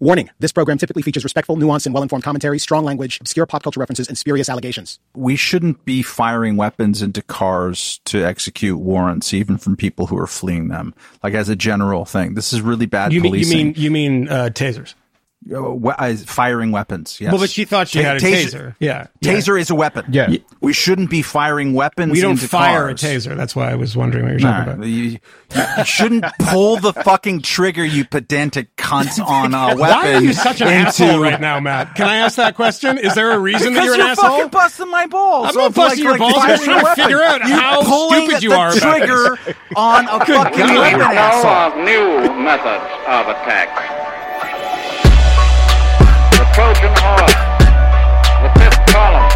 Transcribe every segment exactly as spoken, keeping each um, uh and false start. Warning, this program typically features respectful, nuanced, and well-informed commentary, strong language, obscure pop culture references, and spurious allegations. We shouldn't be firing weapons into cars to execute warrants, even from people who are fleeing them, like as a general thing. This is really bad you policing. Mean, you mean you mean uh, tasers? Firing weapons, yes. Well, but she thought she Ta- had a taser. taser. Yeah. Taser yeah. is a weapon. Yeah. We shouldn't be firing weapons We don't into fire cars. a taser. That's why I was wondering what you're nah, talking about. You, you shouldn't pull the fucking trigger, you pedantic cunts, on a weapon. Why are you such an into... asshole right now, Matt? Can I ask that question? Is there a reason because that you're, you're an asshole? Because you're fucking busting my balls. I'm not busting like, your like balls. I'm trying to figure out you how stupid you are about this. Pulling the trigger on a Good fucking God. weapon, asshole. We know of new methods of attack. Trojan Horse, the fifth column.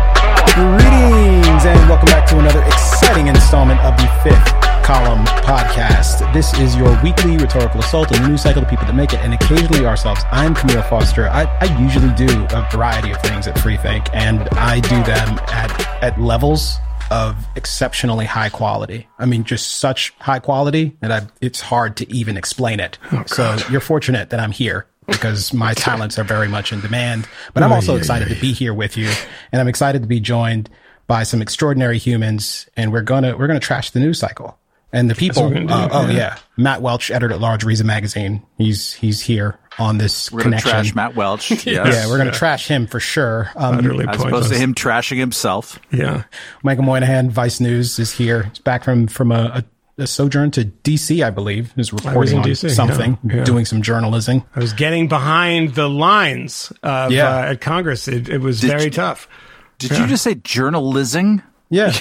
Greetings and welcome back to another exciting installment of the Fifth Column Podcast. This is your weekly rhetorical assault on the news cycle, the people that make it, and occasionally ourselves. I'm Camille Foster. I, I usually do a variety of things at Free Think, and I do them at, at levels of exceptionally high quality. I mean, just such high quality that I, it's hard to even explain it. Oh, so you're fortunate that I'm here, because my talents are very much in demand. But I'm also excited to be here with you, and I'm excited to be joined by some extraordinary humans, and we're gonna we're gonna trash the news cycle and the people. Do, uh, oh yeah. yeah, Matt Welch, editor at large, Reason Magazine. He's he's here on this we're connection. We're gonna trash Matt Welch. Yes. yeah, we're gonna yeah. trash him for sure. Um, Utterly pointless. As opposed to him trashing himself. Yeah, Michael Moynihan, Vice News, is here. He's back from from a. a A sojourn to D C, I believe, is reporting on D C, something, yeah, yeah. doing some journalism. I was getting behind the lines of, yeah. uh, at Congress. It, it was did very you, tough. Did yeah. you just say journalism? Yeah.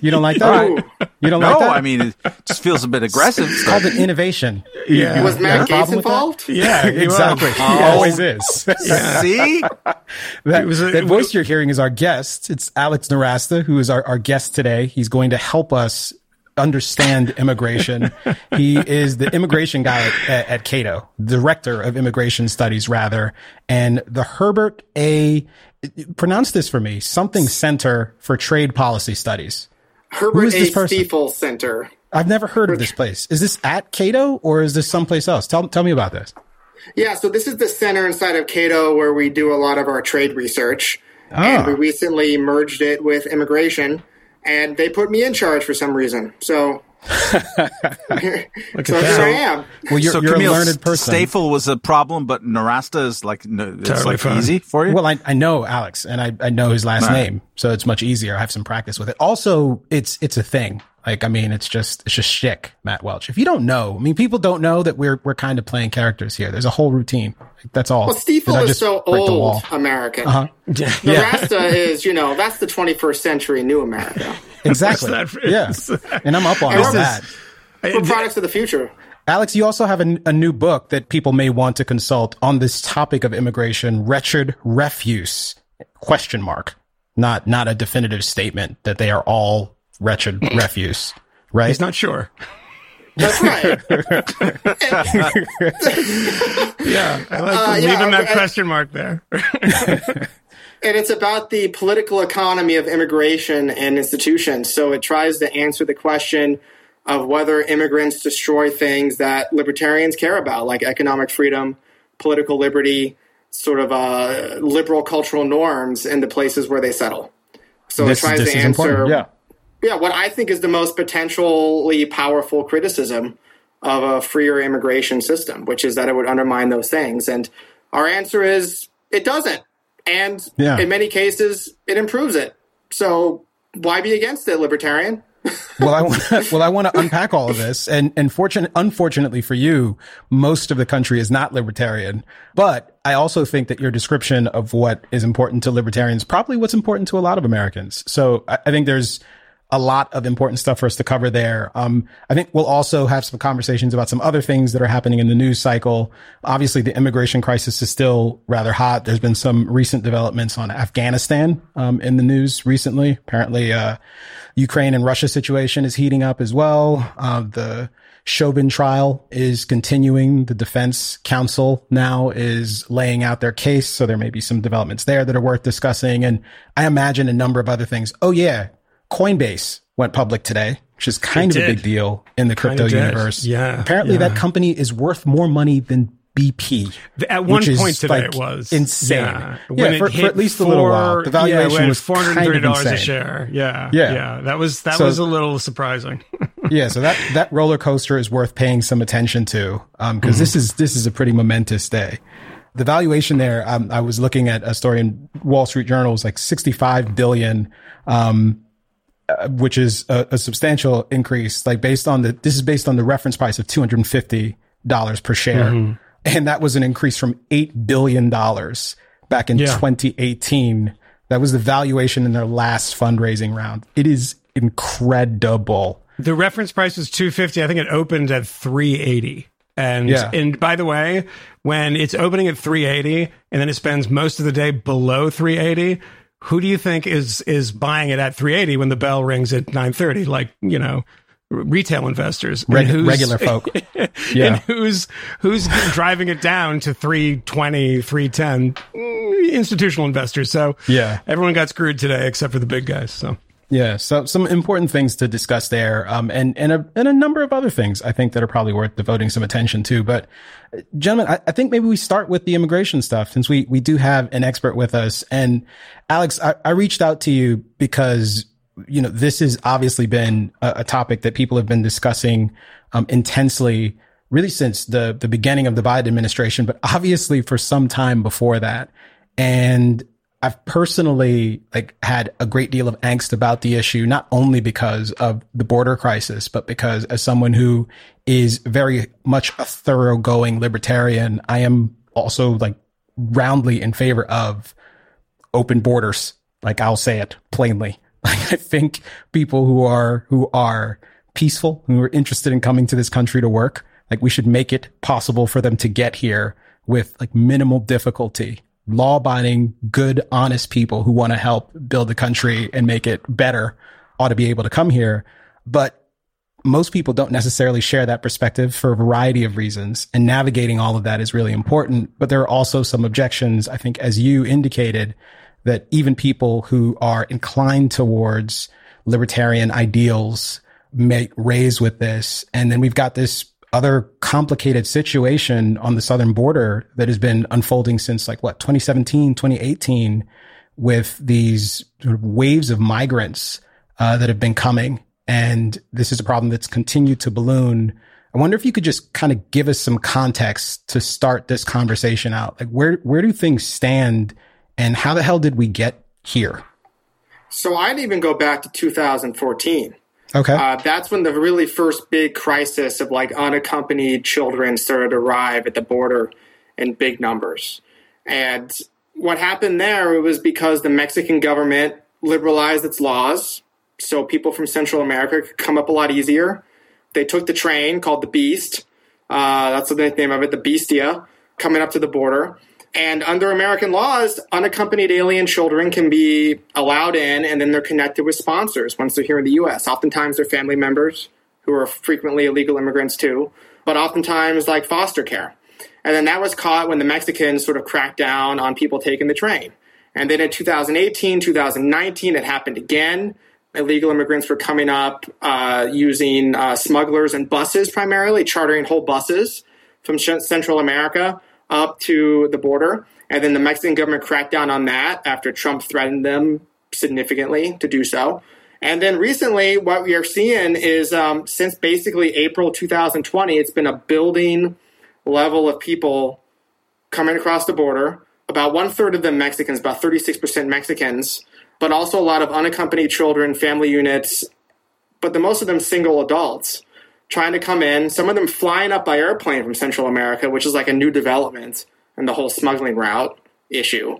You don't like that? You don't no, like that? No, I mean, it just feels a bit aggressive. It's called an innovation. Yeah. You, was Matt Gaetz involved? Yeah, exactly. Was. He always is. Yeah. See? That, was a, that voice was, you're hearing is our guest. It's Alex Nowrasteh, who is our, our guest today. He's going to help us understand immigration. He is the immigration guy at, at Cato, director of immigration studies, rather, and the Herbert A. Pronounce this for me. Something Center for Trade Policy Studies. Herbert A. Stiefel Center. I've never heard of this place. Is this at Cato or is this someplace else? Tell tell me about this. Yeah, so this is the center inside of Cato where we do a lot of our trade research, ah. and we recently merged it with immigration. And they put me in charge for some reason. So, so here I am. Well, you're, so you're Camille, a learned person. Staple was a problem, but Nowrasteh is like, no, it's totally like easy for you? Well, I, I know Alex, and I, I know his last right. name, so it's much easier. I have some practice with it. Also, it's it's a thing. Like, I mean, it's just it's just shtick, Matt Welch. If you don't know, I mean, people don't know that we're we're kind of playing characters here. There's a whole routine. That's all. Well, Stiefel is so old American. Uh-huh. Yeah. Yeah. Nowrasteh is, you know, that's the twenty-first century new America. Exactly. Yeah. And I'm up on all that. We're products of the future. Alex, you also have a, a new book that people may want to consult on this topic of immigration, Wretched Refuse, question mark. Not not a definitive statement that they are all wretched refuse, right? He's not sure. That's right. yeah, I like uh, leaving yeah, that I, question mark there. And it's about the political economy of immigration and institutions. So it tries to answer the question of whether immigrants destroy things that libertarians care about, like economic freedom, political liberty, sort of uh, liberal cultural norms in the places where they settle. So this, it tries to answer... Yeah. Yeah, what I think is the most potentially powerful criticism of a freer immigration system, which is that it would undermine those things. And our answer is it doesn't. And yeah. in many cases, it improves it. So why be against it, libertarian? well, I want to, well, I want to unpack all of this. And, and fortunate, unfortunately for you, most of the country is not libertarian. But I also think that your description of what is important to libertarians, probably what's important to a lot of Americans. So I, I think there's a lot of important stuff for us to cover there. Um, I think we'll also have some conversations about some other things that are happening in the news cycle. Obviously, the immigration crisis is still rather hot. There's been some recent developments on Afghanistan um, in the news recently. Apparently, uh, Ukraine and Russia situation is heating up as well. Uh, the Chauvin trial is continuing. The defense counsel now is laying out their case. So there may be some developments there that are worth discussing. And I imagine a number of other things. Oh, yeah. Coinbase went public today, which is kind it of did. a big deal in the crypto universe. Yeah, apparently yeah. that company is worth more money than B P. At one point today, like, it was insane. Yeah, yeah, for, for at least four, a little while. The valuation yeah, was four hundred thirty dollars kind of a share. Yeah, yeah, yeah. That was that so, was a little surprising. yeah, so that that roller coaster is worth paying some attention to um, because mm-hmm. this is this is a pretty momentous day. The valuation there, um, I was looking at a story in Wall Street Journal, is like sixty-five billion dollars. Um, which is a, a substantial increase, like based on the, this is based on the reference price of two hundred fifty dollars per share. Mm-hmm. And that was an increase from eight billion dollars back in yeah. twenty eighteen. That was the valuation in their last fundraising round. It is incredible. The reference price was two hundred fifty dollars. I think it opened at three hundred eighty dollars. And, yeah. and by the way, when it's opening at three hundred eighty dollars and then it spends most of the day below three hundred eighty dollars, who do you think is is buying it at three hundred eighty dollars when the bell rings at nine thirty? Like, you know, retail investors, Reg- regular folk. Yeah. And who's who's driving it down to three twenty, three ten? Institutional investors. So yeah, everyone got screwed today except for the big guys. So yeah, so some important things to discuss there, um, and and a and a number of other things I think that are probably worth devoting some attention to. But, gentlemen, I, I think maybe we start with the immigration stuff since we we do have an expert with us. And Alex, I, I reached out to you because you know this has obviously been a, a topic that people have been discussing um, intensely, really since the the beginning of the Biden administration, but obviously for some time before that, and I've personally like had a great deal of angst about the issue, not only because of the border crisis, but because as someone who is very much a thoroughgoing libertarian, I am also like roundly in favor of open borders. Like I'll say it plainly. Like I think people who are, who are peaceful, who are interested in coming to this country to work, like we should make it possible for them to get here with like minimal difficulty. Law-abiding, good, honest people who want to help build the country and make it better ought to be able to come here. But most people don't necessarily share that perspective for a variety of reasons. And navigating all of that is really important. But there are also some objections, I think, as you indicated, that even people who are inclined towards libertarian ideals may raise with this. And then we've got this other complicated situation on the southern border that has been unfolding since like what, twenty seventeen, twenty eighteen, with these sort of waves of migrants uh, that have been coming. And this is a problem that's continued to balloon. I wonder if you could just kind of give us some context to start this conversation out. Like where, where do things stand and how the hell did we get here? So I'd even go back to two thousand fourteen. Okay, uh, that's when the really first big crisis of like unaccompanied children started to arrive at the border in big numbers. And what happened there was because the Mexican government liberalized its laws so people from Central America could come up a lot easier. They took the train called the Beast. Uh, that's the nickname of it, the Bestia, coming up to the border. And under American laws, unaccompanied alien children can be allowed in, and then they're connected with sponsors once they're here in the U S. Oftentimes they're family members who are frequently illegal immigrants too, but oftentimes like foster care. And then that was caught when the Mexicans sort of cracked down on people taking the train. And then in two thousand eighteen, two thousand nineteen, it happened again. Illegal immigrants were coming up uh, using uh, smugglers and buses primarily, chartering whole buses from Central America up to the border, and then the Mexican government cracked down on that after Trump threatened them significantly to do so. And then recently, what we are seeing is um, since basically April two thousand twenty, it's been a building level of people coming across the border, about one-third of them Mexicans, about thirty-six percent Mexicans, but also a lot of unaccompanied children, family units, but the most of them single adults, trying to come in, some of them flying up by airplane from Central America, which is like a new development in the whole smuggling route issue.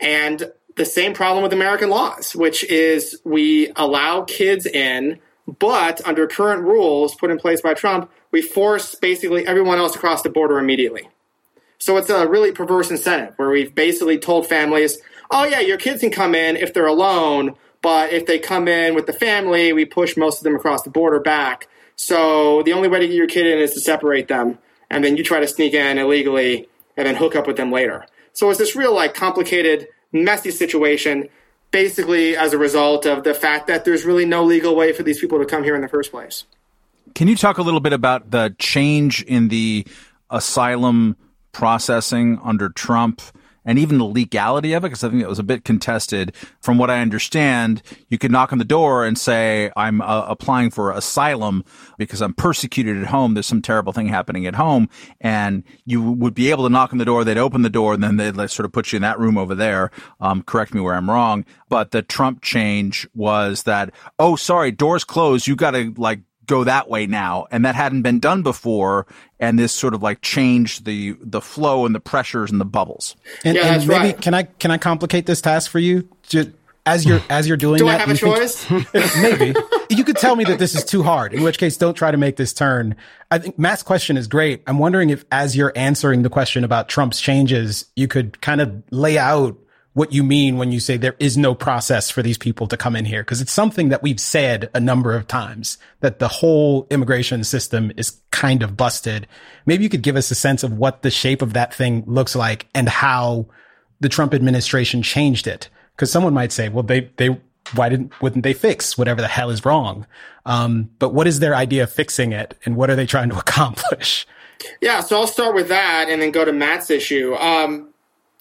And the same problem with American laws, which is we allow kids in, but under current rules put in place by Trump, we force basically everyone else to cross the border immediately. So it's a really perverse incentive where we've basically told families, oh yeah, your kids can come in if they're alone, but if they come in with the family, we push most of them across the border back. So the only way to get your kid in is to separate them, and then you try to sneak in illegally and then hook up with them later. So it's this real, like, complicated, messy situation, basically as a result of the fact that there's really no legal way for these people to come here in the first place. Can you talk a little bit about the change in the asylum processing under Trump and even the legality of it, because I think it was a bit contested. From what I understand, you could knock on the door and say, I'm uh, applying for asylum because I'm persecuted at home. There's some terrible thing happening at home. And you would be able to knock on the door. They'd open the door, and then they'd like, sort of put you in that room over there. Um, correct me where I'm wrong. But the Trump change was that, oh, sorry, doors closed. You got to like go that way now. And that hadn't been done before. And this sort of like changed the the flow and the pressures and the bubbles. And, yeah, and that's maybe right. can I can I complicate this task for you? Just as you're as you're doing Do that. Do I have a choice? Think, maybe. You could tell me that this is too hard, in which case don't try to make this turn. I think Matt's question is great. I'm wondering if as you're answering the question about Trump's changes, you could kind of lay out what you mean when you say there is no process for these people to come in here, because it's something that we've said a number of times, that the whole immigration system is kind of busted. Maybe you could give us a sense of what the shape of that thing looks like and how the Trump administration changed it, because someone might say, well, they they why didn't wouldn't they fix whatever the hell is wrong? Um, but what is their idea of fixing it, and what are they trying to accomplish? Yeah, so I'll start with that and then go to Matt's issue. Um,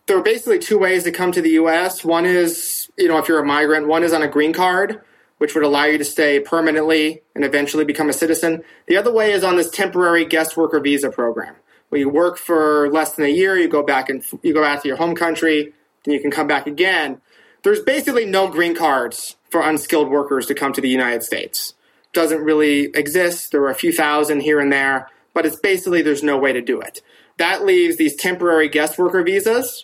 There are basically two ways to come to the U S. One is, you know, if you're a migrant, one is on a green card, which would allow you to stay permanently and eventually become a citizen. The other way is on this temporary guest worker visa program, where you work for less than a year, you go back and you go back to your home country, then you can come back again. There's basically no green cards for unskilled workers to come to the United States. It doesn't really exist. There are a few thousand here and there, but it's basically there's no way to do it. That leaves these temporary guest worker visas.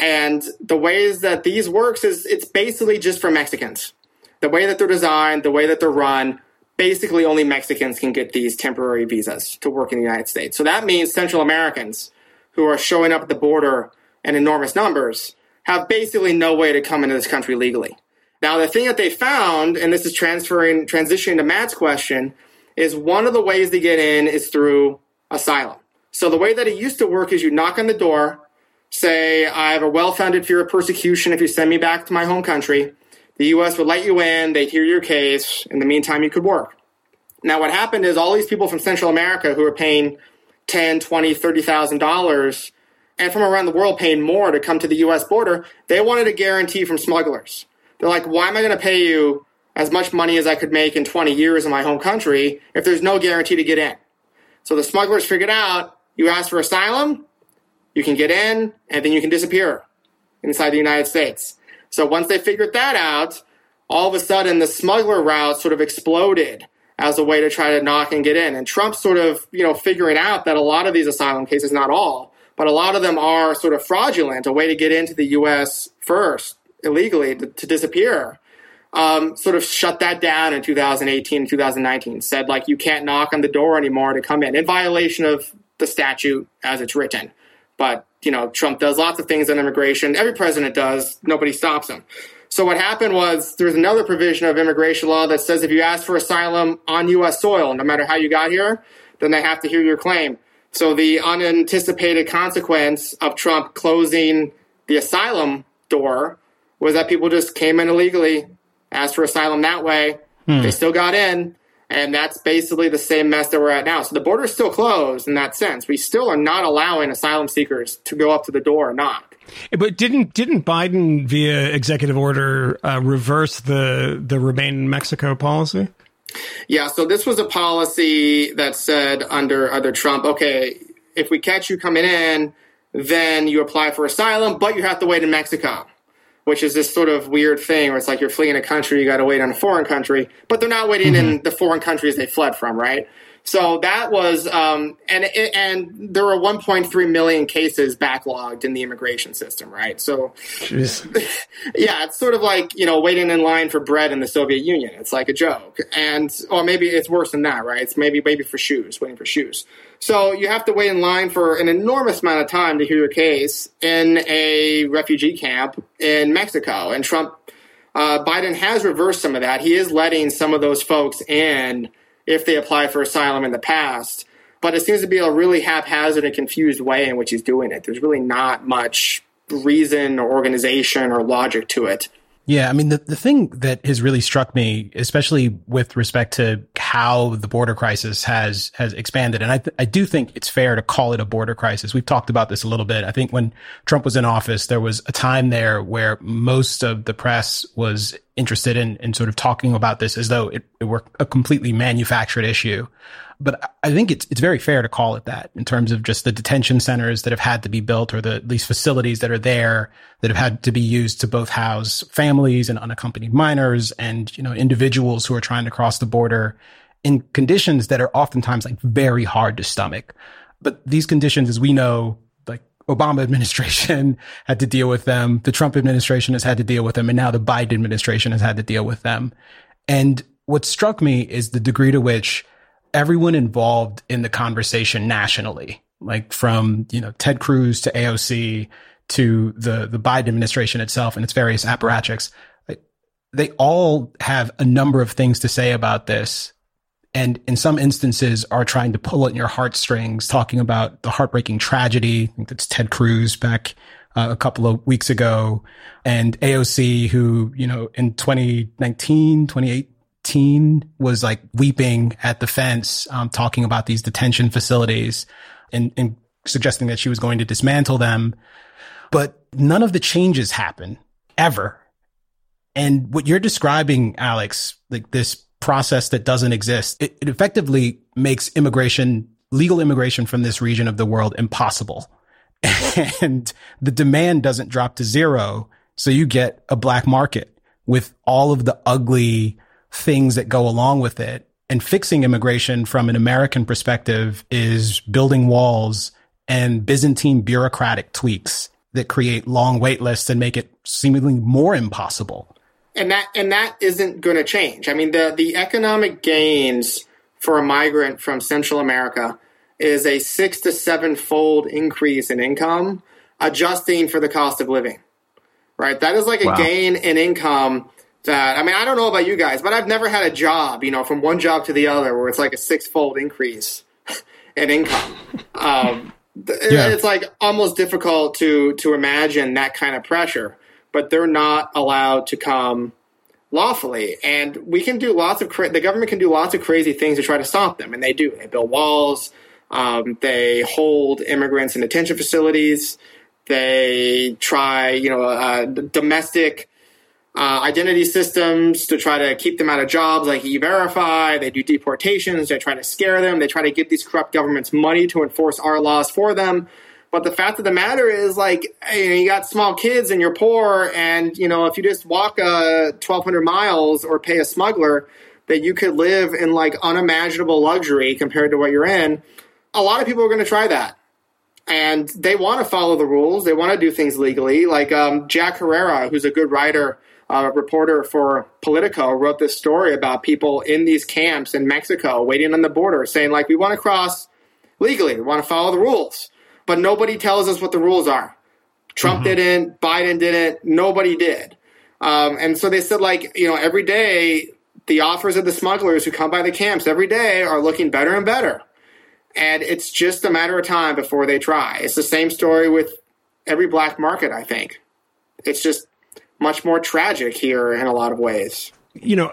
And the ways that these works is it's basically just for Mexicans. The way that they're designed, the way that they're run, basically only Mexicans can get these temporary visas to work in the United States. So that means Central Americans who are showing up at the border in enormous numbers have basically no way to come into this country legally. Now, the thing that they found, and this is transferring, transitioning to Matt's question, is one of the ways they get in is through asylum. So the way that it used to work is you knock on the door, say, I have a well-founded fear of persecution if you send me back to my home country. The U S would let you in. They'd hear your case. In the meantime, you could work. Now, what happened is all these people from Central America who are paying ten thousand dollars, twenty thousand dollars, thirty thousand dollars, and from around the world paying more to come to the U S border, they wanted a guarantee from smugglers. They're like, why am I going to pay you as much money as I could make in twenty years in my home country if there's no guarantee to get in? So the smugglers figured out, you ask for asylum, you can get in, and then you can disappear inside the United States. So once they figured that out, all of a sudden the smuggler route sort of exploded as a way to try to knock and get in. And Trump's sort of, you know, figuring out that a lot of these asylum cases, not all, but a lot of them are sort of fraudulent, a way to get into the U S first, illegally, to, to disappear, um, sort of shut that down in two thousand eighteen, two thousand nineteen, said, like, you can't knock on the door anymore to come in, in violation of the statute as it's written. But, you know, Trump does lots of things on immigration. Every president does. Nobody stops him. So what happened was there's another provision of immigration law that says if you ask for asylum on U S soil, no matter how you got here, then they have to hear your claim. So the unanticipated consequence of Trump closing the asylum door was that people just came in illegally, asked for asylum that way. Hmm. They still got in. And that's basically the same mess that we're at now. So the border is still closed in that sense. We still are not allowing asylum seekers to go up to the door and knock. But didn't didn't Biden, via executive order, uh, reverse the, the Remain in Mexico policy? Yeah, so this was a policy that said under, under Trump, okay, if we catch you coming in, then you apply for asylum, but you have to wait in Mexico, which is this sort of weird thing where it's like you're fleeing a country, you got to wait on a foreign country, but they're not waiting mm-hmm. in the foreign countries they fled from, right? So that was, um, and and there were one point three million cases backlogged in the immigration system, right? So, yeah, it's sort of like, you know, waiting in line for bread in the Soviet Union. It's like a joke. And, or maybe it's worse than that, right? It's maybe, maybe for shoes, waiting for shoes. So you have to wait in line for an enormous amount of time to hear your case in a refugee camp in Mexico. And Trump, uh, Biden has reversed some of that. He is letting some of those folks in if they apply for asylum in the past. But it seems to be a really haphazard and confused way in which he's doing it. There's really not much reason or organization or logic to it. Yeah, I mean, the, the thing that has really struck me, especially with respect to how the border crisis has has expanded, and I th- I do think it's fair to call it a border crisis. We've talked about this a little bit. I think when Trump was in office, there was a time there where most of the press was interested in, in sort of talking about this as though it, it were a completely manufactured issue. But I think it's it's very fair to call it that in terms of just the detention centers that have had to be built, or the at least facilities that are there that have had to be used to both house families and unaccompanied minors and, you know, individuals who are trying to cross the border in conditions that are oftentimes like very hard to stomach. But these conditions, as we know, like Obama administration had to deal with them, the Trump administration has had to deal with them, and now the Biden administration has had to deal with them. And what struck me is the degree to which everyone involved in the conversation nationally, like from, you know, Ted Cruz to A O C to the, the Biden administration itself and its various apparatchiks, like, they all have a number of things to say about this. And in some instances are trying to pull at your heartstrings, talking about the heartbreaking tragedy. I think that's Ted Cruz back uh, a couple of weeks ago, and A O C, who, you know, in twenty nineteen, twenty eighteen was like weeping at the fence, um, talking about these detention facilities and, and suggesting that she was going to dismantle them. But none of the changes happen ever. And what you're describing, Alex, like this process that doesn't exist, it, it effectively makes immigration, legal immigration from this region of the world impossible. And the demand doesn't drop to zero. So you get a black market with all of the ugly things that go along with it. And fixing immigration from an American perspective is building walls and Byzantine bureaucratic tweaks that create long wait lists and make it seemingly more impossible. And that and that isn't going to change. I mean, the, the economic gains for a migrant from Central America is a six to seven-fold increase in income, adjusting for the cost of living, right? That is like a wow. gain in income that, I mean, I don't know about you guys, but I've never had a job, you know, from one job to the other where it's like a six-fold increase in income. Um, yeah. It's like almost difficult to to imagine that kind of pressure, but they're not allowed to come lawfully. And we can do lots of cra- – the government can do lots of crazy things to try to stop them, and they do. They build walls. Um, they hold immigrants in detention facilities. They try, you know, uh, domestic – Uh, identity systems to try to keep them out of jobs like E-Verify. They do deportations. They try to scare them. They try to give these corrupt governments money to enforce our laws for them. But the fact of the matter is, like, you know, you got small kids and you're poor, and, you know, if you just walk uh, twelve hundred miles or pay a smuggler, that you could live in, like, unimaginable luxury compared to what you're in. A lot of people are going to try that. And they want to follow the rules. They want to do things legally. Like um, Jack Herrera, who's a good writer, a reporter for Politico, wrote this story about people in these camps in Mexico waiting on the border saying, like, we want to cross legally. We want to follow the rules. But nobody tells us what the rules are. Trump mm-hmm. didn't. Biden didn't. Nobody did. Um, and so they said, like, you know, every day the offers of the smugglers who come by the camps every day are looking better and better. And it's just a matter of time before they try. It's the same story with every black market, I think. It's just much more tragic here in a lot of ways. You know,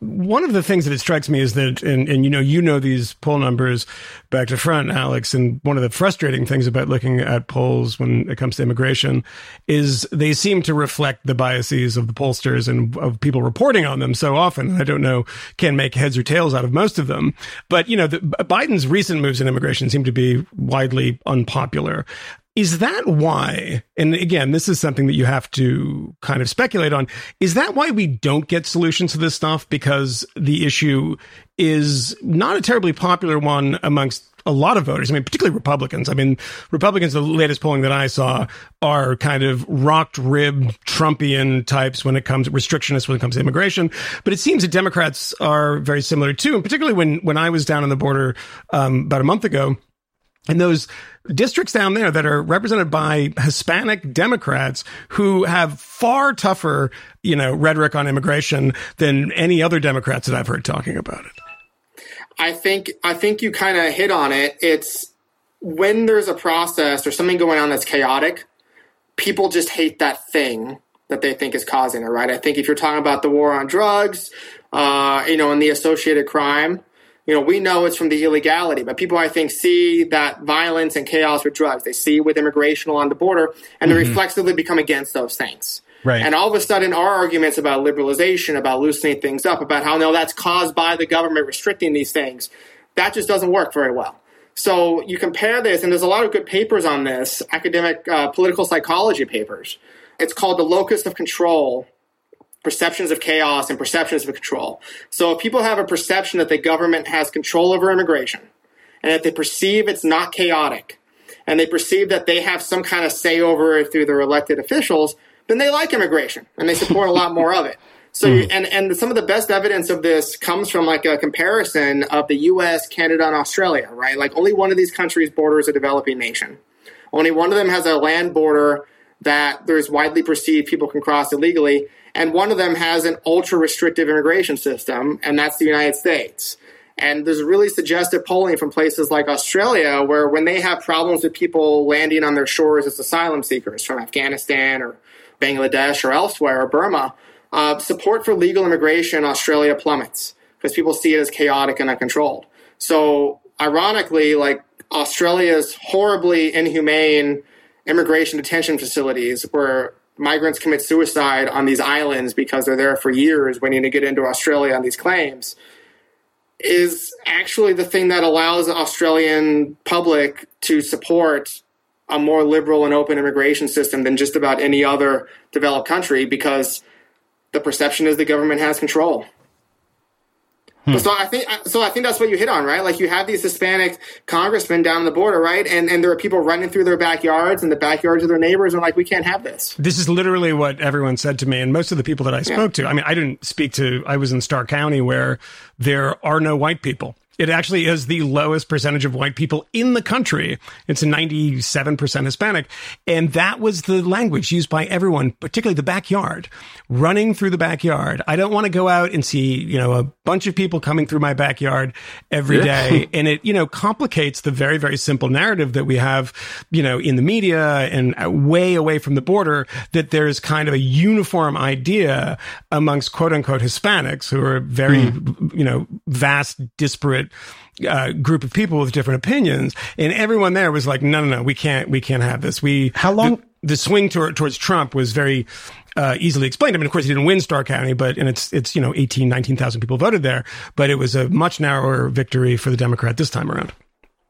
one of the things that it strikes me is that, and, and you know, you know these poll numbers back to front, Alex, and one of the frustrating things about looking at polls when it comes to immigration is they seem to reflect the biases of the pollsters and of people reporting on them so often. I don't know, can make heads or tails out of most of them. But, you know, the, Biden's recent moves in immigration seem to be widely unpopular. Is that why, and again, this is something that you have to kind of speculate on, is that why we don't get solutions to this stuff? Because the issue is not a terribly popular one amongst a lot of voters. I mean, particularly Republicans. I mean, Republicans, the latest polling that I saw, are kind of rocked-ribbed Trumpian types when it comes, restrictionists when it comes to immigration. But it seems that Democrats are very similar too, and particularly when, when I was down on the border um, about a month ago, and those districts down there that are represented by Hispanic Democrats who have far tougher, you know, rhetoric on immigration than any other Democrats that I've heard talking about it. I think I think you kind of hit on it. It's when there's a process or something going on that's chaotic, people just hate that thing that they think is causing it, right? I think if you're talking about the war on drugs, uh, you know, and the associated crime, you know, we know it's from the illegality, but people, I think, see that violence and chaos with drugs. They see with immigration on the border, and mm-hmm. they reflexively become against those things. Right. And all of a sudden, our arguments about liberalization, about loosening things up, about how, no, that's caused by the government restricting these things, that just doesn't work very well. So you compare this, and there's a lot of good papers on this, academic uh, political psychology papers. It's called The Locus of Control, Perceptions of Chaos and Perceptions of Control. So if people have a perception that the government has control over immigration, and that they perceive it's not chaotic, and they perceive that they have some kind of say over it through their elected officials, then they like immigration, and they support a lot more of it. So, you, and, and some of the best evidence of this comes from like a comparison of the U S, Canada, and Australia, right? Like only one of these countries borders a developing nation. Only one of them has a land border that there's widely perceived people can cross illegally, and one of them has an ultra-restrictive immigration system, and that's the United States. And there's really suggestive polling from places like Australia where when they have problems with people landing on their shores as asylum seekers from Afghanistan or Bangladesh or elsewhere, or Burma, uh, support for legal immigration in Australia plummets because people see it as chaotic and uncontrolled. So ironically, like Australia's horribly inhumane immigration detention facilities where migrants commit suicide on these islands because they're there for years waiting to get into Australia on these claims is actually the thing that allows the Australian public to support a more liberal and open immigration system than just about any other developed country because the perception is the government has control. Hmm. So I think so I think that's what you hit on, right? Like you have these Hispanic congressmen down the border, right? And and there are people running through their backyards and the backyards of their neighbors are like, we can't have this. This is literally what everyone said to me. And most of the people that I spoke yeah. to, I mean, I didn't speak to, I was in Starr County where there are no white people. It actually is the lowest percentage of white people in the country. It's ninety-seven percent Hispanic. And that was the language used by everyone, particularly the backyard, running through the backyard. I don't want to go out and see, you know, a bunch of people coming through my backyard every day. Yeah. And it, you know, complicates the very, very simple narrative that we have, you know, in the media and way away from the border, that there's kind of a uniform idea amongst quote unquote Hispanics who are very, mm. you know, vast, disparate Uh, group of people with different opinions, and everyone there was like, "No, no, no, we can't, we can't have this." We how long the, the swing to, towards Trump was very uh, easily explained. I mean, of course, he didn't win Starr County, but and it's it's you know eighteen, nineteen thousand people voted there, but it was a much narrower victory for the Democrat this time around.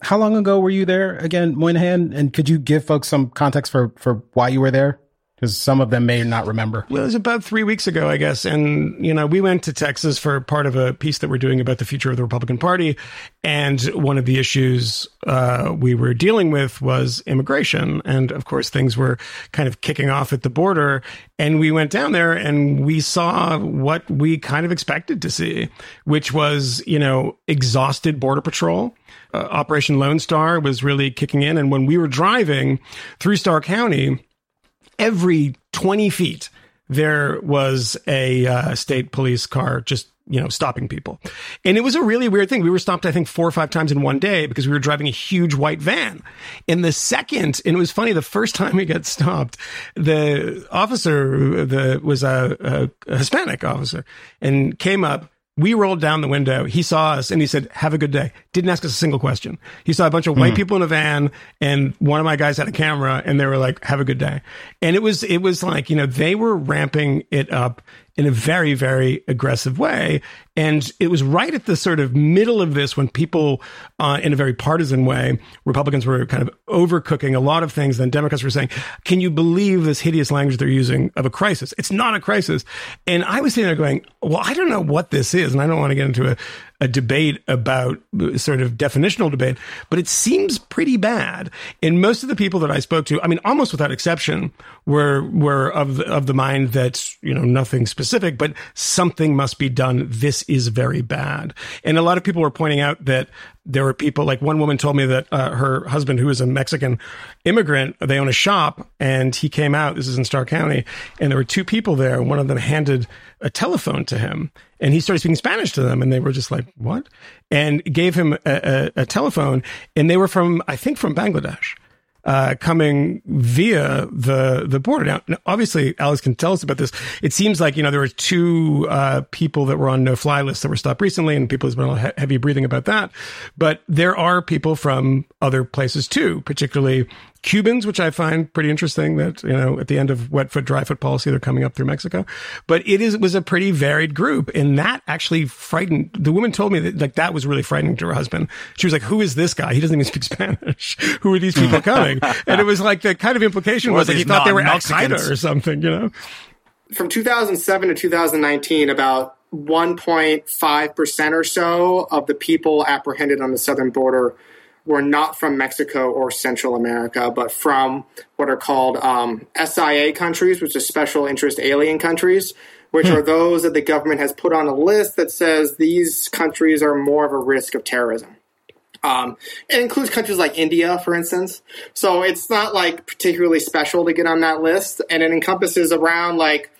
How long ago were you there again, Moynihan? And could you give folks some context for for why you were there? Because some of them may not remember. Well, it was about three weeks ago, I guess. And, you know, we went to Texas for part of a piece that we're doing about the future of the Republican Party. And one of the issues uh, we were dealing with was immigration. And, of course, things were kind of kicking off at the border. And we went down there and we saw what we kind of expected to see, which was, you know, exhausted Border Patrol. Uh, Operation Lone Star was really kicking in. And when we were driving through Starr County, every twenty feet, there was a uh, state police car just, you know, stopping people. And it was a really weird thing. We were stopped, I think, four or five times in one day because we were driving a huge white van. And the second, and it was funny, the first time we got stopped, the officer the, was a, a, a Hispanic officer and came up. We rolled down the window. He saw us and he said, "Have a good day." Didn't ask us a single question. He saw a bunch of mm-hmm. white people in a van and one of my guys had a camera and they were like, "Have a good day." And it was, it was like, you know, they were ramping it up in a very, very aggressive way. And it was right at the sort of middle of this when people, uh, in a very partisan way, Republicans were kind of overcooking a lot of things. Then Democrats were saying, "Can you believe this hideous language they're using of a crisis? It's not a crisis." And I was sitting there going, well, I don't know what this is. And I don't want to get into a, a debate about sort of definitional debate, but it seems pretty bad. And most of the people that I spoke to, I mean, almost without exception, were were of the, of the mind that, you know, nothing specific. Specific, but something must be done. This is very bad. And a lot of people were pointing out that there were people, like one woman told me that uh, her husband, who is a Mexican immigrant, they own a shop, and he came out, this is in Starr County, and there were two people there. One of them handed a telephone to him, and he started speaking Spanish to them, and they were just like, "What?" And gave him a, a, a telephone, and they were from, I think, from Bangladesh. uh, coming via the the border. Now, obviously, Alex can tell us about this. It seems like, you know, there were two uh, people that were on no-fly lists that were stopped recently, and people have been on heavy breathing about that. But there are people from other places, too, particularly Cubans, which I find pretty interesting that, you know, at the end of wet foot, dry foot policy, they're coming up through Mexico. But it is it was a pretty varied group. And that actually frightened. The woman told me that, like, that was really frightening to her husband. She was like, who is this guy? He doesn't even speak Spanish. Who are these people coming? And it was like the kind of implication was that he thought they were Al Qaeda or something, you know? From two thousand seven to two thousand nineteen, about one point five percent or so of the people apprehended on the southern border were not from Mexico or Central America, but from what are called um, S I A countries, which are special interest alien countries, which hmm. are those that the government has put on a list that says these countries are more of a risk of terrorism. Um, it includes countries like India, for instance. So it's not like particularly special to get on that list, and it encompasses around like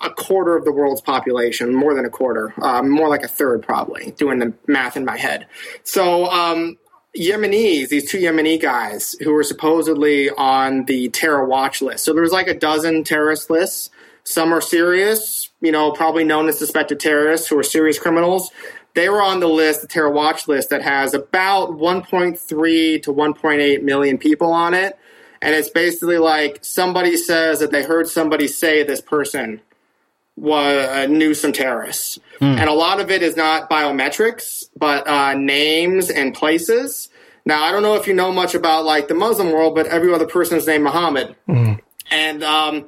a quarter of the world's population, more than a quarter, uh, more like a third probably, doing the math in my head. So um, Yemenis, these two Yemeni guys who were supposedly on the terror watch list. So there was like a dozen terrorist lists. Some are serious, you know, probably known as suspected terrorists who are serious criminals. They were on the list, the terror watch list, that has about one point three to one point eight million people on it. And it's basically like somebody says that they heard somebody say this person was, uh, knew some terrorists. Mm. And a lot of it is not biometrics, but uh, names and places. Now, I don't know if you know much about like the Muslim world, but every other person is named Muhammad. Mm. And, um,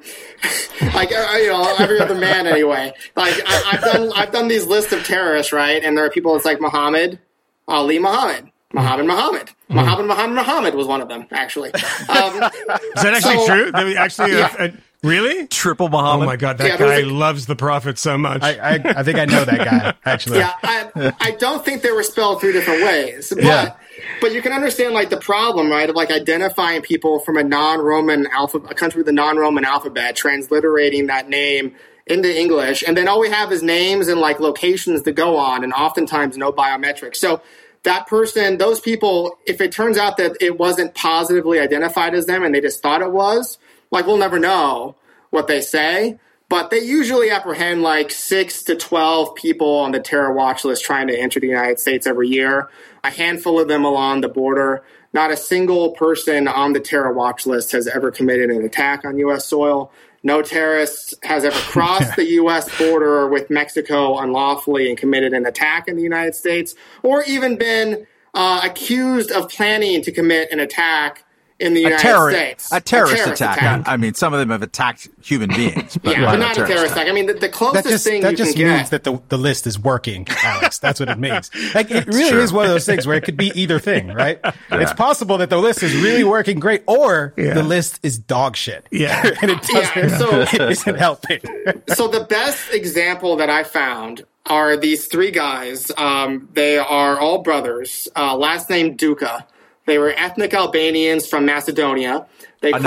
like, you know, every other man anyway, like I, I've done, I've done these lists of terrorists, right? And there are people that's like Muhammad, Ali Muhammad, Muhammad, Muhammad, mm. Muhammad, Muhammad, Muhammad was one of them actually. Um, is that actually so, true? That was actually, yeah. a, a, really? Triple Muhammad. Oh my God, that yeah, guy a, loves the Prophet so much. I, I, I think I know that guy, actually. Yeah, I, I don't think they were spelled three different ways. But, yeah. but you can understand, like, the problem, right, of, like, identifying people from a non-Roman alphabet, a country with a non-Roman alphabet, transliterating that name into English. And then all we have is names and, like, locations to go on, and oftentimes no biometrics. So that person, those people, if it turns out that it wasn't positively identified as them and they just thought it was, like, we'll never know what they say, but they usually apprehend like six to twelve people on the terror watch list trying to enter the United States every year, a handful of them along the border. Not a single person on the terror watch list has ever committed an attack on U S soil. No terrorist has ever crossed the U S border with Mexico unlawfully and committed an attack in the United States, or even been uh, accused of planning to commit an attack in the United terror, States. A terrorist, a terrorist attack. attack. I mean, some of them have attacked human beings. But yeah, but not a terrorist, terrorist attack. attack. I mean, the, the closest just, thing you can get. That just means that the, the list is working, Alex. That's what it means. Like, it really true. is one of those things where it could be either thing, right? Yeah. It's possible that the list is really working great, or yeah. the list is dog shit. Yeah. and it doesn't, yeah, so, it isn't helping. So the best example that I found are these three guys. Um, they are all brothers. Uh, last name Duca. They were ethnic Albanians from Macedonia. They Enough.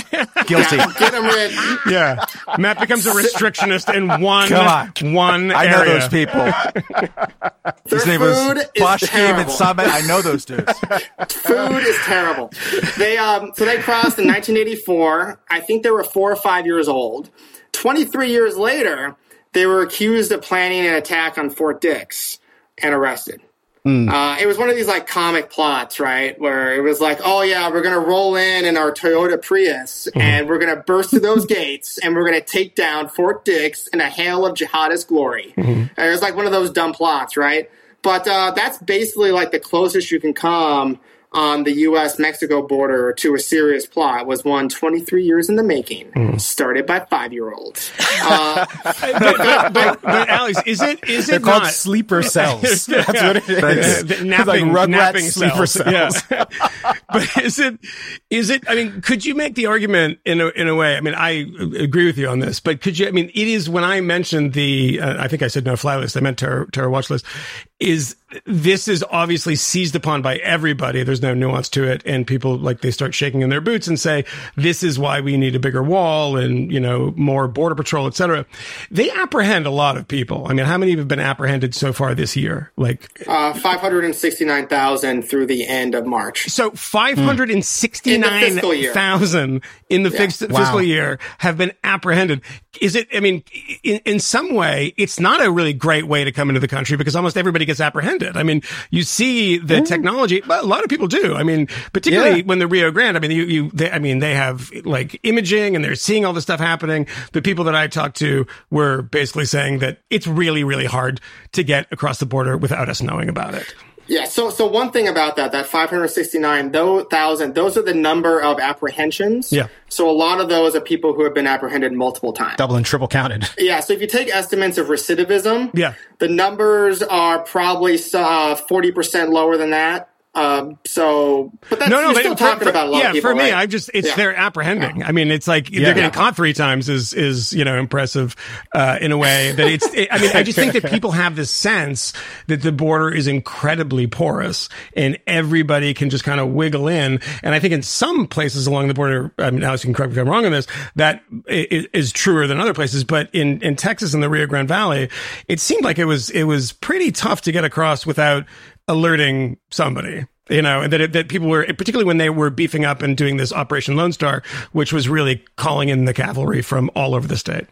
crossed. Guilty. Yeah, get them rid. Yeah. Matt becomes a restrictionist in one, one I area. know those people. Their His name food was is Bosch terrible. Game and Summit. I know those dudes. Food is terrible. They um. So they crossed in nineteen eighty-four. I think they were four or five years old. twenty-three years later, they were accused of planning an attack on Fort Dix and arrested. Mm. Uh, it was one of these like comic plots, right? Where it was like, oh yeah, we're going to roll in in our Toyota Prius mm. and we're going to burst through those gates and we're going to take down Fort Dix in a hail of jihadist glory. Mm-hmm. And it was like one of those dumb plots, right? But uh, that's basically like the closest you can come on the U S Mexico border to a serious plot. Was one twenty-three years in the making, mm. started by five-year-olds. Uh, but, but, but, but Alex, is it is They're it called not sleeper cells? That's yeah. what it is. The, the napping, like napping sleeper cells. cells. Yeah. But is it is it? I mean, could you make the argument in a in a way? I mean, I agree with you on this, but could you? I mean, it is when I mentioned the. Uh, I think I said no fly list. I meant terror terror watch list. is this is obviously seized upon by everybody. There's no nuance to it. And people, like, they start shaking in their boots and say, this is why we need a bigger wall and, you know, more border patrol, et cetera. They apprehend a lot of people. I mean, how many have been apprehended so far this year? Like uh, five hundred sixty-nine thousand through the end of March. So five hundred sixty-nine thousand in the yeah. fixed, wow. fiscal year have been apprehended. Is it, I mean, in, in some way, it's not a really great way to come into the country because almost everybody gets apprehended. I mean, you see the mm. technology, but a lot of people do. I mean, particularly yeah. when the Rio Grande, I mean, you, you, they, I mean, they have like imaging and they're seeing all this stuff happening. The people that I talked to were basically saying that it's really, really hard to get across the border without us knowing about it. Yeah. So, so one thing about that, that five hundred sixty-nine thousand, those are the number of apprehensions. Yeah. So a lot of those are people who have been apprehended multiple times. Double and triple counted. Yeah. So if you take estimates of recidivism, yeah. the numbers are probably uh, forty percent lower than that. Um, so, but that's no, no, you're still for, talking for, about a lot yeah, of people, for me, right? I just, it's, yeah. they're apprehending. Yeah. I mean, it's like, yeah. they're getting yeah. caught three times is, is, you know, impressive, uh, in a way that it's, it, I mean, I just think that people have this sense that the border is incredibly porous and everybody can just kind of wiggle in. And I think in some places along the border, I mean, Alex, you can correct me if I'm wrong on this, that is truer than other places. But in, in Texas and the Rio Grande Valley, it seemed like it was, it was pretty tough to get across without alerting somebody, you know, and that it, that people were, particularly when they were beefing up and doing this Operation Lone Star, which was really calling in the cavalry from all over the state.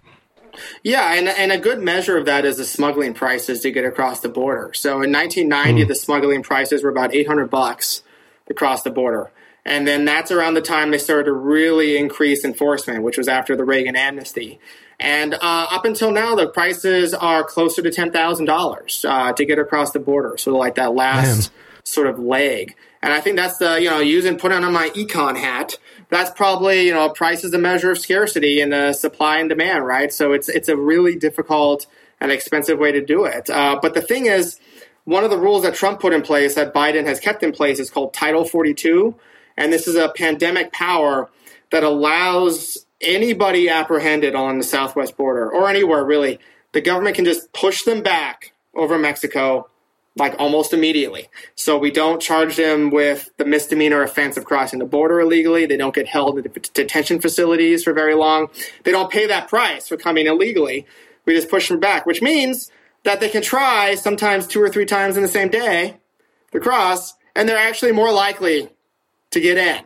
Yeah, and and a good measure of that is the smuggling prices to get across the border. So in nineteen ninety, mm. the smuggling prices were about eight hundred bucks to cross the border. And then that's around the time they started to really increase enforcement, which was after the Reagan amnesty. And uh, up until now, the prices are closer to ten thousand dollars uh, to get across the border. So like that last Damn. sort of leg. And I think that's the, you know, using, put on my econ hat, that's probably, you know, price is a measure of scarcity and the supply and demand, right? So it's it's a really difficult and expensive way to do it. Uh, but the thing is, one of the rules that Trump put in place that Biden has kept in place is called Title forty-two. And this is a pandemic power that allows anybody apprehended on the southwest border or anywhere, really, the government can just push them back over Mexico like almost immediately. So we don't charge them with the misdemeanor offense of crossing the border illegally. They don't get held in detention facilities for very long. They don't pay that price for coming illegally. We just push them back, which means that they can try sometimes two or three times in the same day to cross, and they're actually more likely to get in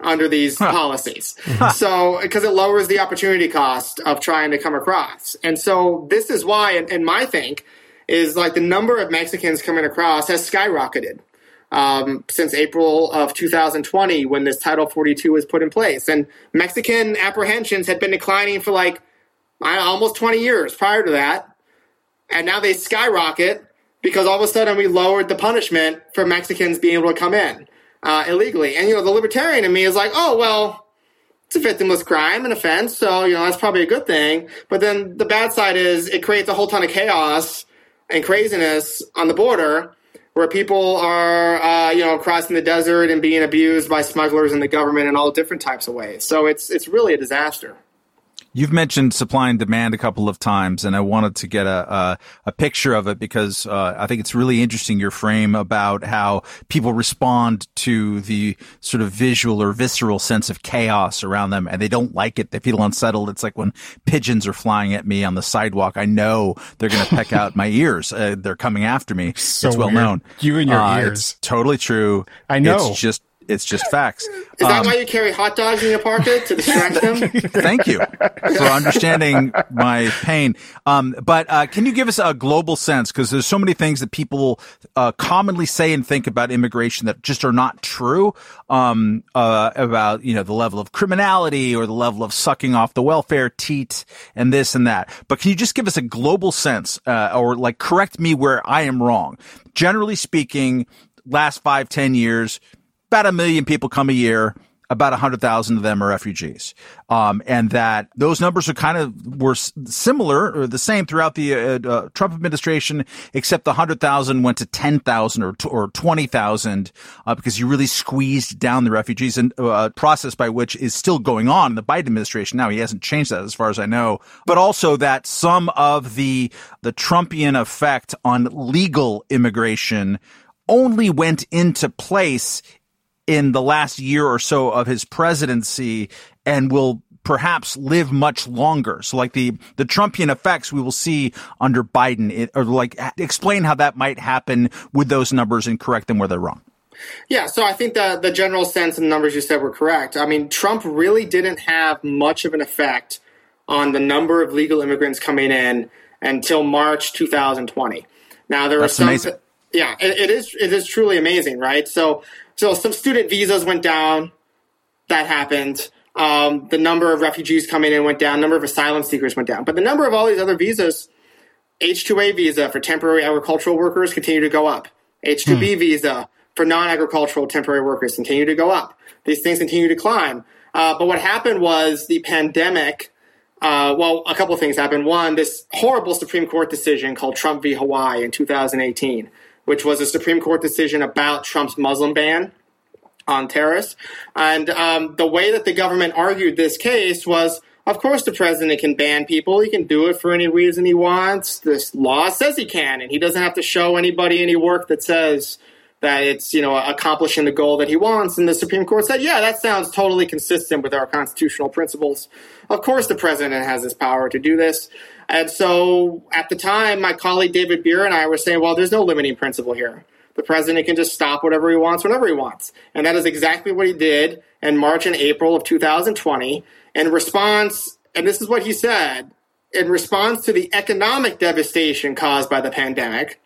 under these huh. policies. Huh. So, because it lowers the opportunity cost of trying to come across. And so this is why, and, and my think, is like the number of Mexicans coming across has skyrocketed um, since April of two thousand twenty when this Title forty-two was put in place. And Mexican apprehensions had been declining for like almost twenty years prior to that. And now they skyrocket because all of a sudden we lowered the punishment for Mexicans being able to come in. Uh, illegally. And, you know, the libertarian in me is like, oh, well, it's a victimless crime, an offense, so, you know, that's probably a good thing. But then the bad side is it creates a whole ton of chaos and craziness on the border where people are, uh, you know, crossing the desert and being abused by smugglers and the government in all different types of ways. So it's it's really a disaster. You've mentioned supply and demand a couple of times, and I wanted to get a a, a picture of it because uh, I think it's really interesting, your frame about how people respond to the sort of visual or visceral sense of chaos around them, and they don't like it. They feel unsettled. It's like when pigeons are flying at me on the sidewalk. I know they're going to peck out my ears. Uh, they're coming after me. So it's well weird. known. You and your uh, ears. It's totally true. I know. It's just It's just facts. Is that um, why you carry hot dogs in your pocket, to distract them? Thank you for understanding my pain. Um, but uh, can you give us a global sense? Because there's so many things that people uh, commonly say and think about immigration that just are not true, um, uh, about, you know, the level of criminality or the level of sucking off the welfare teat and this and that. But can you just give us a global sense, uh, or like correct me where I am wrong? Generally speaking, last five, ten years, about a million people come a year. about one hundred thousand of them are refugees. Um, and that those numbers are kind of were similar or the same throughout the uh, uh, Trump administration, except the one hundred thousand went to ten thousand or, t- or twenty thousand uh, because you really squeezed down the refugees and uh, process by which is still going on in the Biden administration. Now, he hasn't changed that as far as I know, but also that some of the the Trumpian effect on legal immigration only went into place in the last year or so of his presidency and will perhaps live much longer. So like the, the Trumpian effects we will see under Biden, it, or like explain how that might happen with those numbers and correct them where they're wrong. Yeah, so I think the, the general sense and numbers you said were correct. I mean, Trump really didn't have much of an effect on the number of legal immigrants coming in until March twenty twenty. Now, there were some... Amazing. Yeah, it, it is it is truly amazing, right? So so some student visas went down. That happened. Um, the number of refugees coming in went down. Number of asylum seekers went down. But the number of all these other visas, H two A visa for temporary agricultural workers continue to go up. H two B hmm. visa for non-agricultural temporary workers continue to go up. These things continue to climb. Uh, but what happened was the pandemic, uh, well, a couple of things happened. One, this horrible Supreme Court decision called Trump v. Hawaii in two thousand eighteen, which was a Supreme Court decision about Trump's Muslim ban on terrorists. And um, the way that the government argued this case was, of course, the president can ban people. He can do it for any reason he wants. This law says he can, and he doesn't have to show anybody any work that says that it's, you know, accomplishing the goal that he wants. And the Supreme Court said, yeah, that sounds totally consistent with our constitutional principles. Of course, the president has this power to do this. And so at the time, my colleague David Beer and I were saying, well, there's no limiting principle here. The president can just stop whatever he wants, whenever he wants. And that is exactly what he did in March and April of two thousand twenty. In response, and this is what he said, in response to the economic devastation caused by the pandemic,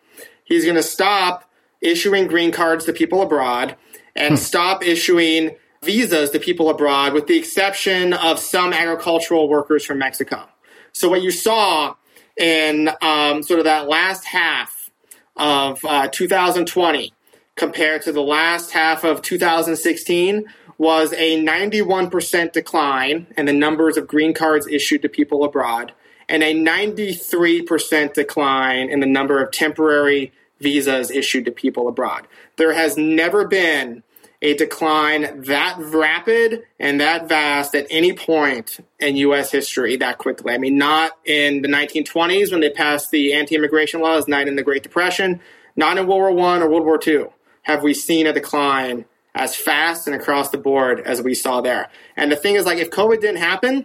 he's going to stop issuing green cards to people abroad and hmm. stop issuing visas to people abroad, with the exception of some agricultural workers from Mexico. So what you saw in um, sort of that last half of uh, two thousand twenty compared to the last half of two thousand sixteen was a ninety-one percent decline in the numbers of green cards issued to people abroad and a ninety-three percent decline in the number of temporary visas issued to people abroad. There has never been a decline that rapid and that vast at any point in U S history that quickly. I mean, not in the nineteen twenties when they passed the anti-immigration laws, not in the Great Depression, not in World War One or World War Two have we seen a decline as fast and across the board as we saw there. And the thing is, like, if COVID didn't happen,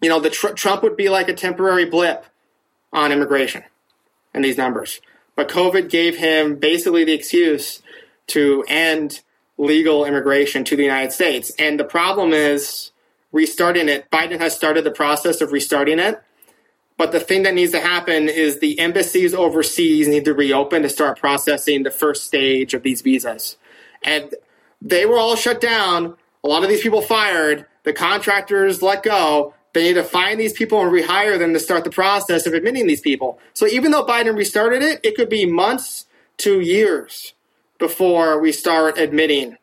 you know, the tr- Trump would be like a temporary blip on immigration and these numbers. But COVID gave him basically the excuse to end legal immigration to the United States. And the problem is restarting it. Biden has started the process of restarting it. But the thing that needs to happen is the embassies overseas need to reopen to start processing the first stage of these visas. And they were all shut down. A lot of these people fired. The contractors let go. They need to find these people and rehire them to start the process of admitting these people. So even though Biden restarted it, it could be months to years before we start admitting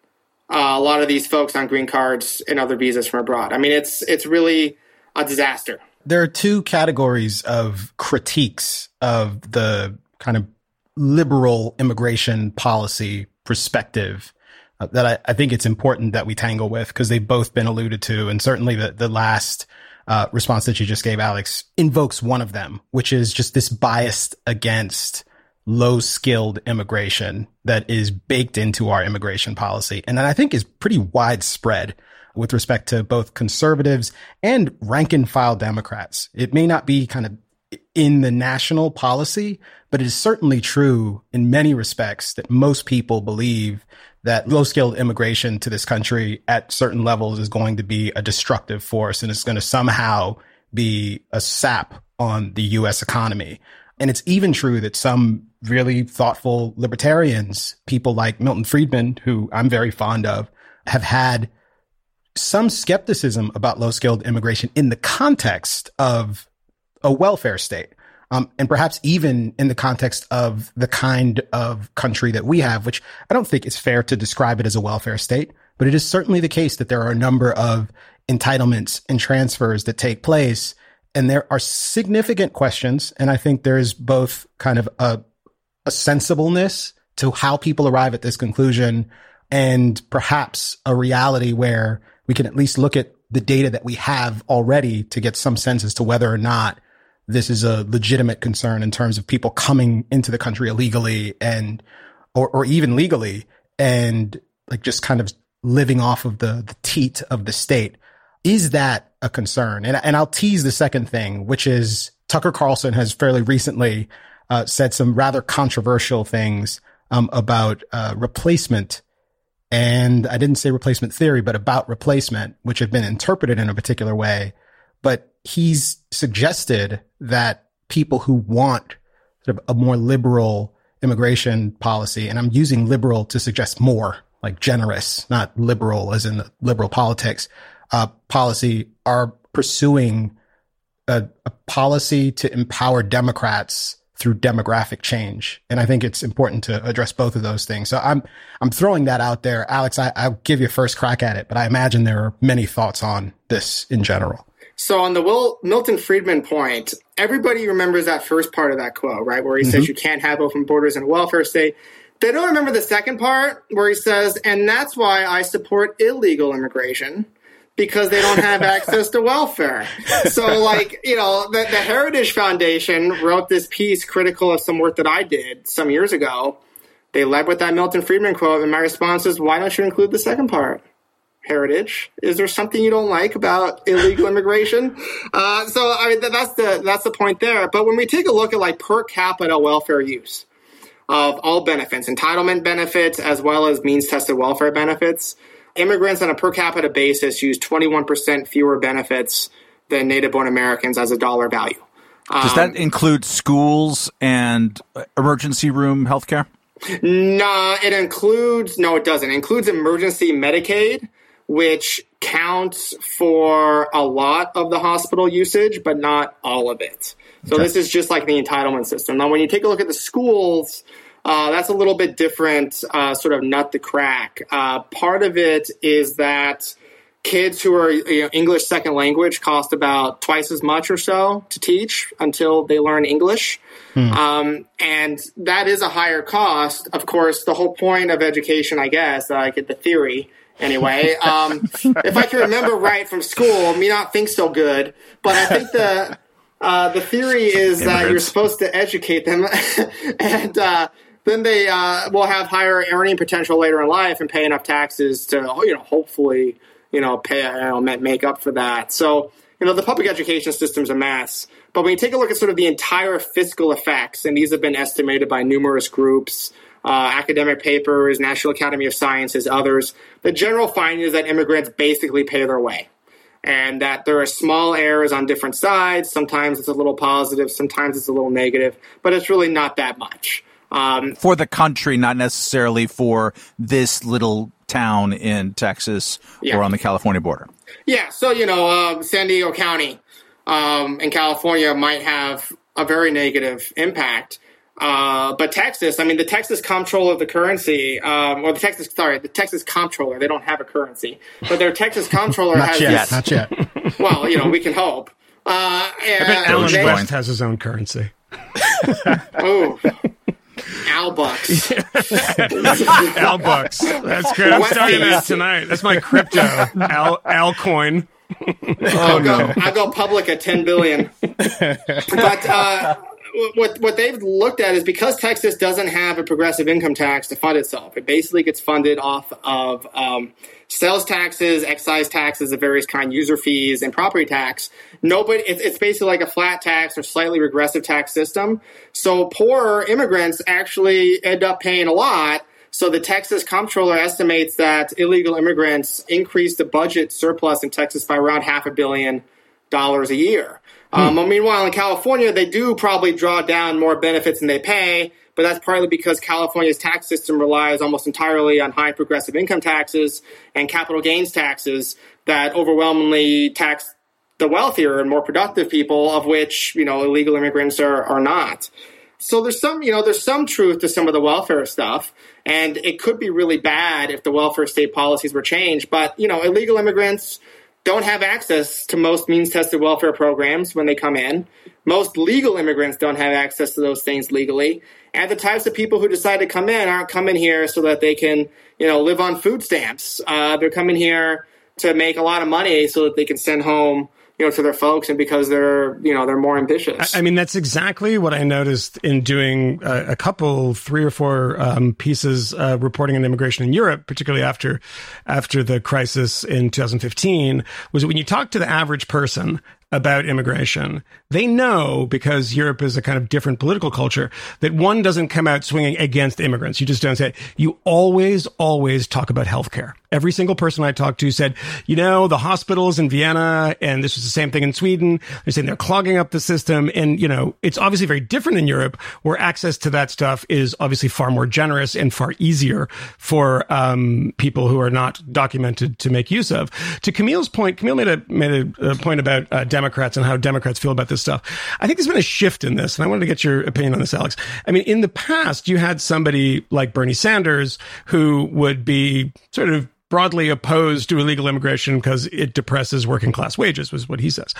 uh, a lot of these folks on green cards and other visas from abroad. I mean, it's it's really a disaster. There are two categories of critiques of the kind of liberal immigration policy perspective uh, that I, I think it's important that we tangle with, because they've both been alluded to. And certainly the, the last Uh, response that you just gave, Alex, invokes one of them, which is just this bias against low-skilled immigration that is baked into our immigration policy. And that I think is pretty widespread with respect to both conservatives and rank-and-file Democrats. It may not be kind of in the national policy, but it is certainly true in many respects that most people believe that low-skilled immigration to this country at certain levels is going to be a destructive force, and it's going to somehow be a sap on the U S economy. And it's even true that some really thoughtful libertarians, people like Milton Friedman, who I'm very fond of, have had some skepticism about low-skilled immigration in the context of a welfare state. Um, and perhaps even in the context of the kind of country that we have, which I don't think it's fair to describe it as a welfare state, But it is certainly the case that there are a number of entitlements and transfers that take place. And there are significant questions. And I think there is both kind of a, a sensibleness to how people arrive at this conclusion and perhaps a reality where we can at least look at the data that we have already to get some sense as to whether or not this is a legitimate concern in terms of people coming into the country illegally and or, or even legally and like just kind of living off of the, the teat of the state. Is that a concern? And, and I'll tease the second thing, which is Tucker Carlson has fairly recently uh, said some rather controversial things um, about uh, replacement. And I didn't say replacement theory, but about replacement, which had been interpreted in a particular way. But he's suggested that people who want sort of a more liberal immigration policy, and I'm using liberal to suggest more, like generous, not liberal as in the liberal politics, uh, policy, are pursuing a, a policy to empower Democrats through demographic change. And I think it's important to address both of those things. So I'm I'm throwing that out there. Alex, I, I'll give you a first crack at it, but I imagine there are many thoughts on this in general. So on the Will, Milton Friedman point, everybody remembers that first part of that quote, right, where he mm-hmm. says you can't have open borders in a welfare state. They don't remember the second part where he says, and that's why I support illegal immigration, because they don't have access to welfare. So, like, you know, the, the Heritage Foundation wrote this piece critical of some work that I did some years ago. They led with that Milton Friedman quote, and my response is, why don't you include the second part, Heritage? Is there something you don't like about illegal immigration? Uh, so, I mean, that's the, that's the point there. But when we take a look at, like, per capita welfare use of all benefits, entitlement benefits, as well as means-tested welfare benefits, immigrants on a per capita basis use twenty-one percent fewer benefits than native-born Americans as a dollar value. Um, Does that include schools and emergency room healthcare? No, it includes – no, it doesn't. It includes emergency Medicaid, which counts for a lot of the hospital usage but not all of it. So okay. This is just like the entitlement system. Now, when you take a look at the schools – Uh, that's a little bit different, uh, sort of nut to crack. Uh, part of it is that kids who are, you know, English second language cost about twice as much or so to teach until they learn English. Hmm. Um, and that is a higher cost. Of course, the whole point of education, I guess, I uh, get the theory anyway. Um, if I can remember right from school, me not think so good, but I think the, uh, the theory is that uh, you're supposed to educate them and, uh, then they uh, will have higher earning potential later in life and pay enough taxes to, you know, hopefully, you know, pay, you know, make up for that. So, you know, the public education system's a mess. But when you take a look at sort of the entire fiscal effects, and these have been estimated by numerous groups, uh, academic papers, National Academy of Sciences, others, the general finding is that immigrants basically pay their way and that there are small errors on different sides. Sometimes it's a little positive, sometimes it's a little negative, but it's really not that much. Um, for the country, not necessarily for this little town in Texas yeah. or on the California border. Yeah. So, you know, uh, San Diego County um, in California might have a very negative impact. Uh, but Texas, I mean, the Texas Comptroller of the currency, um, or the Texas, sorry, the Texas Comptroller, they don't have a currency, but their Texas Comptroller not has yet, this, not yet. Well, you know, we can hope. Uh, and, I bet Alan they, West has his own currency. Oh, Albucks. Albucks. That's good. I'm starting that tonight. That's my crypto. Al Alcoin. I'll go I'll go public at ten billion. But uh, what what they've looked at is because Texas doesn't have a progressive income tax to fund itself, it basically gets funded off of um, sales taxes, excise taxes of various kind, user fees, and property tax. Nobody, it, it's basically like a flat tax or slightly regressive tax system. So poorer immigrants actually end up paying a lot. So the Texas Comptroller estimates that illegal immigrants increase the budget surplus in Texas by around half a billion dollars a year. Hmm. Um, well, meanwhile, in California, they do probably draw down more benefits than they pay, but that's partly because California's tax system relies almost entirely on high progressive income taxes and capital gains taxes that overwhelmingly tax the wealthier and more productive people, of which, you know, illegal immigrants are, are not. so there's some, you know, there's some truth to some of the welfare stuff, and it could be really bad if the welfare state policies were changed. But, you know, illegal immigrants don't have access to most means-tested welfare programs when they come in. Most legal immigrants don't have access to those things legally. And the types of people who decide to come in aren't coming here so that they can, you know, live on food stamps. Uh, they're coming here to make a lot of money so that they can send home, you know, to their folks, and because they're, you know, they're more ambitious. I mean, that's exactly what I noticed in doing a, a couple, three or four um, pieces uh, reporting on immigration in Europe, particularly after after the crisis in two thousand fifteen, was that when you talk to the average person about immigration, they know, because Europe is a kind of different political culture, that one doesn't come out swinging against immigrants. You just don't say it. You always, always talk about healthcare. Every single person I talked to said, you know, the hospitals in Vienna, and this was the same thing in Sweden, they're saying they're clogging up the system. And, you know, it's obviously very different in Europe, where access to that stuff is obviously far more generous and far easier for um, people who are not documented to make use of. To Camille's point, Camille made a, made a, a point about uh, Democrats and how Democrats feel about this stuff. I think there's been a shift in this, and I wanted to get your opinion on this, Alex. I mean, in the past, you had somebody like Bernie Sanders who would be sort of broadly opposed to illegal immigration because it depresses working class wages, was what he says.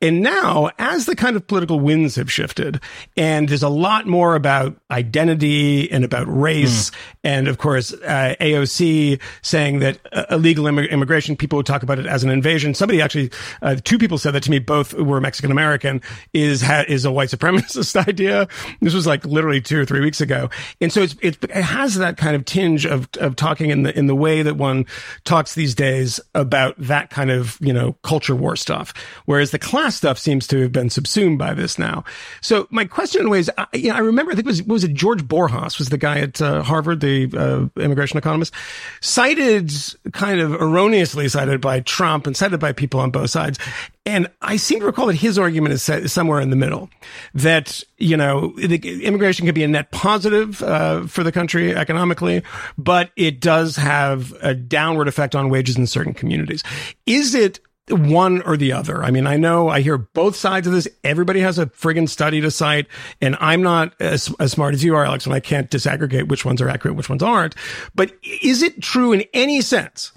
And now, as the kind of political winds have shifted, and there's a lot more about identity and about race, mm. and of course, uh, A O C saying that uh, illegal immig- immigration, people would talk about it as an invasion. Somebody actually, uh, two people said that to me, both were Mexican-American, is ha- is a white supremacist idea. This was like literally two or three weeks ago. And so it's, it's, it has that kind of tinge of, of talking in the, in the way that one talks these days about that kind of, you know, culture war stuff, whereas the class stuff seems to have been subsumed by this now. So my question in ways, I, you know, I remember, I think it was, was it George Borjas was the guy at uh, Harvard, the uh, immigration economist, cited kind of erroneously cited by Trump and cited by people on both sides. And I seem to recall that his argument is somewhere in the middle, that, you know, immigration can be a net positive uh, for the country economically, but it does have a downward effect on wages in certain communities. Is it one or the other? I mean, I know I hear both sides of this. Everybody has a friggin' study to cite, and I'm not as, as smart as you are, Alex, and I can't disaggregate which ones are accurate, which ones aren't. But is it true in any sense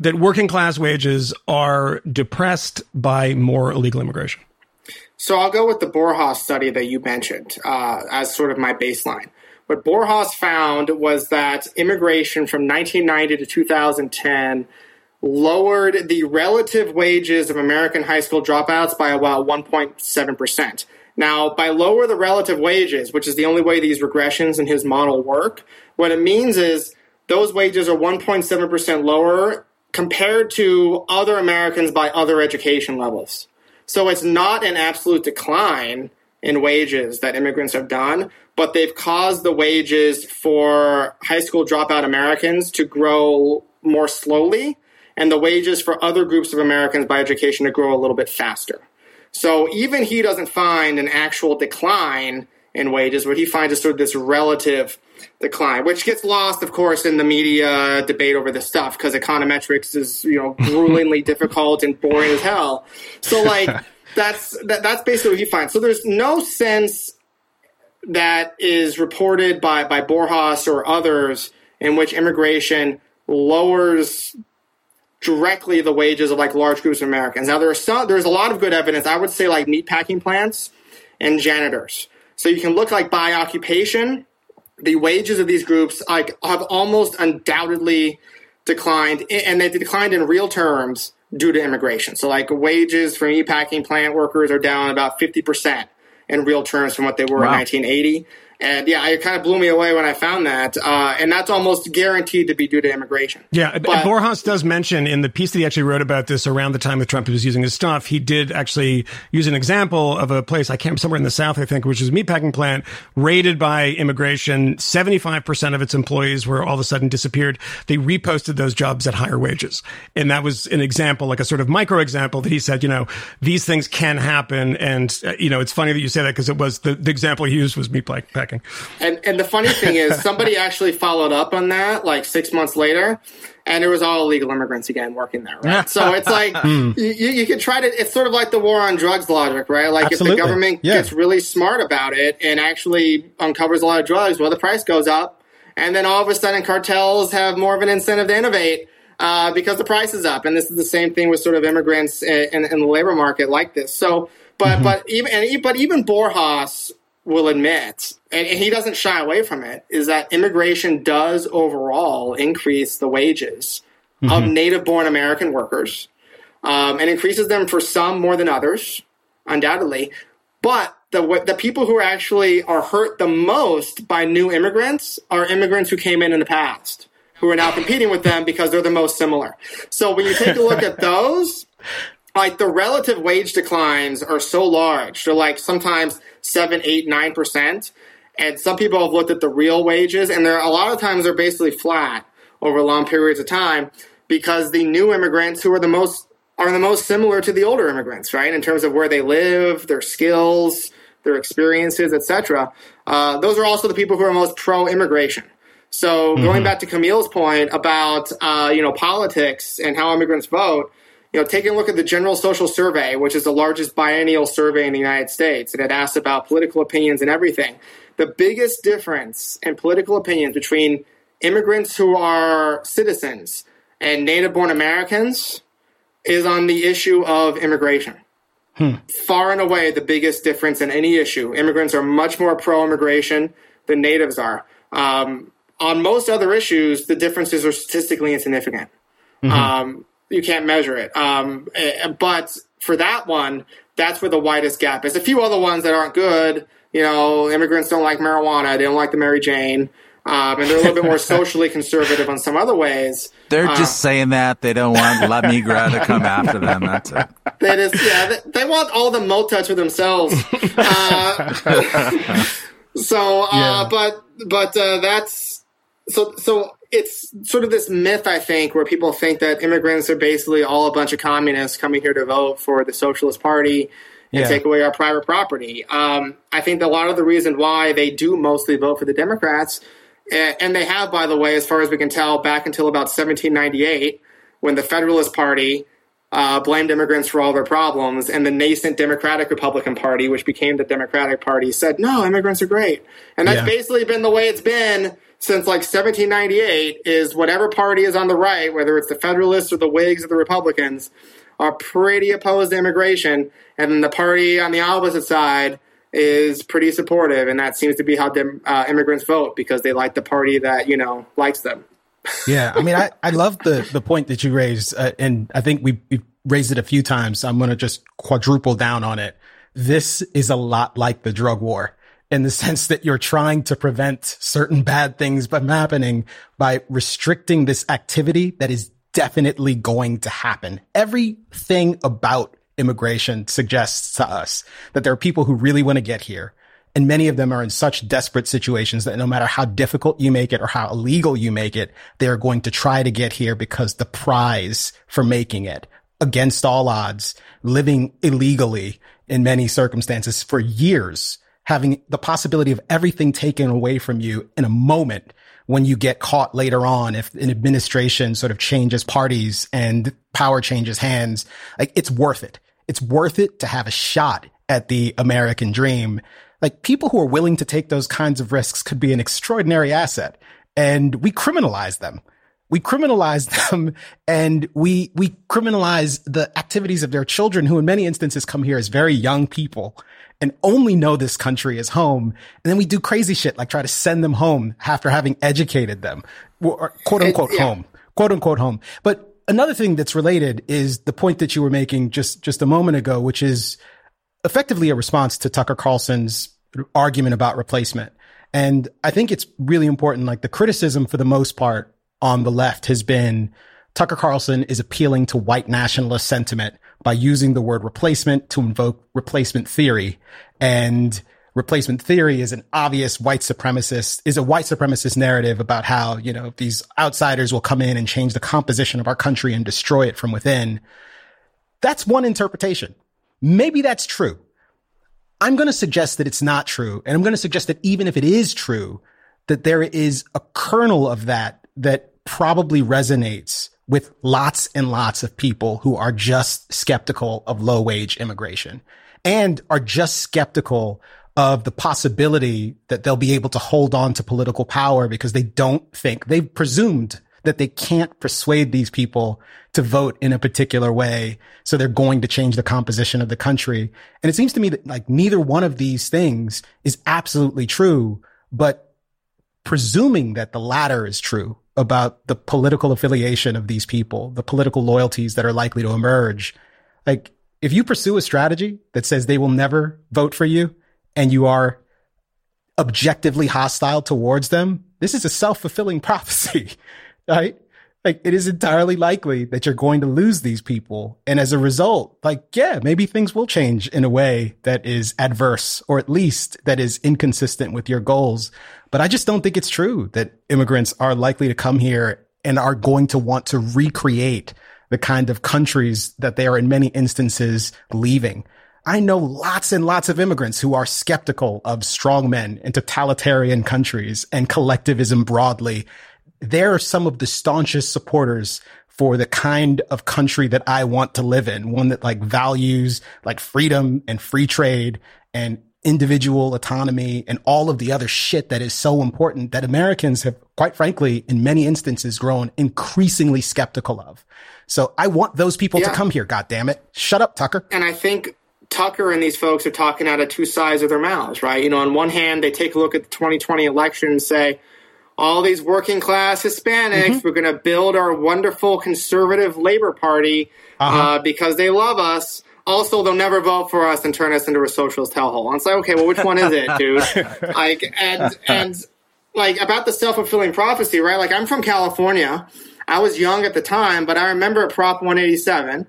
that working class wages are depressed by more illegal immigration? So I'll go with the Borjas study that you mentioned uh, as sort of my baseline. What Borjas found was that immigration from nineteen ninety to two thousand ten lowered the relative wages of American high school dropouts by about one point seven percent. Now, by lower the relative wages, which is the only way these regressions in his model work, what it means is those wages are one point seven percent lower compared to other Americans by other education levels. So it's not an absolute decline in wages that immigrants have done, but they've caused the wages for high school dropout Americans to grow more slowly, and the wages for other groups of Americans by education to grow a little bit faster. So even he doesn't find an actual decline in wages. What he finds is sort of this relative decline, which gets lost, of course, in the media debate over this stuff, because econometrics is, you know, gruelingly difficult and boring as hell. So, like, that's that, that's basically what he finds. So there's no sense that is reported by, by Borjas or others in which immigration lowers directly the wages of, like, large groups of Americans. Now, there are some, there's a lot of good evidence. I would say, like, meatpacking plants and janitors. So you can look, like, by occupation, the wages of these groups, like, have almost undoubtedly declined, and they declined in real terms due to immigration. So, like, wages for meatpacking plant workers are down about fifty percent in real terms from what they were wow. in nineteen eighty. And yeah, it kind of blew me away when I found that. Uh, and that's almost guaranteed to be due to immigration. Yeah. But Borjas does mention in the piece that he actually wrote about this around the time that Trump was using his stuff, he did actually use an example of a place, I can't, somewhere in the South, I think, which is a meatpacking plant raided by immigration. seventy-five percent of its employees were all of a sudden disappeared. They reposted those jobs at higher wages. And that was an example, like a sort of micro example that he said, you know, these things can happen. And, uh, you know, it's funny that you say that because it was the, the example he used was meatpacking. shocking. And and the funny thing is, somebody actually followed up on that like six months later, and it was all illegal immigrants again working there, right? So it's like mm. you, you can try to – it's sort of like the war on drugs logic, right? Like Absolutely. If the government yeah. gets really smart about it and actually uncovers a lot of drugs, well, the price goes up. And then all of a sudden cartels have more of an incentive to innovate uh, because the price is up. And this is the same thing with sort of immigrants in, in, in the labor market like this. So but mm-hmm. but even and, but even Borjas will admit, and he doesn't shy away from it, is that immigration does overall increase the wages mm-hmm. of native-born American workers um, and increases them for some more than others, undoubtedly. But the the people who actually are hurt the most by new immigrants are immigrants who came in in the past, who are now competing with them because they're the most similar. So when you take a look at those, like the relative wage declines are so large. They're like sometimes seven, eight, nine percent. And some people have looked at the real wages, and there a lot of times they're basically flat over long periods of time because the new immigrants who are the most are the most similar to the older immigrants, right, in terms of where they live, their skills, their experiences, et cetera. Uh, those are also the people who are most pro-immigration. So mm-hmm. going back to Camille's point about, uh, you know, politics and how immigrants vote, you know, taking a look at the General Social Survey, which is the largest biennial survey in the United States, and it asks about political opinions and everything. The biggest difference in political opinions between immigrants who are citizens and native-born Americans is on the issue of immigration. Hmm. Far and away, the biggest difference in any issue. Immigrants are much more pro-immigration than natives are. Um, on most other issues, the differences are statistically insignificant. Mm-hmm. Um, you can't measure it. Um, but for that one, that's where the widest gap is. A few other ones that aren't good, you know, immigrants don't like marijuana. They don't like the Mary Jane. Um, and they're a little bit more socially conservative on some other ways. They're uh, just saying that. They don't want La Migra to come after them. That's it. They, just, yeah, they, they want all the motuts for themselves. Uh, so, uh, yeah. but but uh, that's so so it's sort of this myth, I think, where people think that immigrants are basically all a bunch of communists coming here to vote for the Socialist Party and yeah. take away our private property. Um, I think a lot of the reason why they do mostly vote for the Democrats. And they have, by the way, as far as we can tell, back until about seventeen ninety-eight, when the Federalist Party uh, blamed immigrants for all their problems, and the nascent Democratic Republican Party, which became the Democratic Party, said, no, immigrants are great. And that's yeah. basically been the way it's been since like seventeen ninety-eight, is whatever party is on the right, whether it's the Federalists or the Whigs or the Republicans, are pretty opposed to immigration. And then the party on the opposite side is pretty supportive, and that seems to be how dem- uh, immigrants vote, because they like the party that, you know, likes them. Yeah, I mean, I, I love the, the point that you raised, uh, and I think we, we've raised it a few times, so I'm going to just quadruple down on it. This is a lot like the drug war, in the sense that you're trying to prevent certain bad things from happening by restricting this activity that is definitely going to happen. Everything about immigration suggests to us that there are people who really want to get here, and many of them are in such desperate situations that no matter how difficult you make it or how illegal you make it, they are going to try to get here because the prize for making it, against all odds, living illegally in many circumstances for years, having the possibility of everything taken away from you in a moment when you get caught later on, if an administration sort of changes parties and power changes hands, like it's worth it. It's worth it to have a shot at the American dream. Like, people who are willing to take those kinds of risks could be an extraordinary asset. And we criminalize them. We criminalize them, and we, we criminalize the activities of their children, who in many instances come here as very young people and only know this country as home. And then we do crazy shit, like try to send them home after having educated them, or quote unquote it, yeah. home, quote unquote home. But another thing that's related is the point that you were making just, just a moment ago, which is effectively a response to Tucker Carlson's argument about replacement. And I think it's really important, like the criticism for the most part on the left has been Tucker Carlson is appealing to white nationalist sentiment by using the word replacement to invoke replacement theory. And replacement theory is an obvious white supremacist, is a white supremacist narrative about how, you know, these outsiders will come in and change the composition of our country and destroy it from within. That's one interpretation. Maybe that's true. I'm going to suggest that it's not true. And I'm going to suggest that even if it is true, that there is a kernel of that that probably resonates with lots and lots of people who are just skeptical of low-wage immigration and are just skeptical of the possibility that they'll be able to hold on to political power because they don't think, they've presumed that they can't persuade these people to vote in a particular way. So they're going to change the composition of the country. And it seems to me that like neither one of these things is absolutely true, but presuming that the latter is true about the political affiliation of these people, the political loyalties that are likely to emerge. Like if you pursue a strategy that says they will never vote for you and you are objectively hostile towards them, this is a self-fulfilling prophecy, right? Like it is entirely likely that you're going to lose these people. And as a result, like, yeah, maybe things will change in a way that is adverse or at least that is inconsistent with your goals. But I just don't think it's true that immigrants are likely to come here and are going to want to recreate the kind of countries that they are in many instances leaving. I know lots and lots of immigrants who are skeptical of strongmen and totalitarian countries and collectivism broadly. They're some of the staunchest supporters for the kind of country that I want to live in, one that like values like freedom and free trade and individual autonomy and all of the other shit that is so important that Americans have, quite frankly, in many instances grown increasingly skeptical of. So I want those people yeah. to come here, goddammit. Shut up, Tucker. And I think Tucker and these folks are talking out of two sides of their mouths, right? You know, on one hand, they take a look at the twenty twenty election and say, all these working class Hispanics, mm-hmm. we're going to build our wonderful conservative Labor Party uh-huh. uh, because they love us. Also, they'll never vote for us and turn us into a socialist hellhole. And it's like, okay, well, which one is it, dude? Like, and and like about the self-fulfilling prophecy, right? Like, I'm from California. I was young at the time, but I remember Prop one eighty-seven.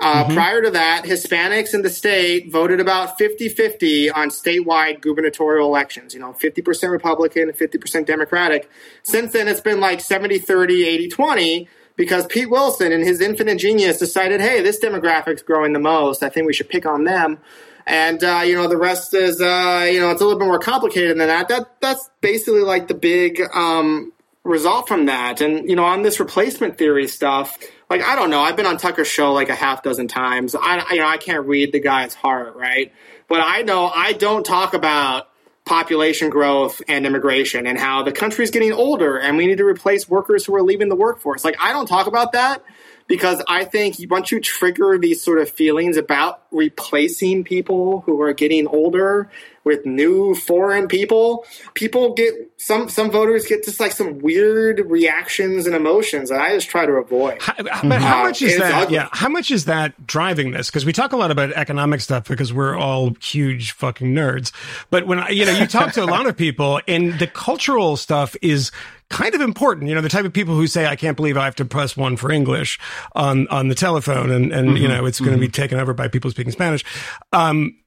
Uh, mm-hmm. Prior to that, Hispanics in the state voted about fifty-fifty on statewide gubernatorial elections, you know, fifty percent Republican, fifty percent Democratic. Since then, it's been like seventy thirty, eighty twenty, because Pete Wilson and his infinite genius decided, hey, this demographic's growing the most. I think we should pick on them. And, uh, you know, the rest is, uh, you know, it's a little bit more complicated than that. That that's basically like the big um, result from that. And, you know, on this replacement theory stuff, like, I don't know. I've been on Tucker's show like a half dozen times. I, you know, I can't read the guy's heart, right? But I know I don't talk about population growth and immigration and how the country's getting older and we need to replace workers who are leaving the workforce. Like, I don't talk about that because I think once you trigger these sort of feelings about replacing people who are getting older with new foreign people, people get some some voters get just like some weird reactions and emotions that I just try to avoid. How, but mm-hmm. how much is uh, that? Yeah, how much is that driving this? Because we talk a lot about economic stuff because we're all huge fucking nerds. But when I, you know, you talk to a lot of people, and the cultural stuff is kind of important. You know, the type of people who say, "I can't believe I have to press one for English on on the telephone," and and mm-hmm. you know, it's going to mm-hmm. be taken over by people speaking Spanish. Um,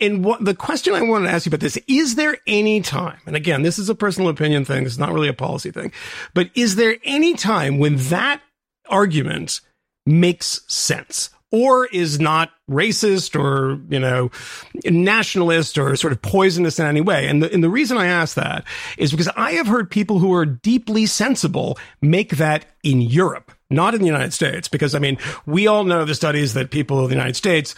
And what, the question I wanted to ask you about this, is there any time, and again, this is a personal opinion thing, it's not really a policy thing, but is there any time when that argument makes sense or is not racist or, you know, nationalist or sort of poisonous in any way? And the, and the reason I ask that is because I have heard people who are deeply sensible make that in Europe. Not in the United States, because, I mean, we all know the studies that people in the United States,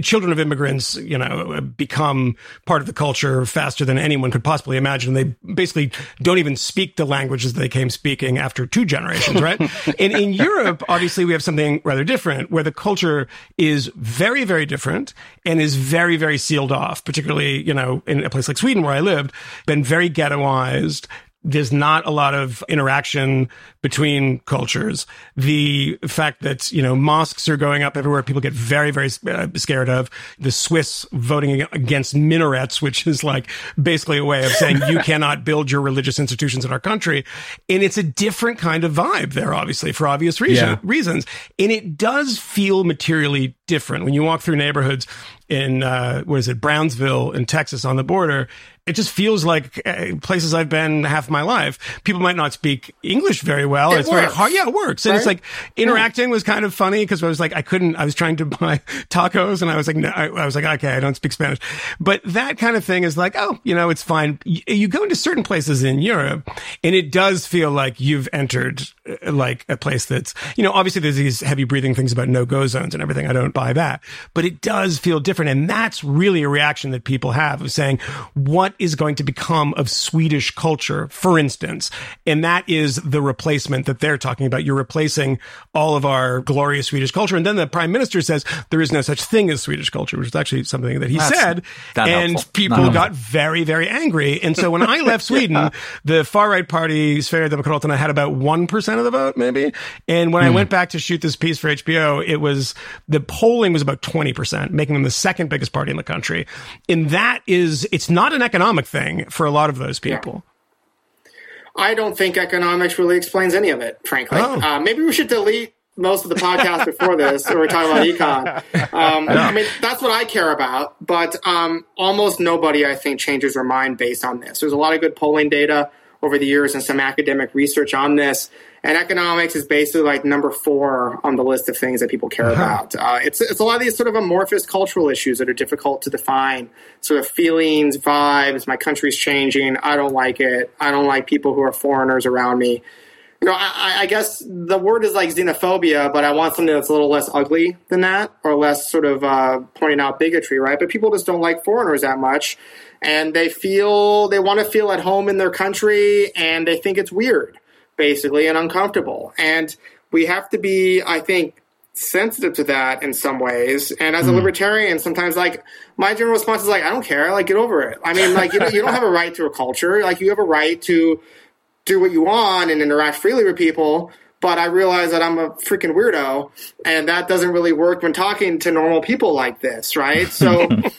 children of immigrants, you know, become part of the culture faster than anyone could possibly imagine. They basically don't even speak the languages they came speaking after two generations, right? And in Europe, obviously, we have something rather different, where the culture is very, very different and is very, very sealed off, particularly, you know, in a place like Sweden, where I lived, been very ghettoized. There's not a lot of interaction between cultures. The fact that, you know, mosques are going up everywhere, people get very, very uh, scared of. The Swiss voting against minarets, which is like basically a way of saying you cannot build your religious institutions in our country. And it's a different kind of vibe there, obviously, for obvious reason, yeah. reasons. And it does feel materially different. When you walk through neighborhoods in, uh, what is it, Brownsville in Texas on the border, it just feels like places I've been half my life. People might not speak English very well. It it's works. very hard. Yeah, it works. And right? It's like interacting was kind of funny because I was like, I couldn't, I was trying to buy tacos and I was like, no, I, I was like, okay, I don't speak Spanish. But that kind of thing is like, oh, you know, it's fine. You, you go into certain places in Europe and it does feel like you've entered uh, like a place that's, you know, obviously there's these heavy breathing things about no-go zones and everything. I don't buy that, but it does feel different. And that's really a reaction that people have of saying, what is going to become of Swedish culture, for instance? And that is the replacement that they're talking about. You're replacing all of our glorious Swedish culture. And then the prime minister says there is no such thing as Swedish culture, which is actually something that he That's said. That and helpful. People Not got helpful. very, very angry. And so when I left Sweden, yeah. the far-right party, Sverigedemokraterna, had about one percent of the vote, maybe. And when mm. I went back to shoot this piece for H B O, it was, the polling was about twenty percent, making them the second biggest party in the country. And that is, it's not an economic economic thing for a lot of those people. Yeah. I don't think economics really explains any of it, frankly. Oh. Uh, maybe we should delete most of the podcast before this, or we're talking about econ. Um, no. I mean, that's what I care about, but um, almost nobody, I think, changes their mind based on this. There's a lot of good polling data over the years and some academic research on this, and economics is basically like number four on the list of things that people care uh-huh. about. Uh, it's it's a lot of these sort of amorphous cultural issues that are difficult to define, sort of feelings, vibes, my country's changing, I don't like it, I don't like people who are foreigners around me. You know, I, I guess the word is like xenophobia, but I want something that's a little less ugly than that, or less sort of uh, pointing out bigotry, right? But people just don't like foreigners that much, and they feel they want to feel at home in their country, and they think it's weird, basically, and uncomfortable. And we have to be, I think, sensitive to that in some ways. And as mm. a libertarian, sometimes, like, my general response is like, I don't care. Like, get over it. I mean, like, you know, you don't have a right to a culture. Like, you have a right to do what you want and interact freely with people. But I realize that I'm a freaking weirdo, and that doesn't really work when talking to normal people like this, right? So one of the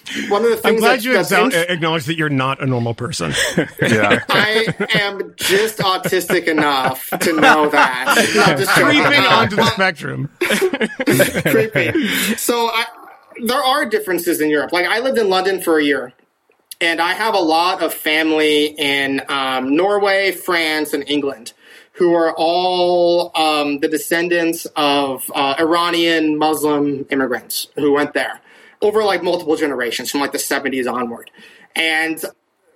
things I'm glad that, you exa- int- acknowledge that you're not a normal person. Yeah. I am just autistic enough to know that. I'm just creeping onto the spectrum. Creepy. So I, there are differences in Europe. Like, I lived in London for a year, and I have a lot of family in um, Norway, France, and England, who are all um, the descendants of uh, Iranian Muslim immigrants who went there over like multiple generations from like the seventies onward. And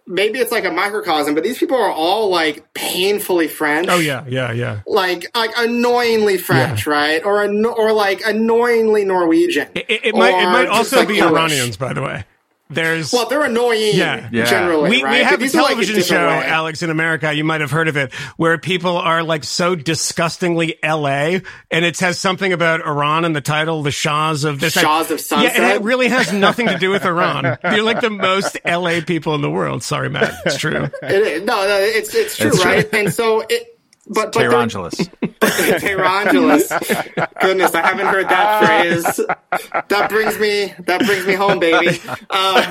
maybe it's like a microcosm, but these people are all like painfully French. Oh yeah, yeah, yeah. Like like annoyingly French, yeah. right? Or anno- or like annoyingly Norwegian. It, it, it might it might also like be Polish. Iranians, by the way. There's well, they're annoying yeah. generally. We, right? we have but a television like a show, way. Alex, in America. You might have heard of it, where people are like so disgustingly L A, and it has something about Iran in the title, the Shahs of this. Shahs of Sunset. Yeah, and it really has nothing to do with Iran. They're like the most L A people in the world. Sorry, Matt, it's true. It is. No, no, it's it's true, it's right? True. And so it. But, but Terangelis. Terangelis. Goodness, I haven't heard that phrase. That brings me that brings me home, baby. Um,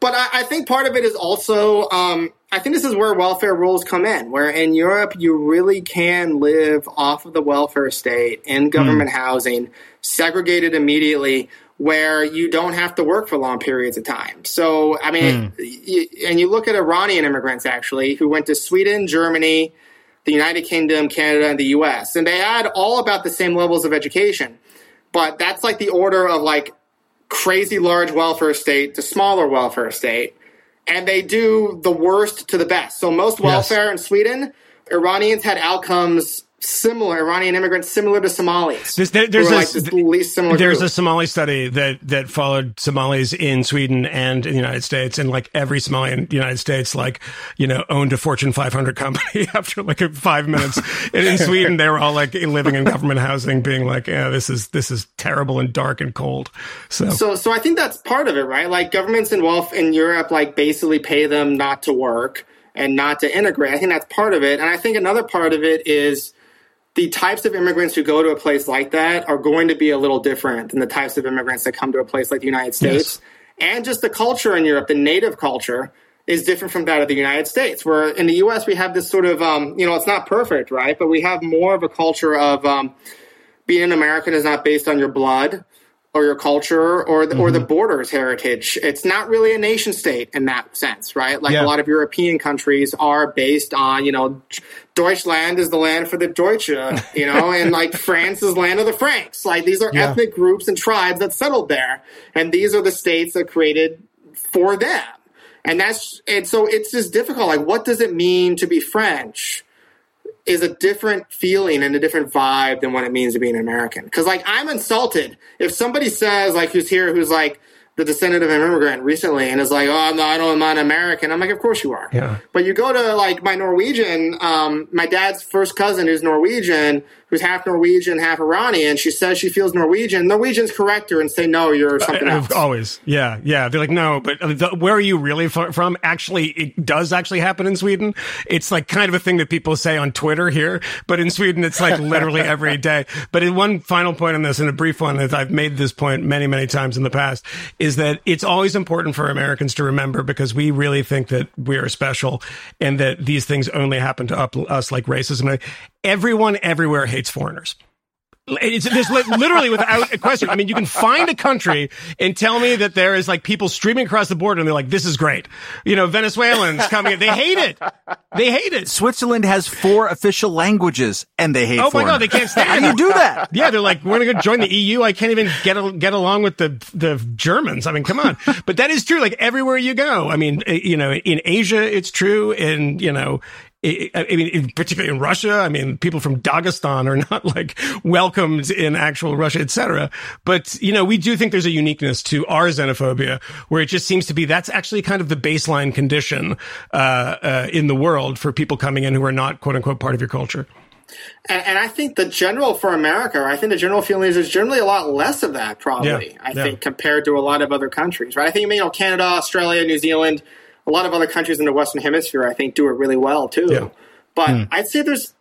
but I, I think part of it is also, um, I think this is where welfare rules come in, where in Europe you really can live off of the welfare state in government mm. housing, segregated immediately, where you don't have to work for long periods of time. So, I mean, mm. you, and you look at Iranian immigrants, actually, who went to Sweden, Germany, the United Kingdom, Canada, and the U S, and they had all about the same levels of education. But that's like the order of like crazy large welfare state to smaller welfare state. And they do the worst to the best. So most welfare yes. in Sweden, Iranians had outcomes similar, Iranian immigrants similar to Somalis. There's, there, there's, a, like the least similar there's a Somali study that, that followed Somalis in Sweden and in the United States, and like every Somali in the United States, like, you know, owned a Fortune five hundred company after like five minutes. And in Sweden, they were all like living in government housing, being like, yeah, this is this is terrible and dark and cold. So, so, so I think that's part of it, right? Like governments in wealth in Europe, like basically pay them not to work and not to integrate. I think that's part of it, and I think another part of it is, the types of immigrants who go to a place like that are going to be a little different than the types of immigrants that come to a place like the United States. Yes. And just the culture in Europe, the native culture, is different from that of the United States, where in the U S we have this sort of, um, you know, it's not perfect, right? But we have more of a culture of um, being an American is not based on your blood or your culture or the, mm-hmm. or the border's heritage. It's not really a nation state in that sense, right? Like yeah. a lot of European countries are based on, you know, Deutschland is the land for the Deutsche, you know, and like France is land of the Franks. Like these are yeah. ethnic groups and tribes that settled there. And these are the states that created for them. And that's, and so it's just difficult. Like, what does it mean to be French is a different feeling and a different vibe than what it means to be an American. Because, like, I'm insulted. If somebody says, like, who's here, who's, like, the descendant of an immigrant recently and is like, oh, no, I don't, I'm not an American. I'm like, of course you are. Yeah. But you go to, like, my Norwegian, um, my dad's first cousin who's Norwegian, who's half Norwegian, half Iranian. She says she feels Norwegian. Norwegians correct her and say, no, you're something uh, else. Always. Yeah, yeah. They're like, no, but the, where are you really from? Actually, it does actually happen in Sweden. It's like kind of a thing that people say on Twitter here, but in Sweden, it's like literally every day. But in one final point on this, and a brief one, that I've made this point many, many times in the past, is that it's always important for Americans to remember, because we really think that we are special and that these things only happen to up, us, like racism. Everyone everywhere hates foreigners. It's this literally without a question. I mean, you can find a country and tell me that there is like people streaming across the border and they're like, this is great. You know, Venezuelans coming in. They hate it. They hate it. Switzerland has four official languages and they hate foreigners. Oh, my God. They can't stand it. How do you do that? Yeah. They're like, we're going to go join the E U. I can't even get a, get along with the, the Germans. I mean, come on. But that is true. Like everywhere you go. I mean, you know, in Asia, it's true. And, you know, I mean, particularly in Russia, I mean, people from Dagestan are not like welcomed in actual Russia, et cetera. But, you know, we do think there's a uniqueness to our xenophobia where it just seems to be that's actually kind of the baseline condition uh, uh, in the world for people coming in who are not, quote unquote, part of your culture. And, and I think the general for America, I think the general feeling is there's generally a lot less of that, probably, yeah, I yeah. think, compared to a lot of other countries, right? I think, you know, Canada, Australia, New Zealand, a lot of other countries in the Western Hemisphere, I think, do it really well, too. Yeah. But mm. I'd say there's,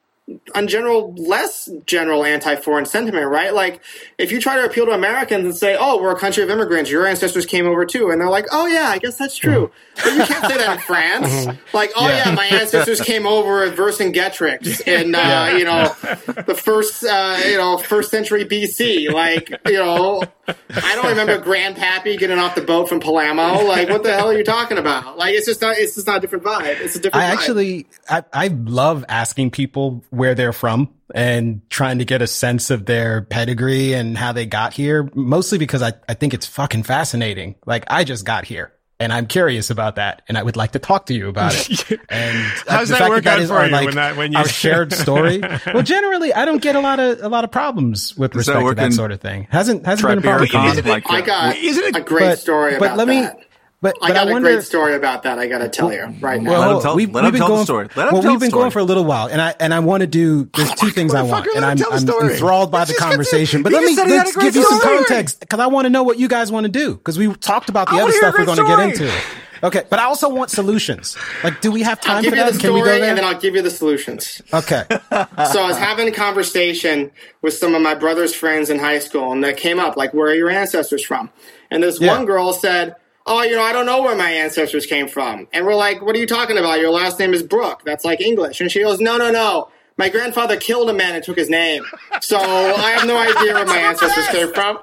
in general, less general anti-foreign sentiment, right? Like, if you try to appeal to Americans and say, oh, we're a country of immigrants, your ancestors came over, too. And they're like, oh, yeah, I guess that's true. Yeah. But you can't say that in France. Mm-hmm. Like, oh, yeah. yeah, my ancestors came over at Vercingetorix in, uh, yeah. you know, the first, uh, you know, first century B C. Like, you know, I don't remember Grandpappy getting off the boat from Palermo. Like, what the hell are you talking about? Like, it's just not, it's just not a different vibe. It's a different I vibe. Actually, I, I love asking people where they're from and trying to get a sense of their pedigree and how they got here, mostly because I, I think it's fucking fascinating. Like, I just got here and I'm curious about that. And I would like to talk to you about it. And how's that work out for you like when that, when you our shared story? Well, generally, I don't get a lot of, a lot of problems with respect so to that sort of thing. Hasn't, hasn't been a problem. Isn't it, like I got it a, a great but, story about but let me, that. But, but I got I wonder, a great story about that. I got to tell you right now. Well, well, we, let him tell the story. Let him well, tell we've been story. going for a little while, and I and I want to do. There's two things I want, and I'm, I'm enthralled by the conversation. But let me let's give story. you some context because I want to know what you guys want to do because we talked about the I other stuff we're going to get into. Okay, but I also want solutions. Like, do we have time I'll give for that? You the Can story, we go there? And then I'll give you the solutions. Okay. So I was having a conversation with some of my brother's friends in high school, and that came up like, "Where are your ancestors from?" And this one girl said, oh, you know, I don't know where my ancestors came from. And we're like, what are you talking about? Your last name is Brooke. That's like English. And she goes, no, no, no. My grandfather killed a man and took his name. So I have no idea where my ancestors came from.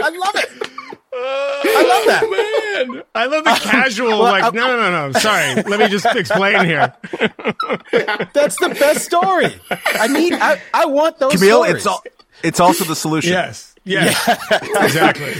I love it. Oh, I love that. Man. I love the casual, well, like, no, no, no, no. Sorry. Let me just explain here. That's the best story. I need, I, I want those Camille, stories. It's, al- it's also the solution. Yes. Yes. Yeah. Exactly.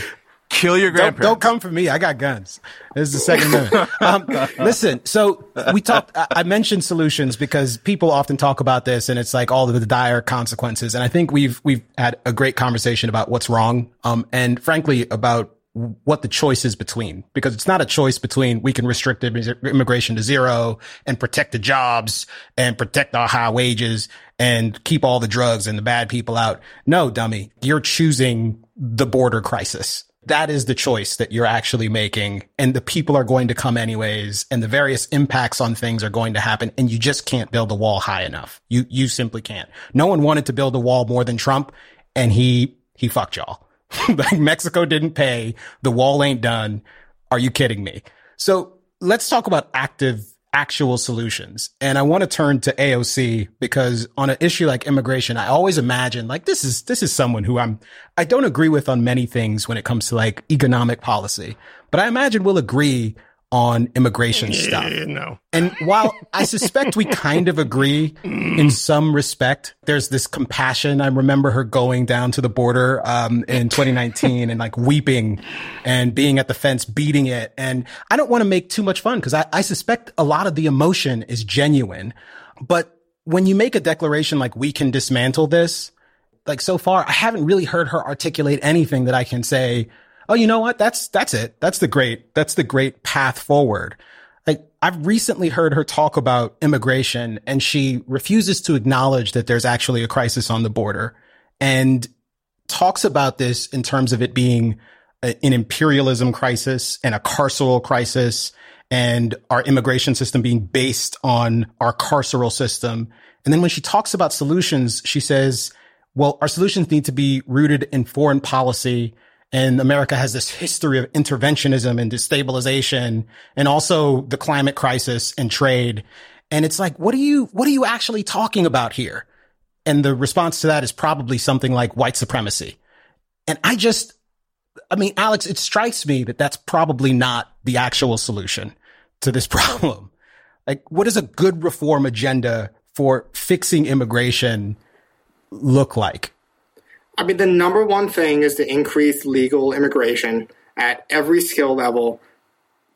Kill your grandparents. Don't, don't come for me. I got guns. This is the second minute. Um, listen, so we talked, I, I mentioned solutions because people often talk about this and it's like all of the dire consequences. And I think we've, we've had a great conversation about what's wrong. Um, and frankly, about what the choice is between, because it's not a choice between we can restrict immigration to zero and protect the jobs and protect our high wages and keep all the drugs and the bad people out. No, dummy, you're choosing the border crisis. That is the choice that you're actually making, and the people are going to come anyways, and the various impacts on things are going to happen, and you just can't build a wall high enough. You you simply can't. No one wanted to build a wall more than Trump, and he he fucked y'all. Like Mexico didn't pay. The wall ain't done. Are you kidding me? So let's talk about active actual solutions. And I want to turn to A O C because on an issue like immigration, I always imagine like this is this is someone who I'm I don't agree with on many things when it comes to like economic policy, but I imagine we'll agree on immigration yeah, stuff. No. And while I suspect we kind of agree in some respect, there's this compassion. I remember her going down to the border um, in twenty nineteen and like weeping and being at the fence, beating it. And I don't want to make too much fun because I, I suspect a lot of the emotion is genuine. But when you make a declaration like we can dismantle this, like so far, I haven't really heard her articulate anything that I can say, oh, you know what? That's, that's it. That's the great, that's the great path forward. Like I've recently heard her talk about immigration and she refuses to acknowledge that there's actually a crisis on the border and talks about this in terms of it being a, an imperialism crisis and a carceral crisis and our immigration system being based on our carceral system. And then when she talks about solutions, she says, well, our solutions need to be rooted in foreign policy. And America has this history of interventionism and destabilization and also the climate crisis and trade. And it's like, what are you, what are you actually talking about here? And the response to that is probably something like white supremacy. And I just, I mean, Alex, it strikes me that that's probably not the actual solution to this problem. Like, what does a good reform agenda for fixing immigration look like? I mean, the number one thing is to increase legal immigration at every skill level.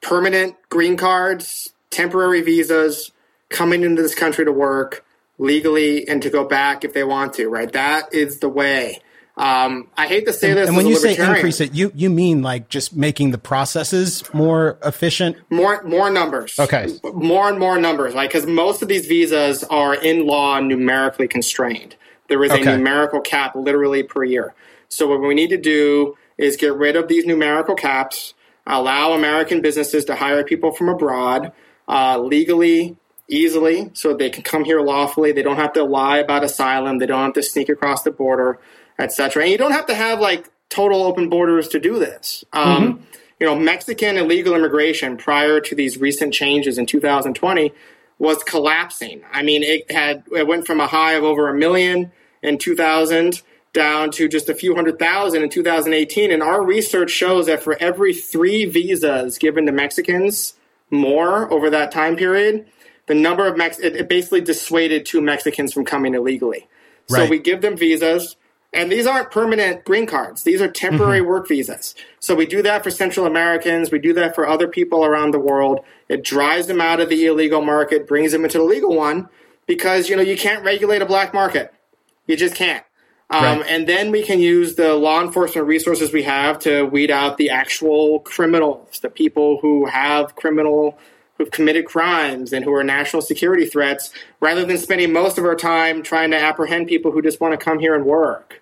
Permanent green cards, temporary visas, coming into this country to work legally and to go back if they want to, right? That is the way. Um, I hate to say this. And when you say increase it, you, you mean like just making the processes more efficient? More, more numbers. Okay. More and more numbers, like, because most of these visas are in law numerically constrained. There is okay. a numerical cap literally per year. So what we need to do is get rid of these numerical caps, allow American businesses to hire people from abroad uh, legally, easily, so they can come here lawfully. They don't have to lie about asylum. They don't have to sneak across the border, et cetera. And you don't have to have, like, total open borders to do this. Um, mm-hmm. You know, Mexican illegal immigration prior to these recent changes in two thousand twenty was collapsing. I mean, it had it went from a high of over a million in two thousand down to just a few hundred thousand in two thousand eighteen. And our research shows that for every three visas given to Mexicans more over that time period, the number of Mex it, it basically dissuaded two Mexicans from coming illegally. Right. So we give them visas, and these aren't permanent green cards. These are temporary mm-hmm. work visas. So we do that for Central Americans. We do that for other people around the world. It drives them out of the illegal market, brings them into the legal one because, you know, you can't regulate a black market. You just can't. Um, right. And then we can use the law enforcement resources we have to weed out the actual criminals, the people who have criminal who've committed crimes and who are national security threats, rather than spending most of our time trying to apprehend people who just want to come here and work.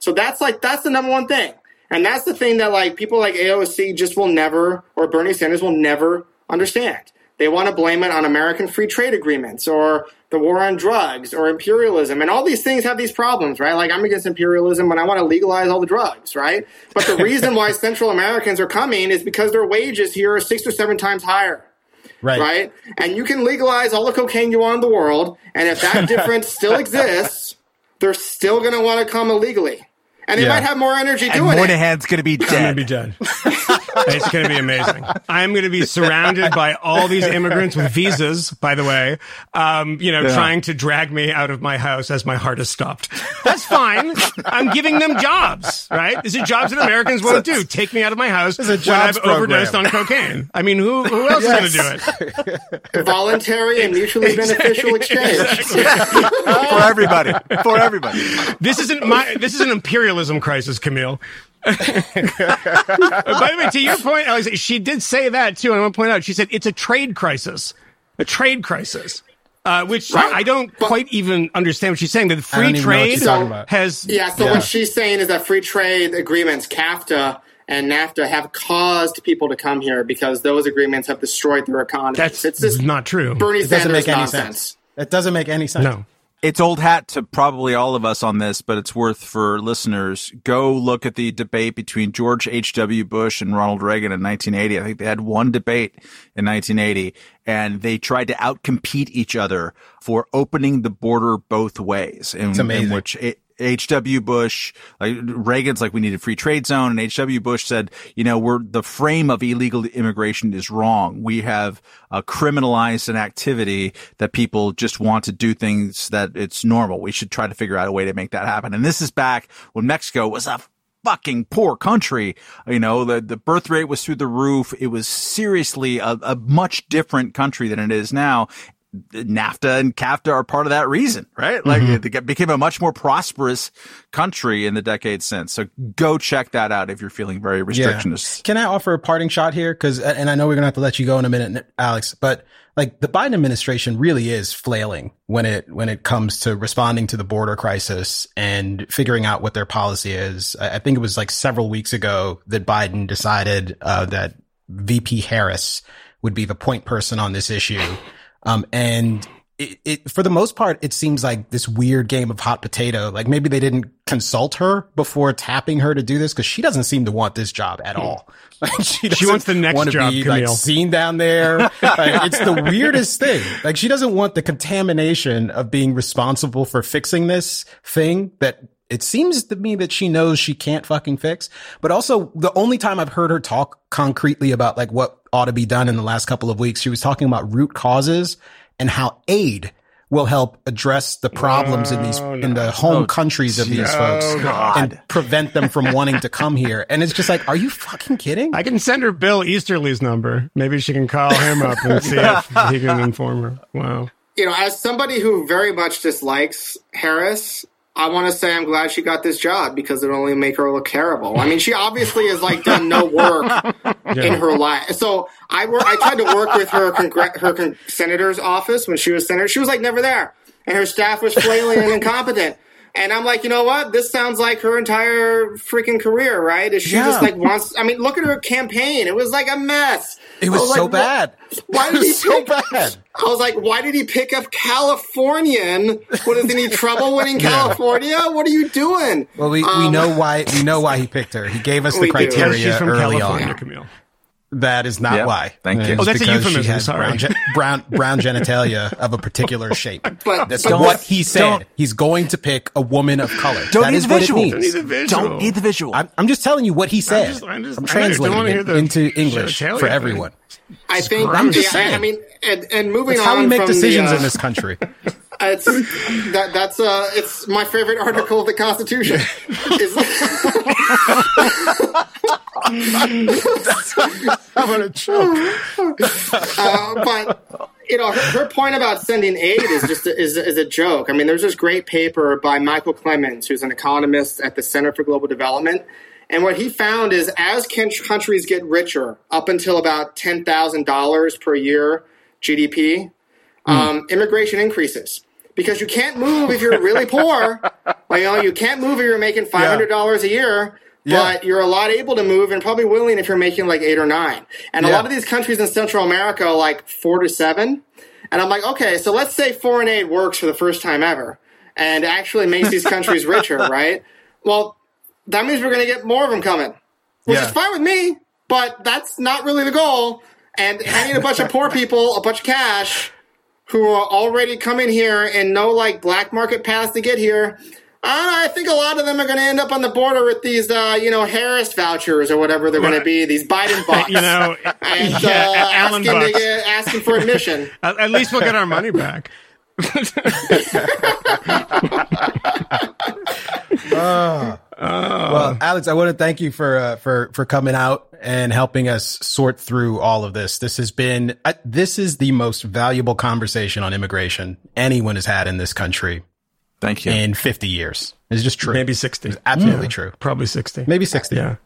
So that's like, that's the number one thing. And that's the thing that like people like A O C just will never, or Bernie Sanders will never understand. They want to blame it on American free trade agreements or the war on drugs or imperialism. And all these things have these problems, right? Like I'm against imperialism when I want to legalize all the drugs, right? But the reason why Central Americans are coming is because their wages here are six or seven times higher. Right. right. And you can legalize all the cocaine you want in the world. And if that difference still exists, they're still going to want to come illegally. And they yeah. might have more energy and doing Moynihan's it. Moynihan's going to be dead. I'm going to be dead. It's going to be amazing. I'm going to be surrounded by all these immigrants with visas, by the way, um, you know, yeah. trying to drag me out of my house as my heart is stopped. That's fine. I'm giving them jobs, right? These are jobs that Americans won't do. Take me out of my house when I've program. overdosed on cocaine. I mean, who, who else yes. is going to do it? Voluntary and mutually exactly. beneficial exchange. Exactly. For everybody. For everybody. This isn't my, this is an imperial crisis, Camille. By the way, to your point, Alex, she did say that too. And I want to point out, she said it's a trade crisis, a trade crisis, uh, which right. I don't but, quite even understand what she's saying. That free trade has yeah. So yeah. what she's saying is that free trade agreements, CAFTA and NAFTA, have caused people to come here because those agreements have destroyed their economy. That's it's just not true. Bernie it Sanders doesn't make any nonsense. sense. That doesn't make any sense. No. It's old hat to probably all of us on this, but it's worth for listeners. Go look at the debate between George H W. Bush and Ronald Reagan in nineteen eighty. I think they had one debate in nineteen eighty, and they tried to outcompete each other for opening the border both ways. In, it's amazing. In which it, H W. Bush, like Reagan's like, we need a free trade zone. And H W. Bush said, you know, we're the frame of illegal immigration is wrong. We have uh, criminalized an activity that people just want to do things that it's normal. We should try to figure out a way to make that happen. And this is back when Mexico was a fucking poor country. You know, the, the birth rate was through the roof. It was seriously a, a much different country than it is now. NAFTA and CAFTA are part of that reason, right? Like mm-hmm. it became a much more prosperous country in the decades since. So go check that out if you're feeling very restrictionist. Yeah. Can I offer a parting shot here? Because, and I know we're going to have to let you go in a minute, Alex, but like the Biden administration really is flailing when it, when it comes to responding to the border crisis and figuring out what their policy is. I think it was like several weeks ago that Biden decided uh, that V P Harris would be the point person on this issue. Um, and it, it, for the most part, it seems like this weird game of hot potato. Like maybe they didn't consult her before tapping her to do this, because she doesn't seem to want this job at all. Like she, she wants the next job, be, like, seen down there. Like, it's the weirdest thing. Like she doesn't want the contamination of being responsible for fixing this thing that it seems to me that she knows she can't fucking fix. But also the only time I've heard her talk concretely about like what ought to be done in the last couple of weeks, she was talking about root causes and how aid will help address the problems no, in these no. in the home oh, countries of these oh folks God. and prevent them from wanting to come here. And it's just like, are you fucking kidding? I can send her Bill Easterly's number. Maybe she can call him up and see if he can inform her. Wow. You know, as somebody who very much dislikes Harris, I want to say I'm glad she got this job because it only make her look terrible. I mean, she obviously has like done no work yeah. in her life. So I work, I tried to work with her congr- her con- senator's office when she was senator. She was like never there, and her staff was flailing and incompetent. And I'm like, you know what? This sounds like her entire freaking career, right? Is she yeah. just like wants? I mean, look at her campaign. It was like a mess. It was, was so like, bad. Why did it was he so pick, bad? I was like, why did he pick up Californian? What is any trouble winning California? Yeah. What are you doing? Well, we, um, we know why. We know why he picked her. He gave us the criteria she's from early California, on. Camille. That is not yep. why. Thank you. Oh, that's a euphemism. She had Sorry. Brown, ge- brown, brown genitalia of a particular shape. But, that's but what he said. Don't. He's going to pick a woman of color. Don't that need is the visual. What it means. Don't need the visual. Don't need the visual. I'm, I'm just telling you what he said. I'm, just, I'm, just, I'm translating it into English for thing. everyone. I think. I'm just yeah, saying. I mean, and, and moving that's on. How we make from decisions the, uh, in this country. It's that. That's uh. It's my favorite article of the Constitution. I'm gonna choke. uh, but you know, her, her point about sending aid is just a, is is a joke. I mean, there's this great paper by Michael Clemens, who's an economist at the Center for Global Development, and what he found is as can, countries get richer, up until about ten thousand dollars per year G D P, mm. um, immigration increases. Because you can't move if you're really poor. Like, you know, you can't move if you're making five hundred dollars yeah. a year, but yeah. you're a lot able to move and probably willing if you're making like eight or nine. And yeah. a lot of these countries in Central America are like four to seven. And I'm like, okay, so let's say foreign aid works for the first time ever and actually makes these countries richer, right? Well, that means we're going to get more of them coming, which yeah. is fine with me, but that's not really the goal. And handing a bunch of poor people a bunch of cash who are already coming here and no like black market paths to get here. I, I think a lot of them are going to end up on the border with these, uh, you know, Harris vouchers or whatever they're going to be. These Biden bucks, you know, and, yeah, uh, Alan asking, bucks. To get, asking for admission. At, at least we'll get our money back. uh, well, Alex, I want to thank you for uh, for for coming out and helping us sort through all of this. This has been uh, this is the most valuable conversation on immigration anyone has had in this country. Thank you. In fifty years, it's just true. Maybe sixty. It's absolutely yeah, true. Probably sixty. Maybe sixty. Yeah.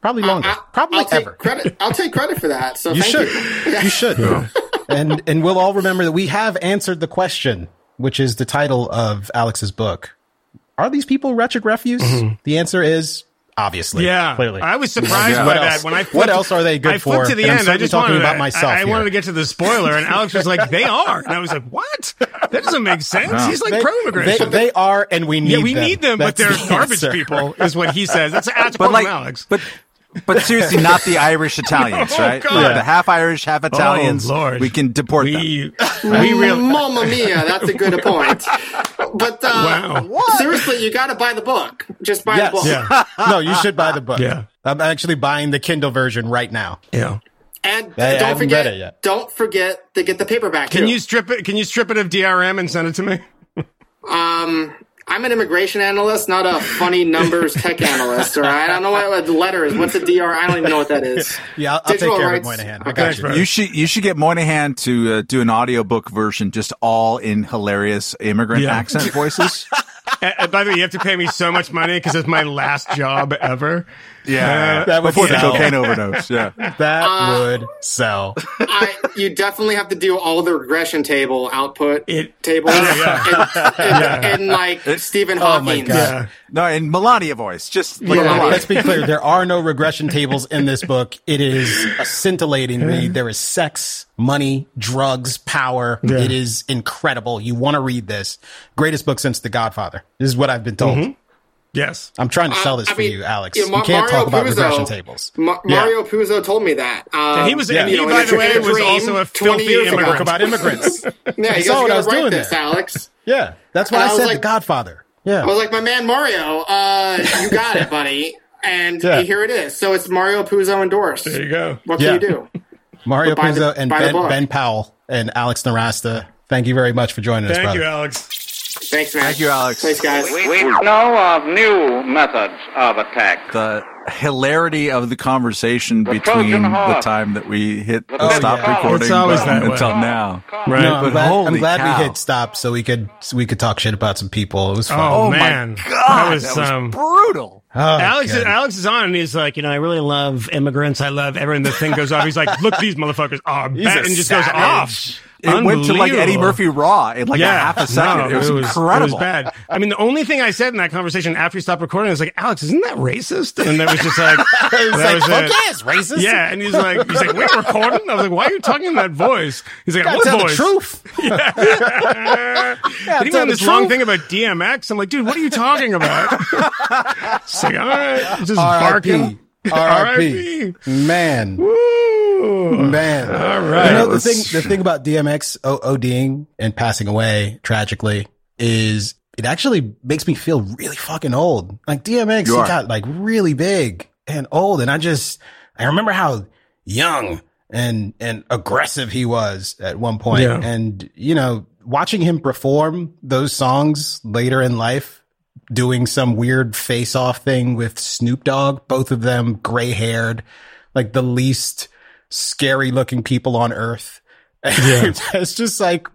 Probably longer. I, I, probably I'll take ever. Credit. I'll take credit for that. So you thank should. You, you should. Yeah. And and we'll all remember that we have answered the question, which is the title of Alex's book. Are these people wretched refuse? Mm-hmm. The answer is obviously. Yeah, clearly. I was surprised yeah. by that. When I flipped, what else are they good I for? I flipped to the and end. I just talking wanted, about myself. I, I wanted to get to the spoiler, and Alex was like, "They are," and I was like, "What? That doesn't make sense." No. He's like, they, "Pro-immigration." They, they are, and we need. Yeah, we them. need them, That's but they're the garbage answer. people, is what he says. That's a quote like, from Alex. But but seriously, not the Irish Italians, no, right? Yeah. The half Irish, half Italians. Oh, Lord. We can deport we, them. We really, Mamma mia, that's a good point. But uh, wow. seriously, you got to buy the book. Just buy yes. the book. Yeah. No, you should buy the book. Yeah. I'm actually buying the Kindle version right now. Yeah. And hey, don't forget, don't forget to get the paperback. Can too. you strip it? Can you strip it of D R M and send it to me? um. I'm an immigration analyst, not a funny numbers tech analyst, all right? I don't know what the letter is. What's a D R? I don't even know what that is. Yeah, I'll, I'll take care rights. of Moynihan. I got you. You should, you should get Moynihan to uh, do an audiobook version just all in hilarious immigrant yeah. accent voices. And, and by the way, you have to pay me so much money because it's my last job ever. Yeah, uh, that would before sell. the cocaine overdose. Yeah, that uh, would sell. I, you definitely have to do all the regression table output it, tables uh, yeah. and, and, yeah. and like it's, Stephen Hawking. Oh yeah. No, in Melania voice. Just like yeah. Let's be clear: there are no regression tables in this book. It is scintillatingly. There is sex, money, drugs, power. Yeah. It is incredible. You want to read this greatest book since The Godfather. This is what I've been told. Mm-hmm. Yes. I'm trying to sell this uh, I for mean, you, Alex. You, know, Ma- you can't Mario talk about Puzo, regression tables. Ma- Mario yeah. Puzo told me that. Um, and he, was, yeah. and he you know, by the way, was also a filthy immigrant. Talk about immigrants. yeah, he saw what I was doing this, there. Alex. Yeah, that's why I, I said like, The Godfather. Yeah, I was like, my man Mario, uh, you got it, buddy. And yeah. here it is. So it's Mario Puzo endorsed. There you go. What yeah. can you do? Mario Puzo the, and ben, ben Powell and Alex Nowrasteh, thank you very much for joining us, brother. Thank you, Alex. Thanks, man. Thank you, Alex. Thanks, guys. We, we know of new methods of attack. The hilarity of the conversation the between the time that we hit oh, stop yeah. recording it's always that until way. now. Right. No, I'm glad, I'm glad we hit stop so we could so we could talk shit about some people. It was fun. Oh, oh man. My God. That was, that was um, brutal. Oh, Alex, is, Alex is on and he's like, you know, I really love immigrants. I love everyone. The thing goes off. He's like, look, these motherfuckers are oh, bad. And just savage. goes off. It went to like Eddie Murphy Raw in like yeah, a half a second. No, it was, it was incredible. It was bad. I mean, the only thing I said in that conversation after you stopped recording, I was like, Alex, isn't that racist? And that was just like, was like was fuck yes, racist. Yeah. And he's like, he's like, we're recording? I was like, why are you talking in that voice? He's like, what voice? The truth. Yeah. yeah, he went this truth. long thing about D M X. I'm like, dude, what are you talking about? It's like, all right. Just barking. R I P Man. Woo. Man. All right. You know, the thing, the thing about D M X ODing and passing away tragically is it actually makes me feel really fucking old. Like D M X, he got like really big and old. And I just, I remember how young and, and aggressive he was at one point. Yeah. And, you know, watching him perform those songs later in life, doing some weird face-off thing with Snoop Dogg, both of them gray-haired, like the least scary-looking people on earth. Yeah. It's just like,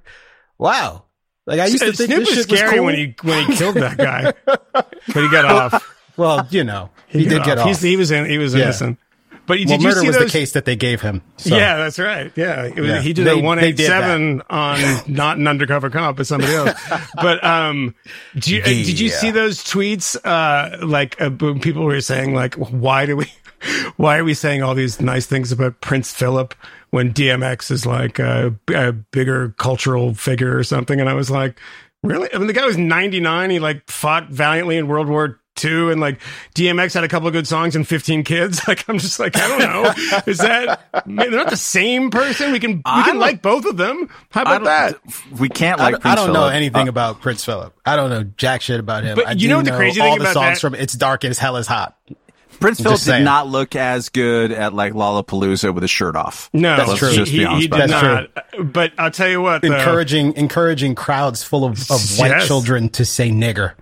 wow. Like I used to think Snoop this shit was scary cool. when he when he killed that guy, but he got off. Well, you know, he, he did off. get off. He's, he was in, he was yeah. innocent. But did well, you murder see was those? the case that they gave him. So. Yeah, that's right. Yeah, it was, yeah. he did they, a one eighty-seven on not an undercover cop, but somebody else. But um, did you, yeah. did you see those tweets? Uh, like uh, people were saying, like, why do we, why are we saying all these nice things about Prince Philip when D M X is like a, a bigger cultural figure or something? And I was like, really? I mean, the guy was ninety-nine. He like fought valiantly in World War Two, and like D M X had a couple of good songs and fifteen kids. Like I'm just like I don't know. Is that man, they're not the same person? We can we can like both of them. How about that? We can't like. I, Prince I don't Phillip. know anything uh, about Prince Phillip. I don't know jack shit about him. But I you do know what the crazy know thing all about the songs that? From It's Dark and Hell Is Hot. Prince Phillip did not look as good at like Lollapalooza with his shirt off. No, that's Let's true. Just he, be honest he did not. True. But I'll tell you what, though. encouraging encouraging crowds full of, of white yes. children to say nigger.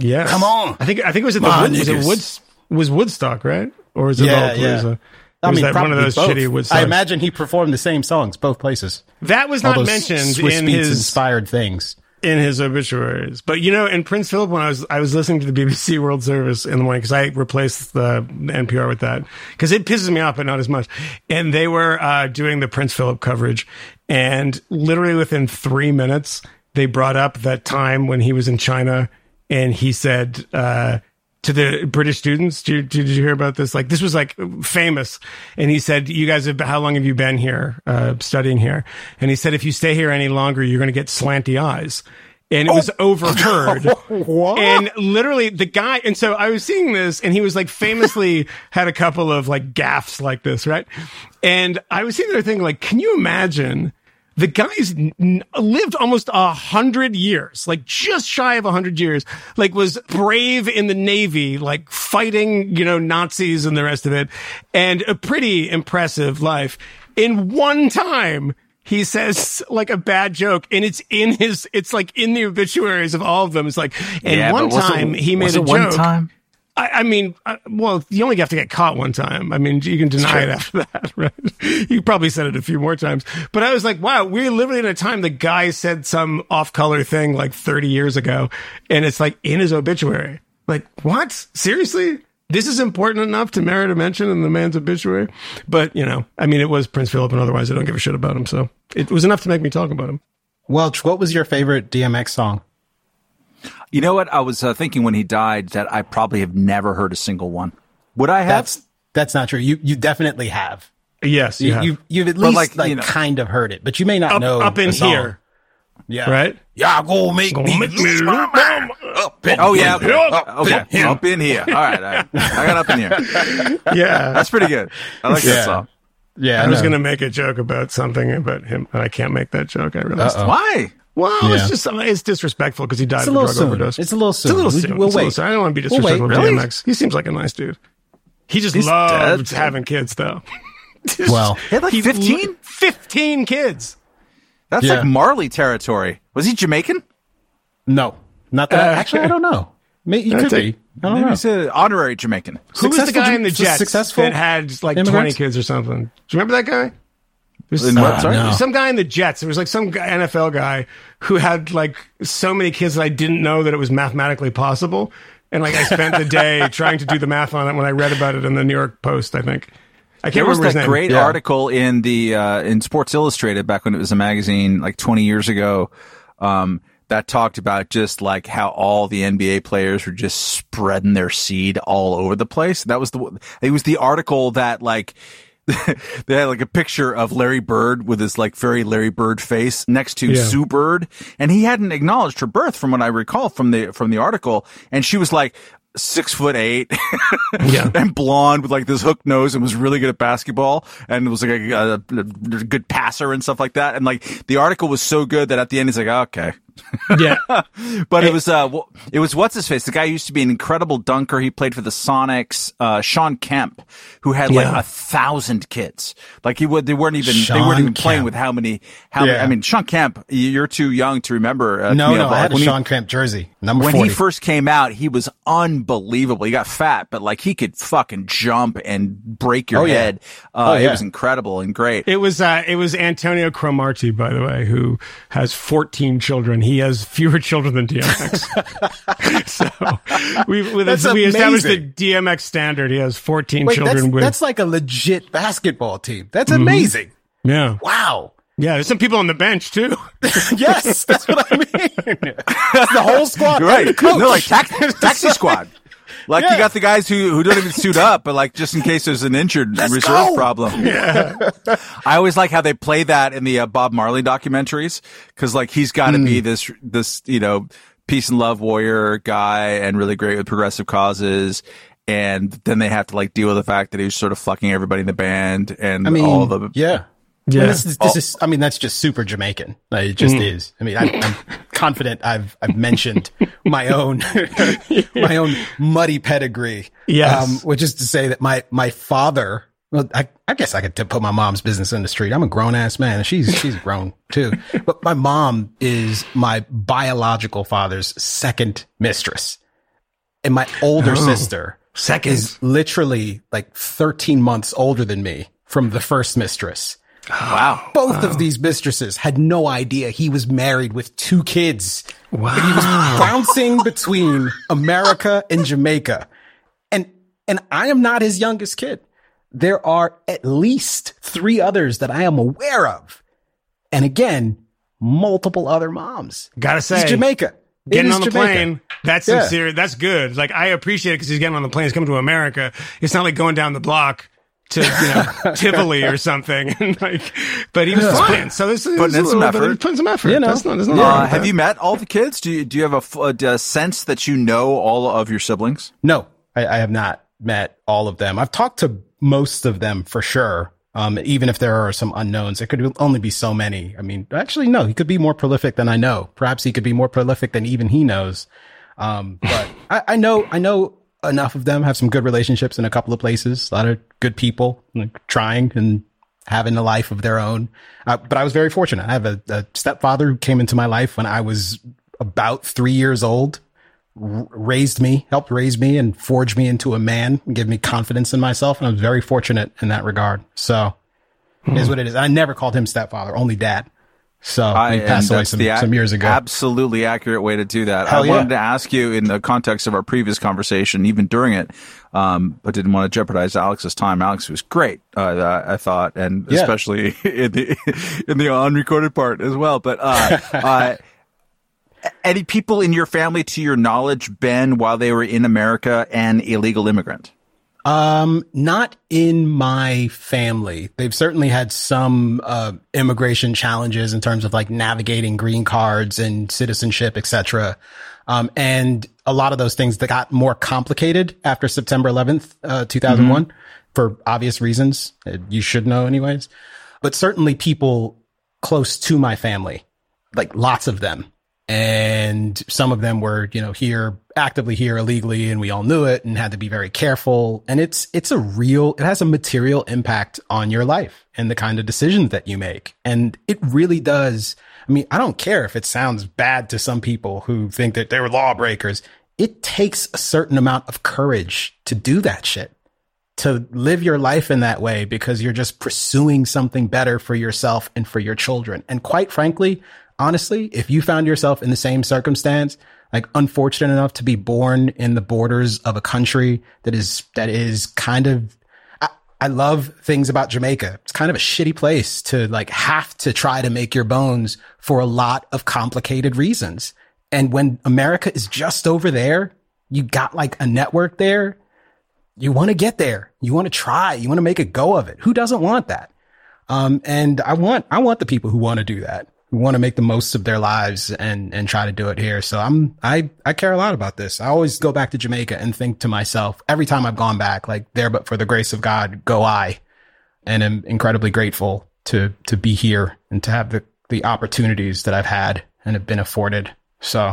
Yeah, come on. I think I think it was at the on, Wood, was it Woods was Woodstock, right? Or was it yeah, yeah. I mean, that one of those both. shitty Woodstocks? I imagine he performed the same songs both places. That was All not mentioned Swiss in his inspired things in his obituaries. But you know, in Prince Philip, when I was I was listening to the B B C World Service in the morning because I replaced the N P R with that because it pisses me off, but not as much. And they were uh, doing the Prince Philip coverage, and literally within three minutes, they brought up that time when he was in China. And he said, uh, to the British students. Did you, did you hear about this? Like, this was like famous. And he said, you guys have, how long have you been here, uh, studying here? And he said, if you stay here any longer, you're going to get slanty eyes. And it oh. was overheard. What? And literally the guy, and so I was seeing this, and he was like famously had a couple of like gaffes like this, right? And I was sitting there thinking, like, can you imagine? The guy's n- lived almost a hundred years, like just shy of a hundred years, like was brave in the Navy, like fighting, you know, Nazis and the rest of it, and a pretty impressive life. In one time, he says like a bad joke, and it's in his, it's like in the obituaries of all of them. It's like, and yeah, one time it, he made a one joke. Time? I, I mean, I, well, you only have to get caught one time. I mean, you can deny it after that, right? You probably said it a few more times. But I was like, wow, we're living in a time the guy said some off-color thing like thirty years ago, and it's like in his obituary. Like, what? Seriously? This is important enough to merit a mention in the man's obituary? But, you know, I mean, it was Prince Philip, and otherwise I don't give a shit about him. So it was enough to make me talk about him. Welch, what was your favorite D M X song? You know what? I was uh, thinking when he died that I probably have never heard a single one. Would I have? That's, that's not true. You you definitely have. Yes, you, you have. You've, you've at least like, like, you know, kind of heard it, but you may not up, know up in here. Yeah. Right? Y'all gonna make gonna me, make me my mind. Up in oh, yeah. Here. Up, okay. Up, in up in here. All right, all right. I got up in here. Yeah. That's pretty good. I like yeah. that song. Yeah. I, I was going to make a joke about something about him, and I can't make that joke. I realized. Uh-oh. Why? Well, yeah. it's just, it's disrespectful because he died of a drug soon. overdose. It's a little soon. It's a little soon. We'll, we'll wait. Soon. I don't want to be disrespectful we'll to really? D M X. He seems like a nice dude. He just He's loved dead. having kids, though. just, well, he had like fifteen? fifteen kids. That's yeah. like Marley territory. Was he Jamaican? No. Not that. Uh, actually, I don't know. Maybe, he could be. I don't know. He's an honorary Jamaican. Who was the guy in the Jets successful that had like immigrants? twenty kids or something? Do you remember that guy? There's uh, no. some guy in the Jets. There was like some N F L guy who had like so many kids that I didn't know that it was mathematically possible. And like I spent the day trying to do the math on it when I read about it in the New York Post, I think. I can't there remember was that his name. Great yeah. article in the uh, in Sports Illustrated back when it was a magazine like twenty years ago um, that talked about just like how all the N B A players were just spreading their seed all over the place. That was the it was the article that like they had like a picture of Larry Bird with his like very Larry Bird face next to yeah. Sue Bird, and he hadn't acknowledged her birth from what I recall from the from the article, and she was like six foot eight yeah. and blonde with like this hooked nose and was really good at basketball and was like a, a, a good passer and stuff like that, and like the article was so good that at the end he's like, oh, okay. Yeah. But it was uh it was what's his face, the guy who used to be an incredible dunker, he played for the Sonics, uh Sean Kemp, who had like yeah. a thousand kids. Like he would they weren't even Sean they weren't even Kemp. playing with how many how yeah. many, I mean Sean Kemp, you're too young to remember. uh, no you know, no I had a Sean he, Kemp jersey number when forty. He first came out, he was unbelievable. He got fat, but like he could fucking jump and break your oh, head yeah. uh oh, yeah. It was incredible and great. It was uh it was Antonio Cromartie, by the way, who has fourteen children. He has fewer children than D M X. So we, we, that's we established the D M X standard. He has fourteen Wait, children. That's, with... that's like a legit basketball team. That's mm-hmm. amazing. Yeah. Wow. Yeah, there's some people on the bench, too. Yes, that's what I mean. That's the whole squad. You're right. The coach. They're like taxi, taxi squad. Like yeah. you got the guys who, who don't even suit up, but like just in case there's an injured Let's reserve go. problem. Yeah. I always like how they play that in the uh, Bob Marley documentaries, because like he's got to mm. be this this you know peace and love warrior guy and really great with progressive causes, and then they have to like deal with the fact that he's sort of fucking everybody in the band and I mean, all the yeah. Yeah, and this is, this is. I mean, that's just super Jamaican. Like, it just mm. is. I mean, I'm, I'm confident I've I've mentioned my own my own muddy pedigree. Yes, um, which is to say that my my father. Well, I, I guess I could t- put my mom's business in the street. I'm a grown ass man, and she's she's grown too. But my mom is my biological father's second mistress, and my older oh, sister second. is literally like thirteen months older than me from the first mistress. Wow. Both wow. of these mistresses had no idea he was married with two kids. Wow. And he was bouncing between America and Jamaica. And and I am not his youngest kid. There are at least three others that I am aware of. And again, multiple other moms. Gotta say. He's Jamaica. getting on the Jamaica. plane. That's yeah. sincere. That's good. Like, I appreciate it because he's getting on the plane. He's coming to America. It's not like going down the block to, you know, Tivoli or something. And like, but he was yeah. playing. So this is putting in some effort. Bit, putting some effort. You know, that's not, that's not uh, have that. You met all the kids? Do you do you have a, a, a sense that you know all of your siblings? No, I, I have not met all of them. I've talked to most of them for sure. Um, even if there are some unknowns, it could only be so many. I mean, actually, no, he could be more prolific than I know. Perhaps he could be more prolific than even he knows. Um, but I, I know, I know. Enough of them have some good relationships in a couple of places. A lot of good people like, trying and having a life of their own. Uh, but I was very fortunate. I have a, a stepfather who came into my life when I was about three years old, r- raised me, helped raise me and forge me into a man and give me confidence in myself. And I was very fortunate in that regard. So hmm. it is what it is. I never called him stepfather, only dad. So I, he passed away some, ac- some years ago. Absolutely accurate way to do that. Hell I yeah. wanted to ask you in the context of our previous conversation, even during it, um, but didn't want to jeopardize Alex's time. Alex was great, uh, I thought, and yeah. especially in the in the unrecorded part as well. But uh, uh, any people in your family, to your knowledge, been while they were in America an illegal immigrant? Um, not in my family. They've certainly had some, uh, immigration challenges in terms of like navigating green cards and citizenship, et cetera. Um, and a lot of those things that got more complicated after September eleventh, uh, two thousand one mm-hmm. for obvious reasons. You should know anyways, but certainly people close to my family, like lots of them. And some of them were, you know, here actively here illegally, and we all knew it and had to be very careful. And it's, it's a real, it has a material impact on your life and the kind of decisions that you make. And it really does. I mean, I don't care if it sounds bad to some people who think that they were lawbreakers. It takes a certain amount of courage to do that shit, to live your life in that way, because you're just pursuing something better for yourself and for your children. And quite frankly, honestly, if you found yourself in the same circumstance, like unfortunate enough to be born in the borders of a country that is, that is kind of, I, I love things about Jamaica. It's kind of a shitty place to like have to try to make your bones for a lot of complicated reasons. And when America is just over there, you got like a network there. You want to get there. You want to try. You want to make a go of it. Who doesn't want that? Um, and I want, I want the people who want to do that. Who want to make the most of their lives and, and try to do it here. So I'm, I, I care a lot about this. I always go back to Jamaica and think to myself every time I've gone back, like, there, but for the grace of God, go I, and I'm incredibly grateful to, to be here and to have the, the opportunities that I've had and have been afforded. So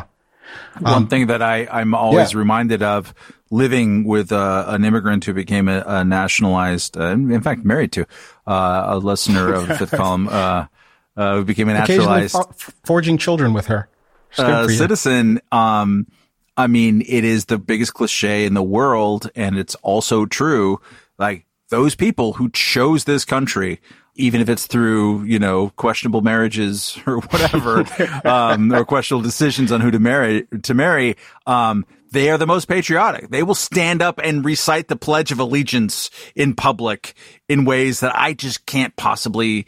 um, one thing that I, I'm always yeah. reminded of living with uh, an immigrant who became a, a nationalized, uh, in fact, married to uh, a listener of the Fifth Column, uh, Uh, who became a naturalized for- forging children with her uh, citizen. Um, I mean, it is the biggest cliche in the world. And it's also true. Like those people who chose this country, even if it's through, you know, questionable marriages or whatever, um, or questionable decisions on who to marry, to marry, um, they are the most patriotic. They will stand up and recite the Pledge of Allegiance in public in ways that I just can't possibly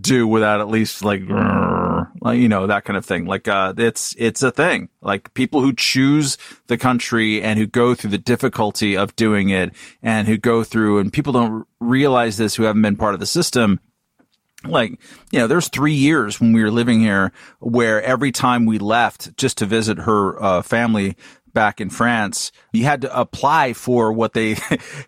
do without at least like, you know, that kind of thing. Like, uh, it's, it's a thing. Like people who choose the country and who go through the difficulty of doing it and who go through, and people don't realize this who haven't been part of the system. Like, you know, there's three years when we were living here where every time we left just to visit her uh, family back in France, you had to apply for what they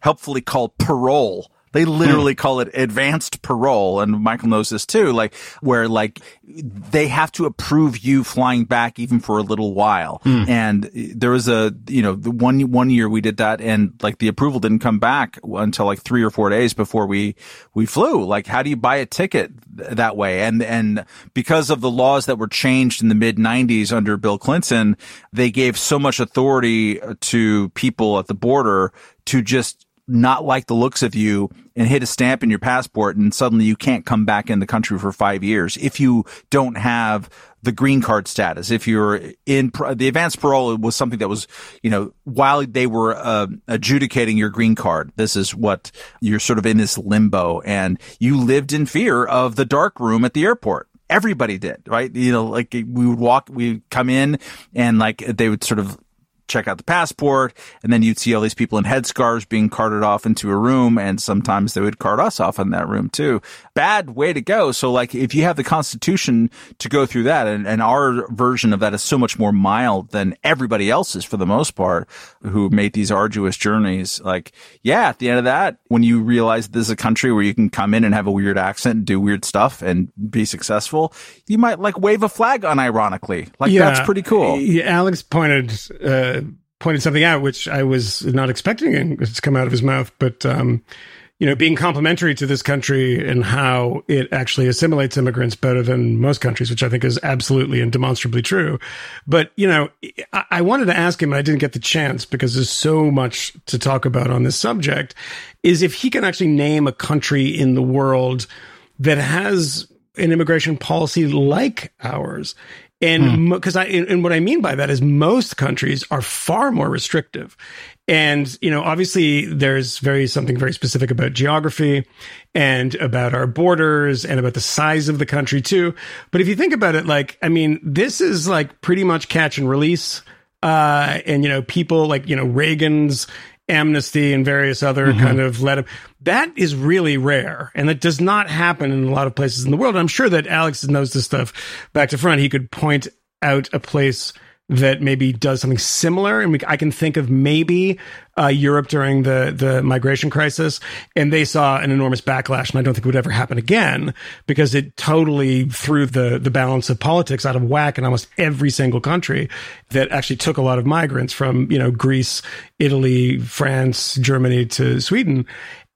helpfully call parole. They literally call it advanced parole. And Michael knows this too, like where like they have to approve you flying back even for a little while. Mm. And there was a, you know, the one, one year we did that and like the approval didn't come back until like three or four days before we, we flew. Like, how do you buy a ticket th- that way? And, and because of the laws that were changed in the mid nineties under Bill Clinton, they gave so much authority to people at the border to just not like the looks of you and hit a stamp in your passport, and suddenly you can't come back in the country for five years if you don't have the green card status. If you're in the advanced parole, was something that was, you know, while they were uh, adjudicating your green card, this is what you're sort of in this limbo, and you lived in fear of the dark room at the airport. everybody did, right? You know, like we would walk, we'd come in and like they would sort of check out the passport, and then you'd see all these people in headscarves being carted off into a room, and sometimes they would cart us off in that room too. Bad way to go. So like if you have the Constitution to go through that, and, and our version of that is so much more mild than everybody else's for the most part who made these arduous journeys, like, yeah, at the end of that, when you realize this is a country where you can come in and have a weird accent and do weird stuff and be successful, you might like wave a flag unironically. Like yeah. That's pretty cool. Yeah, Alex pointed uh, pointed something out, which I was not expecting, and it's come out of his mouth, but, um, you know, being complimentary to this country and how it actually assimilates immigrants better than most countries, which I think is absolutely and demonstrably true. But, you know, I, I wanted to ask him, and I didn't get the chance because there's so much to talk about on this subject, is if he can actually name a country in the world that has an immigration policy like ours. And because hmm. I, and what I mean by that is most countries are far more restrictive. And, you know, obviously there's very something very specific about geography and about our borders and about the size of the country too. But if you think about it, like, I mean, this is like pretty much catch and release. Uh, and, you know, people like, you know, Reagan's amnesty and various other mm-hmm. kind of let up. That is really rare, and that does not happen in a lot of places in the world. I'm sure that Alex knows this stuff back to front. He could point out a place that maybe does something similar, and we, I can think of maybe uh, Europe during the, the migration crisis, and they saw an enormous backlash, and I don't think it would ever happen again because it totally threw the, the balance of politics out of whack in almost every single country that actually took a lot of migrants from, you know, Greece, Italy, France, Germany to Sweden.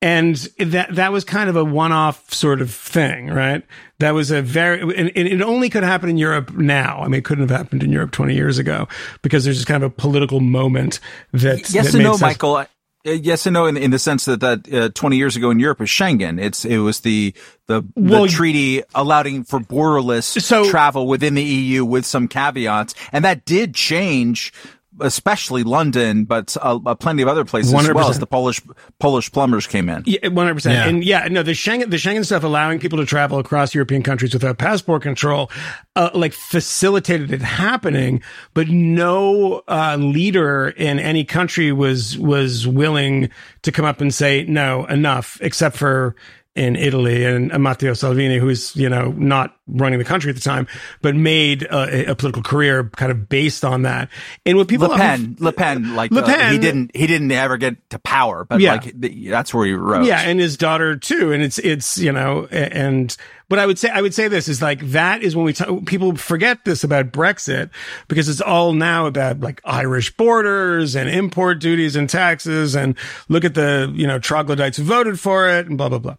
And that that was kind of a one-off sort of thing, right? That was a very, and, and it only could happen in Europe now. I mean, it couldn't have happened in Europe twenty years ago because there's just kind of a political moment that. Yes that and no, sense. Michael. I- Yes and no, in, in the sense that that uh, twenty years ago in Europe was Schengen. It's it was the the, well, the treaty allowing for borderless so, travel within the E U with some caveats, and that did change. Especially London, but uh, plenty of other places one hundred percent. As well as the Polish Polish plumbers came in. Yeah, one hundred percent. Yeah. And yeah, no, the Schengen, the Schengen stuff allowing people to travel across European countries without passport control, uh, like facilitated it happening, but no uh, leader in any country was was willing to come up and say, no, enough, except for in Italy and Matteo Salvini, who's, you know, not running the country at the time, but made a, a political career kind of based on that. And what people, Le Pen, Le Pen, like Le Pen, uh, he didn't, he didn't ever get to power, but yeah. like the, that's where he rose. Yeah. And his daughter too. And it's, it's, you know, and, but I would say, I would say this is like, that is when we talk, people forget this about Brexit because it's all now about like Irish borders and import duties and taxes. And look at the, you know, troglodytes who voted for it and blah, blah, blah.